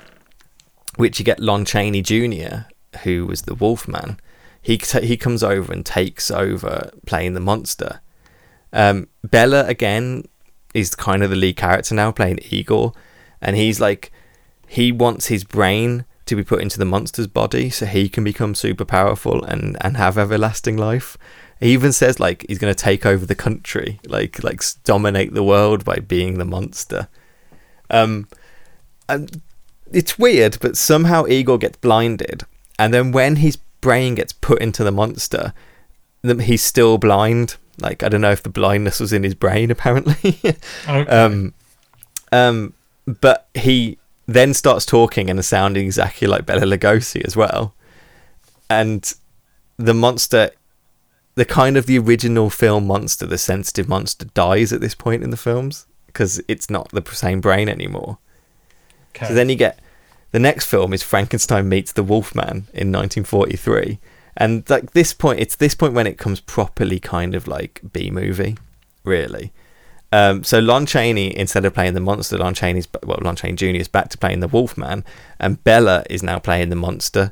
which you get Lon Chaney Junior, who was the Wolfman. He t- he comes over and takes over playing the monster. Um, Bela, again, is kind of the lead character now, playing Igor. And he's like, he wants his brain to be put into the monster's body so he can become super powerful and, and have everlasting life. He even says, like, he's going to take over the country, like like dominate the world by being the monster. Um, and it's weird, but somehow Igor gets blinded, and then when his brain gets put into the monster, he's still blind. Like, I don't know if the blindness was in his brain, apparently. Okay. Um, um, but he then starts talking and sounding exactly like Bela Lugosi as well. And the monster, the kind of the original film monster, the sensitive monster, dies at this point in the films, because it's not the same brain anymore. Okay. So then you get, the next film is Frankenstein meets the Wolfman in nineteen forty-three, and like this point, it's this point when it comes properly kind of like B movie, really. Um, so Lon Chaney, instead of playing the monster, Lon Chaney's well, Lon Chaney Junior is back to playing the Wolfman, and Bela is now playing the monster,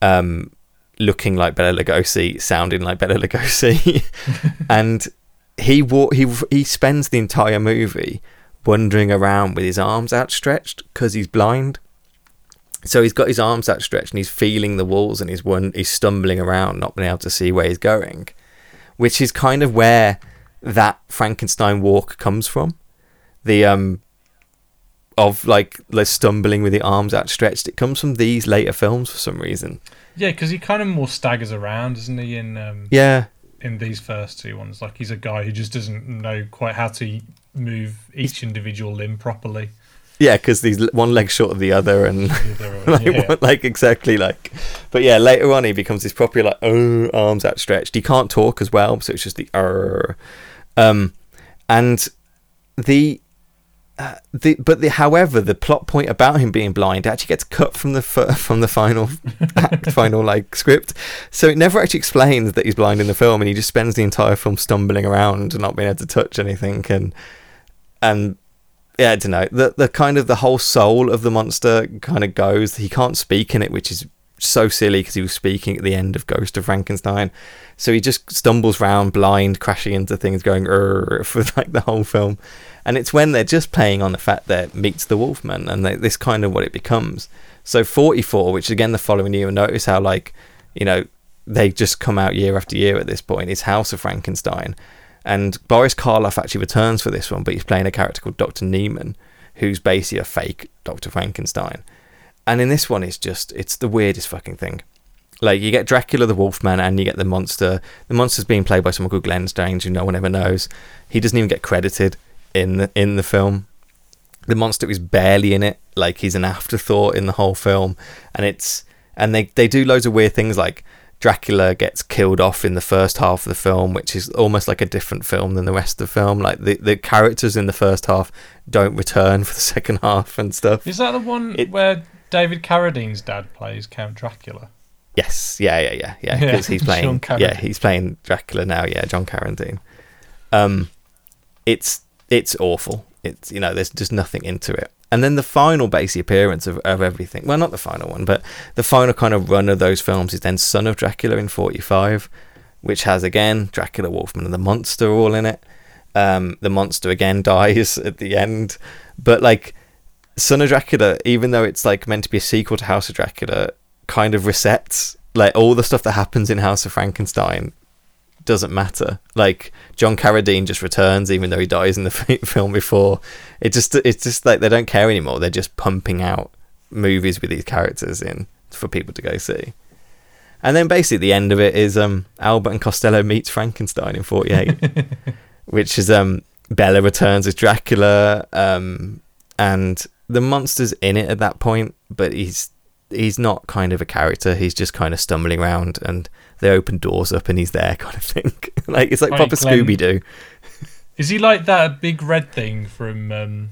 um, looking like Bela Lugosi, sounding like Bela Lugosi, and. He wa- he he spends the entire movie wandering around with his arms outstretched because he's blind. So he's got his arms outstretched and he's feeling the walls, and he's one- he's stumbling around, not being able to see where he's going, which is kind of where that Frankenstein walk comes from. The um of like the stumbling with the arms outstretched. It comes from these later films for some reason. Yeah, because he kind of more staggers around, isn't he? In um... yeah. in these first two ones, like, he's a guy who just doesn't know quite how to move each individual limb properly. Yeah, because he's one leg short of the other, and the other like, yeah. one, like exactly like. But yeah, later on he becomes this proper like oh arms outstretched. He can't talk as well, so it's just the uh. Um, and the Uh, the, but the, however, the plot point about him being blind actually gets cut from the from the final act, final like script. So it never actually explains that he's blind in the film, and he just spends the entire film stumbling around and not being able to touch anything. And and yeah, I don't know. The the kind of the whole soul of the monster kind of goes. He can't speak in it, which is so silly because he was speaking at the end of Ghost of Frankenstein. So he just stumbles around blind, crashing into things, going for like the whole film. And it's when they're just playing on the fact that meets the Wolfman, and they, this kind of what it becomes. So forty-four, which again the following year, notice how like, you know, they just come out year after year at this point, is House of Frankenstein. And Boris Karloff actually returns for this one, but he's playing a character called Doctor Neiman, who's basically a fake Doctor Frankenstein. And in this one, it's just, it's the weirdest fucking thing. Like, you get Dracula the Wolfman and you get the monster. The monster's being played by someone called Glenn Strange, who no one ever knows. He doesn't even get credited in the in the film. The monster is barely in it. Like, he's an afterthought in the whole film. And it's and they, they do loads of weird things, like Dracula gets killed off in the first half of the film, which is almost like a different film than the rest of the film. Like, the, the characters in the first half don't return for the second half and stuff. Is that the one it, where David Carradine's dad plays Count Dracula? Yes, yeah, yeah, yeah, yeah. Because yeah, he's playing, yeah, he's playing Dracula now. Yeah, John Carradine. Um, it's it's awful. It's, you know, there's just nothing into it. And then the final basic appearance of, of everything. Well, not the final one, but the final kind of run of those films is then Son of Dracula in forty-five, which has again Dracula, Wolfman, and the monster all in it. Um, the monster again dies at the end, but like, Son of Dracula, even though it's like meant to be a sequel to House of Dracula, kind of resets. Like, all the stuff that happens in House of Frankenstein doesn't matter. Like, John Carradine just returns, even though he dies in the film before. It just, it's just like they don't care anymore. They're just pumping out movies with these characters in for people to go see. And then basically the end of it is um, Albert and Costello meets Frankenstein in forty-eight, which is um, Bela returns as Dracula, um, and the monster's in it at that point, but he's he's not kind of a character. He's just kind of stumbling around, and they open doors up and he's there, kind of thing. Like, it's like Wait, proper Glenn, Scooby Doo. Is he like that big red thing from um,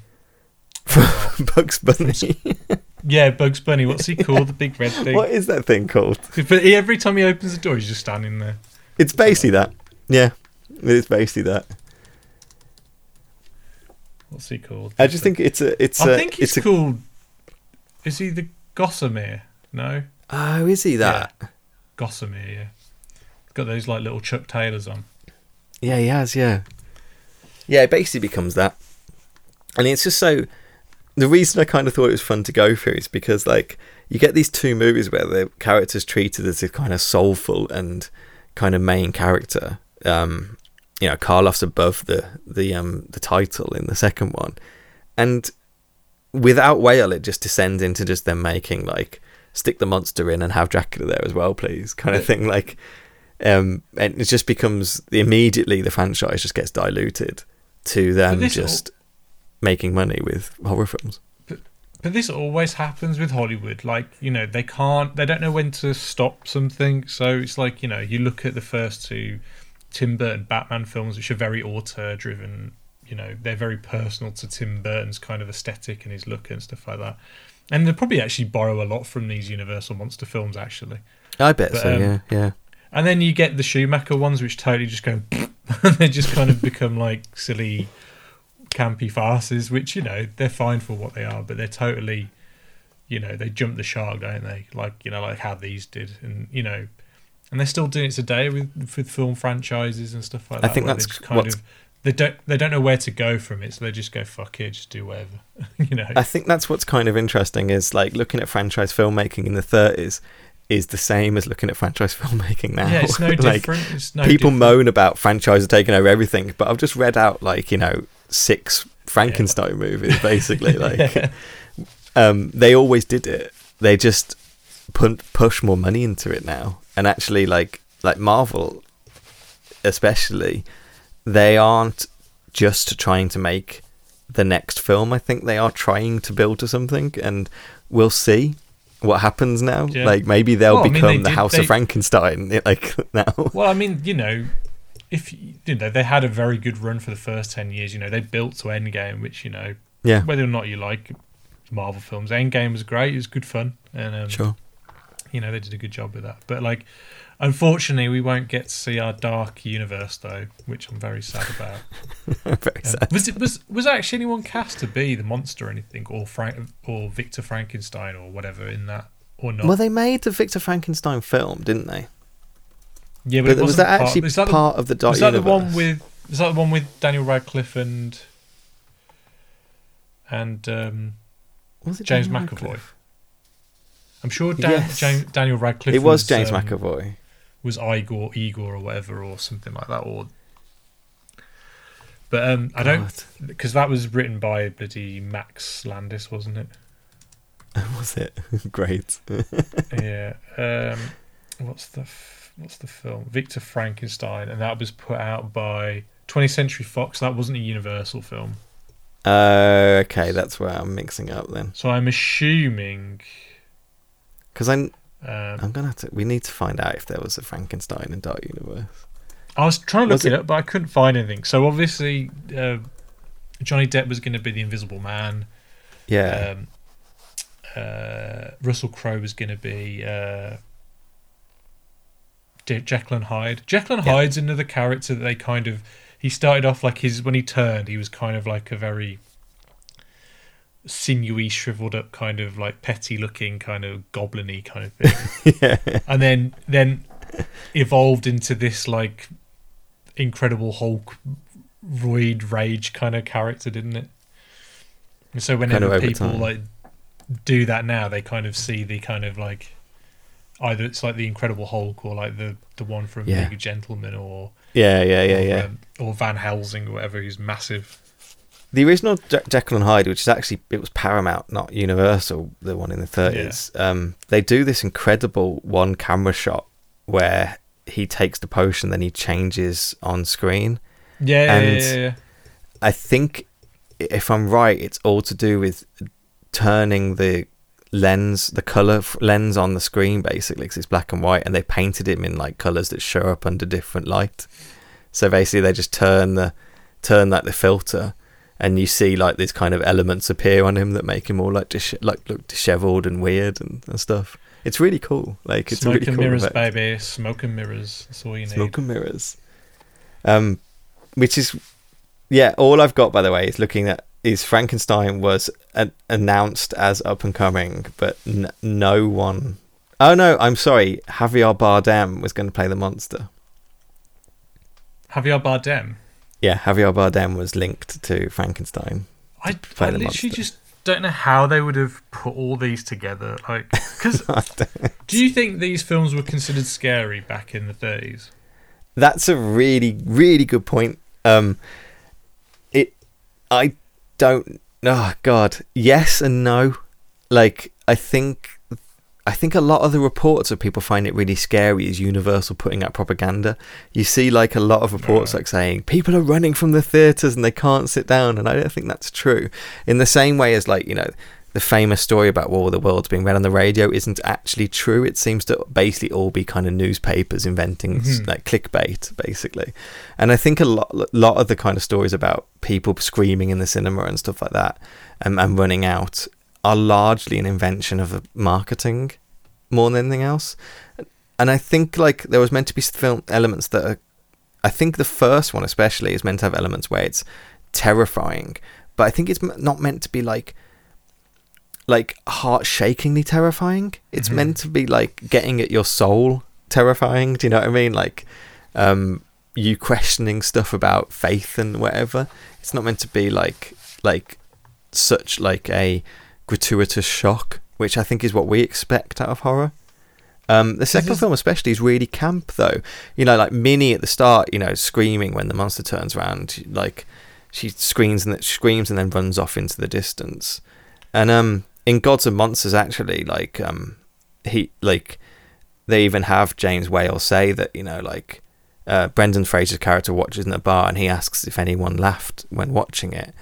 from Bugs Bunny? From, yeah, Bugs Bunny. What's he called? Yeah. The big red thing. What is that thing called? But every time he opens the door, he's just standing there. It's basically that. Yeah, it's basically that. What's he called? I just think it's a. It's I a, think he's it's a... called. Is he the Gossamer? No. Oh, is he that? Yeah. Gossamer, yeah. He's got those like little Chuck Taylors on. Yeah, he has. Yeah. Yeah, it basically becomes that, and it's just so. The reason I kind of thought it was fun to go through is because, like, you get these two movies where the character's treated as a kind of soulful and kind of main character. Um, You know, Karloff's above the the um the title in the second one, and without Whale, it just descends into just them making like stick the monster in and have Dracula there as well, please, kind of thing. Like, um, and it just becomes immediately the franchise just gets diluted to them just al- making money with horror films. But but this always happens with Hollywood. Like, you know, they can't, they don't know when to stop something. So it's like, you know, you look at the first two Tim Burton Batman films, which are very auteur-driven, you know, they're very personal to Tim Burton's kind of aesthetic and his look and stuff like that. And they probably actually borrow a lot from these Universal monster films, actually. I bet but, so, um, yeah, yeah. And then you get the Schumacher ones, which totally just go, and they just kind of become like silly, campy farces, which, you know, they're fine for what they are, but they're totally, you know, they jump the shark, don't they? Like, you know, like how these did, and, you know, and they're still doing it today with, with film franchises and stuff like that. I think that's kind what's... of they don't they don't know where to go from it, so they just go fuck it, just do whatever. You know. I think that's what's kind of interesting is like looking at franchise filmmaking in the thirties is the same as looking at franchise filmmaking now. Yeah, it's no different. Like, it's no people different. Moan about franchises taking over everything, but I've just read out like, you know, six Frankenstein yeah. movies basically. Like, yeah. um, they always did it. They just push more money into it now, and actually like like Marvel especially, they aren't just trying to make the next film. I think they are trying to build to something, and we'll see what happens now. Yeah. Like maybe they'll well, become I mean, they the did, House they... of Frankenstein like now. Well, I mean, you know, if you know, they had a very good run for the first ten years, you know, they built to Endgame, which, you know, Yeah. Whether or not you like Marvel films, Endgame was great. It was good fun, and um, sure, you know, they did a good job with that. But like, unfortunately, we won't get to see our dark universe though, which I'm very sad about. very um, sad. Was it was was actually anyone cast to be the monster or anything, or Frank or Victor Frankenstein or whatever in that, or not? Well, they made the Victor Frankenstein film, didn't they? Yeah, but, but it was that part, actually was that part the, of the dark was that universe? The one with was that the one with Daniel Radcliffe and and um, was it James Daniel McAvoy? Radcliffe? I'm sure Dan, yes. James, Daniel Radcliffe. It was, was James um, McAvoy. Was Igor, Igor, or whatever, or something like that, or. But um, I don't, because that was written by bloody Max Landis, wasn't it? Was it? Great. Yeah. Um, what's the f- what's the film? Victor Frankenstein, and that was put out by twentieth Century Fox. That wasn't a Universal film. Uh, okay, that's where I'm mixing up then. So I'm assuming. Because I'm, um, I'm gonna have to. We need to find out if there was a Frankenstein in Dark Universe. I was trying to look it up, but I couldn't find anything. So obviously, uh, Johnny Depp was going to be the Invisible Man. Yeah. Um, uh, Russell Crowe was going to be uh, Jekyll and Hyde. Jekyll and yeah. Hyde's another character that they kind of. He started off like his when he turned, he was kind of like a very. Sinewy, shriveled up, kind of like petty-looking, kind of goblin-y kind of thing, yeah. And then then evolved into this like incredible Hulk, roid rage kind of character, didn't it? And so whenever kind of people time. like do that now, they kind of see the kind of like either it's like the Incredible Hulk or like the the one from yeah. League of Gentlemen or yeah, yeah, yeah, or, yeah, um, or Van Helsing or whatever, who's massive. The original Je- Jekyll and Hyde, which is actually, it was Paramount, not Universal, the one in the thirties, yeah. um, they do this incredible one-camera shot where he takes the potion, then he changes on screen. Yeah, and yeah, yeah, yeah. I think, if I'm right, it's all to do with turning the lens, the colour lens on the screen, basically, because it's black and white, and they painted him in like colours that show up under different light. So basically, they just turn the turn like the filter. And you see like these kind of elements appear on him that make him all like dis- like look dishevelled and weird and, and stuff. It's really cool. Like it's smoke a really and cool mirrors, effect. Baby. Smoke and mirrors. That's all you smoke need. Smoke and mirrors. Um, which is yeah. All I've got, by the way, is looking at is Frankenstein was an- announced as up and coming, but n- no one. Oh no, I'm sorry. Javier Bardem was going to play the monster. Javier Bardem. Yeah, Javier Bardem was linked to Frankenstein. I, I literally monster. just don't know how they would have put all these together. Like, cause do you think these films were considered scary back in the thirties? That's a really, really good point. Um, it, I don't. Oh God, yes and no. Like, I think, I think a lot of the reports of people find it really scary is Universal putting out propaganda. You see like a lot of reports yeah. like saying people are running from the theatres and they can't sit down, and I don't think that's true. In the same way as like, you know, the famous story about War of the Worlds being read on the radio isn't actually true. It seems to basically all be kind of newspapers inventing mm-hmm. like clickbait basically. And I think a lot, a lot of the kind of stories about people screaming in the cinema and stuff like that and, and running out are largely an invention of marketing more than anything else. And I think like there was meant to be film elements that are, I think the first one especially is meant to have elements where it's terrifying, but I think it's not meant to be like like heart-shakingly terrifying. It's mm-hmm. meant to be like getting at your soul terrifying. Do you know what I mean? Like um you questioning stuff about faith and whatever. It's not meant to be like like such like a gratuitous shock, which I think is what we expect out of horror. Um, the second film especially is really camp though. You know, like Minnie at the start, you know, screaming when the monster turns around, like she screams and screams and then runs off into the distance. And um, in Gods and Monsters actually, like um, he like they even have James Whale say that, you know, like uh, Brendan Fraser's character watches in a bar and he asks if anyone laughed when watching it.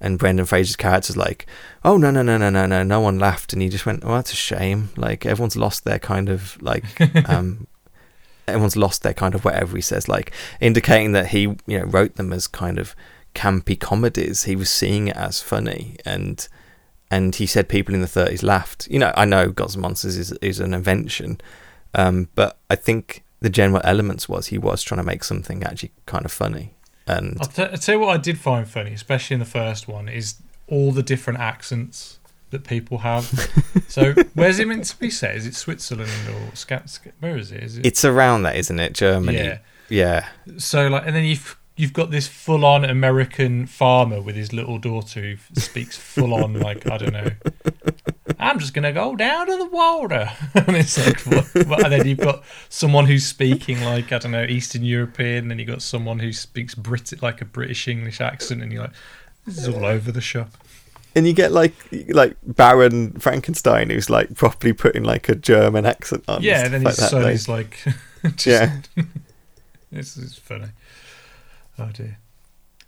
And Brendan Fraser's character's like, oh, no, no, no, no, no, no, no one laughed. And he just went, oh, that's a shame. Like, everyone's lost their kind of, like, um, everyone's lost their kind of whatever he says, like, indicating that he, you know, wrote them as kind of campy comedies, he was seeing it as funny, and and he said people in the thirties laughed. You know, I know Gods and Monsters is is an invention, um, but I think the general elements was he was trying to make something actually kind of funny. And I'll, t- I'll tell you what I did find funny, especially in the first one, is all the different accents that people have. So where's it meant to be set? Is it Switzerland or Sc- Sc- where is it? Is it? It's around that, isn't it? Germany. Yeah. Yeah. So like, and then you've you've got this full-on American farmer with his little daughter who speaks full-on like, I don't know, I'm just gonna go down to the water. And it's like, what, what? And then you've got someone who's speaking like, I don't know, Eastern European. And then you've got someone who speaks Brit- like a British English accent, and you're like, this is all over the shop. And you get like like Baron Frankenstein, who's like properly putting like a German accent on. Yeah, and then his son is like, just, yeah, it's, it's funny. Oh dear.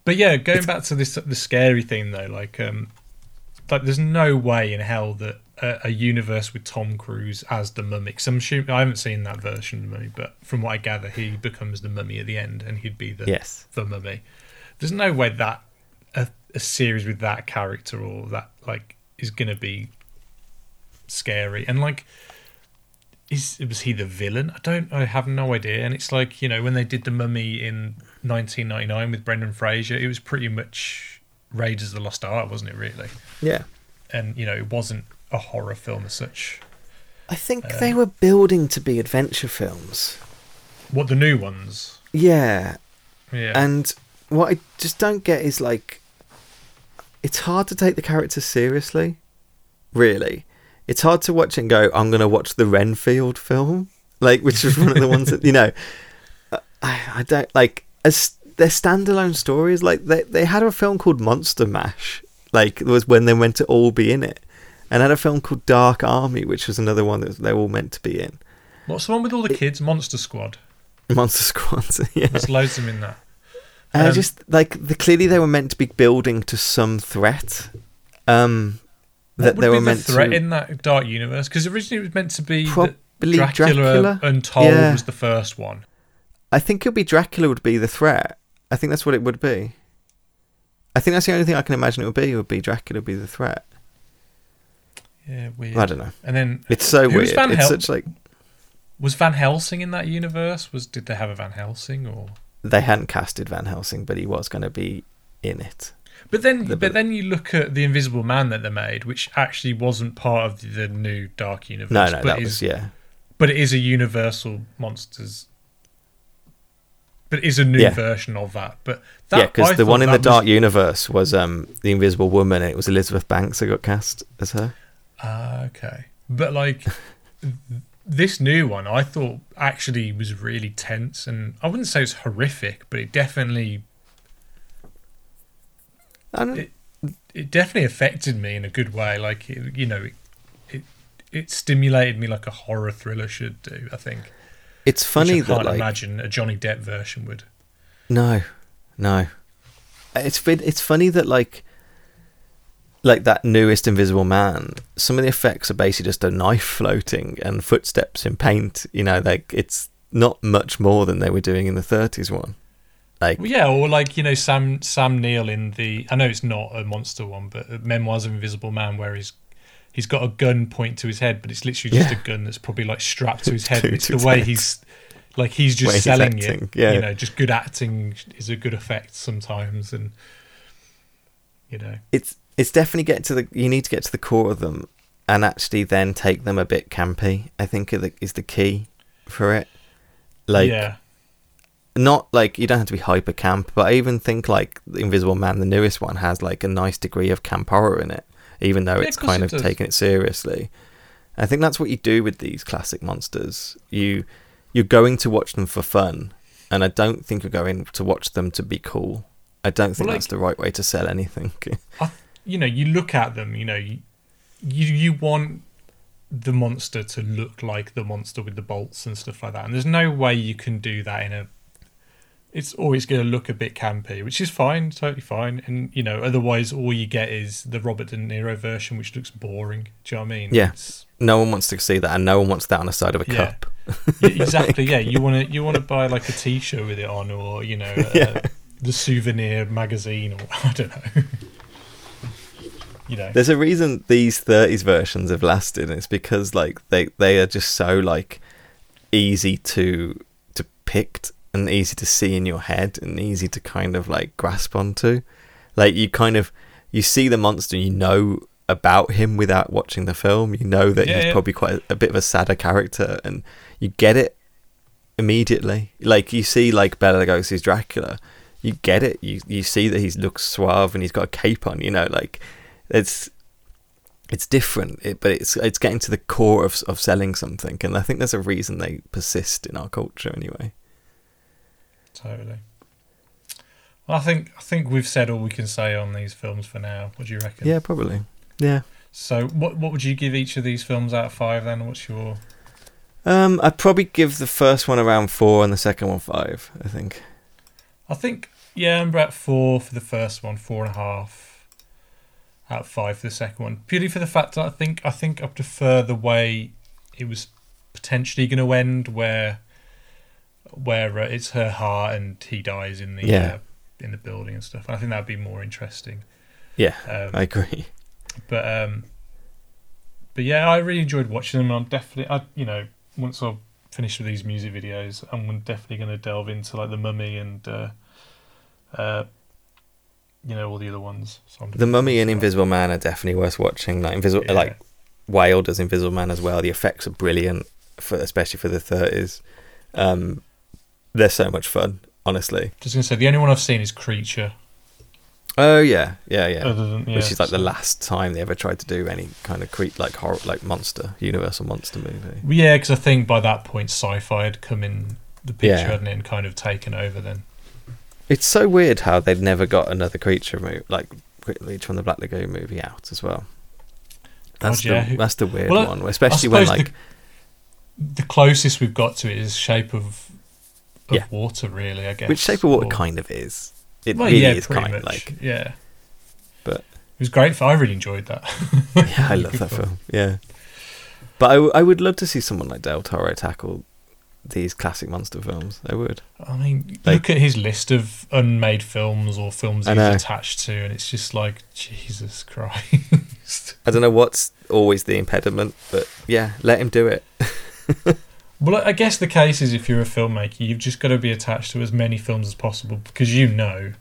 But yeah, going it's... back to this the scary thing though, like um, like there's no way in hell that a, a universe with Tom Cruise as the Mummy. Because I'm assuming, I haven't seen that version of the Mummy, but from what I gather, he becomes the Mummy at the end, and he'd be the yes. the Mummy. There's no way that a, a series with that character or that like is gonna be scary. And like, is was he the villain? I don't. I have no idea. And it's like, you know, when they did the Mummy in nineteen ninety-nine with Brendan Fraser, it was pretty much Raiders of the Lost Ark, wasn't it? Really? Yeah. And you know, it wasn't a horror film as such. I think uh, they were building to be adventure films. What, the new ones? Yeah. Yeah. And what I just don't get is like, it's hard to take the characters seriously. Really. It's hard to watch and go, I'm going to watch the Renfield film, like, which is one of the ones that, you know, I, I don't like as their standalone stories. Like they, they had a film called Monster Mash, like it was when they went to all be in it, and had a film called Dark Army, which was another one that they were all meant to be in. What's the one with all the kids? Monster Squad. Monster Squad. Yeah, there's loads of them in that. Um, and I just like the clearly they were meant to be building to some threat. Um. That what would they were be the meant threat to... in that dark universe? Because originally it was meant to be Dracula, Dracula Untold yeah. was the first one. I think it would be Dracula would be the threat. I think that's what it would be. I think that's the only thing I can imagine it would be. It would be Dracula would be the threat. Yeah, weird. I don't know. And then it's so weird. Van it's Hel- such like. Was Van Helsing in that universe? Was did they have a Van Helsing or? They hadn't casted Van Helsing, but he was going to be in it. But then, the, but then you look at The Invisible Man that they made, which actually wasn't part of the, the new Dark Universe. No, no, but that is, was, yeah. But it is a Universal Monsters. But it is a new yeah. version of that. But that, yeah, because the one in the Dark was, Universe was um, The Invisible Woman, and it was Elizabeth Banks that got cast as her. Uh, okay. But like, this new one, I thought actually was really tense. And I wouldn't say it's horrific, but it definitely... It, it definitely affected me in a good way. Like, it, you know, it, it it stimulated me like a horror thriller should do, I think. It's funny that I can't that, like, imagine a Johnny Depp version would. No, no. It's it's funny that like like that newest Invisible Man, some of the effects are basically just a knife floating and footsteps in paint. You know, like it's not much more than they were doing in the thirties one. Like, well, yeah, or like, you know, Sam Sam Neill in the, I know it's not a monster one, but Memoirs of Invisible Man, where he's he's got a gun pointed to his head, but it's literally just yeah. a gun that's probably like strapped to his head. It's the way he's like he's just selling it. Yeah. You know, just good acting is a good effect sometimes, and you know, it's it's definitely get to the you need to get to the core of them, and actually then take them a bit campy. I think is the key for it. Like, yeah. Not like you don't have to be hyper camp, but I even think like The Invisible Man, the newest one, has like a nice degree of camp horror in it, even though yeah, it's kind it of does. taking it seriously. I think that's what you do with these classic monsters. You you're going to watch them for fun, and I don't think you're going to watch them to be cool. I don't think well, like, that's the right way to sell anything. I, you know, you look at them. You know, you, you you want the monster to look like the monster with the bolts and stuff like that. And there's no way you can do that in a it's always going to look a bit campy, which is fine, totally fine. And, you know, otherwise all you get is the Robert De Niro version, which looks boring. Do you know what I mean? Yeah. It's, no one wants to see that, and no one wants that on the side of a yeah. cup. Yeah, exactly, like, yeah. You want to you want to buy, like, a T-shirt with it on, or, you know, a yeah. the souvenir magazine, or I don't know. You know, there's a reason these thirties versions have lasted. It's because like they they are just so like easy to depict and easy to see in your head and easy to kind of like grasp onto. Like you kind of you see the monster, you know about him without watching the film. You know that yeah, he's yeah. probably quite a, a bit of a sadder character, and you get it immediately. Like you see like Bela Lugosi's Dracula, you get it. You you see that he looks suave and he's got a cape on. You know, like it's it's different, it, but it's it's getting to the core of of selling something. And I think there's a reason they persist in our culture anyway. Totally. Well, I think I think we've said all we can say on these films for now. What do you reckon? Yeah, probably. Yeah. So what what would you give each of these films out of five then? What's your Um I'd probably give the first one around four and the second one five, I think. I think yeah, I'm about four for the first one, four and a half out of five for the second one. Purely for the fact that I think I think I prefer the way it was potentially gonna end, where where uh, it's her heart and he dies in the yeah. uh, in the building and stuff. I think that'd be more interesting. Yeah. Um, I agree. But um, but yeah, I really enjoyed watching them. I'm definitely, I you know, once I've finished with these music videos, I'm definitely going to delve into like The Mummy and uh, uh, you know all the other ones. So I'm The Mummy and Invisible Man are definitely worth watching. Like Invisible, yeah. like Whale does Invisible Man as well. The effects are brilliant, for especially for the thirties. Um, they're so much fun, honestly. Just gonna say the only one I've seen is Creature. Oh yeah, yeah, yeah. Other than, yeah. Which is like the last time they ever tried to do any kind of creep, like horror, like monster, Universal monster movie. Yeah, because I think by that point sci-fi had come in the picture, yeah. hadn't it, and kind of taken over then. It's so weird how they've never got another Creature movie, like Creature from the Black Lagoon movie, out as well. That's God, yeah. the that's the weird well, one, especially when like the, the closest we've got to it is Shape of of yeah. Water, really. I guess which Shape of Water or, kind of is. It well, really yeah, is kind of like yeah, but it was great. I really enjoyed that. yeah, I love that film. film. Yeah, but I, w- I would love to see someone like Del Toro tackle these classic monster films. I would. I mean, like, look at his list of unmade films or films he's attached to, and it's just like Jesus Christ. I don't know what's always the impediment, but yeah, let him do it. Well, I guess the case is if you're a filmmaker, you've just got to be attached to as many films as possible because you know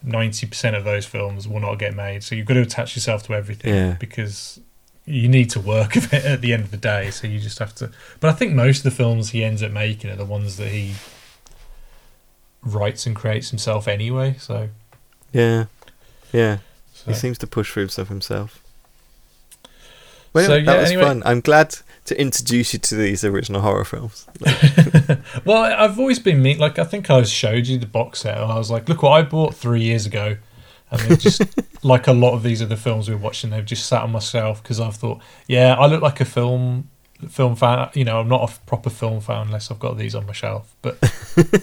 ninety percent of those films will not get made. So you've got to attach yourself to everything yeah. because you need to work at it at the end of the day. So you just have to... But I think most of the films he ends up making are the ones that he writes and creates himself anyway. So Yeah, yeah. So. He seems to push through stuff himself. Well, so, that yeah, was anyway. fun. I'm glad... to introduce you to these original horror films. Well, I've always been mean. Like, I think I showed you the box set and I was like, look what I bought three years ago. And they just, like a lot of these other films we're watching, they've just sat on my shelf because I've thought, yeah, I look like a film film fan. You know, I'm not a proper film fan unless I've got these on my shelf. But,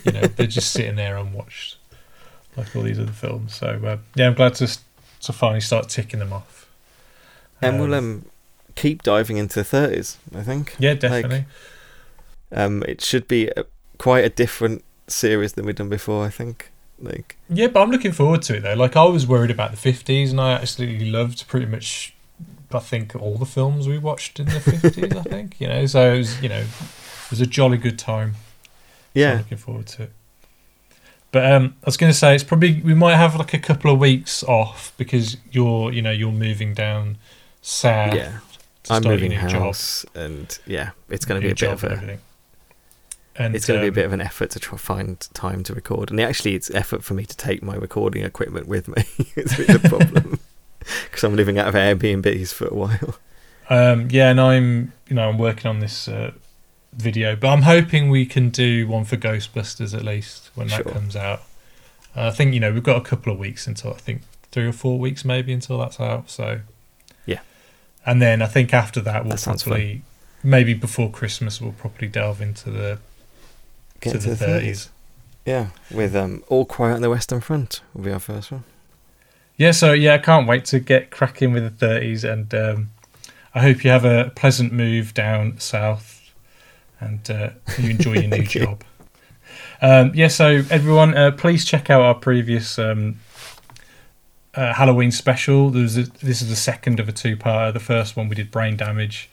you know, they're just sitting there unwatched, like all these other films. So, uh, yeah, I'm glad to to finally start ticking them off. Um, and we'll... Um, keep diving into the thirties, I think. Yeah, definitely. Like, um, it should be a, quite a different series than we've done before, I think. Like, yeah, but I'm looking forward to it though. Like, I was worried about the fifties, and I absolutely loved pretty much, I think, all the films we watched in the fifties. I think, you know, so it was, you know, it was a jolly good time. Yeah, so I'm looking forward to it. But um, I was going to say it's probably we might have like a couple of weeks off because you're, you know, you're moving down south. Yeah. I'm moving house, job. and yeah, it's going to be a bit of a. And and, it's going to um, be a bit of an effort to try find time to record, and actually, it's effort for me to take my recording equipment with me. It's a bit of a problem because I'm living out of Airbnbs for a while. Um, yeah, and I'm, you know, I'm working on this uh, video, but I'm hoping we can do one for Ghostbusters at least when that sure. comes out. Uh, I think you know we've got a couple of weeks until I think three or four weeks maybe until that's out. So. And then I think after that, we'll that probably, fun. maybe before Christmas, we'll probably delve into the Get to the, the thirties. thirties. Yeah, with um, All Quiet on the Western Front will be our first one. Yeah, so yeah, I can't wait to get cracking with the thirties, and um, I hope you have a pleasant move down south, and uh, you enjoy your new job. Um, yeah, so everyone, uh, please check out our previous um, uh, Halloween special. There was a, this is the second of a two-parter. The first one we did Brain Damage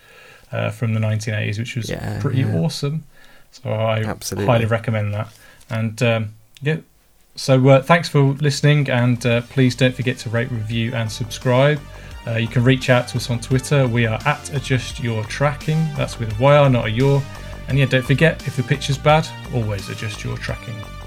uh, from the nineteen eighties, which was yeah, pretty yeah. awesome. So I Absolutely. highly recommend that. And um, yeah, so uh, thanks for listening, and uh, please don't forget to rate, review, and subscribe. Uh, you can reach out to us on Twitter. We are at Adjust Your Tracking. That's with a Y R, not a your. And yeah, don't forget, if the picture's bad, always adjust your tracking.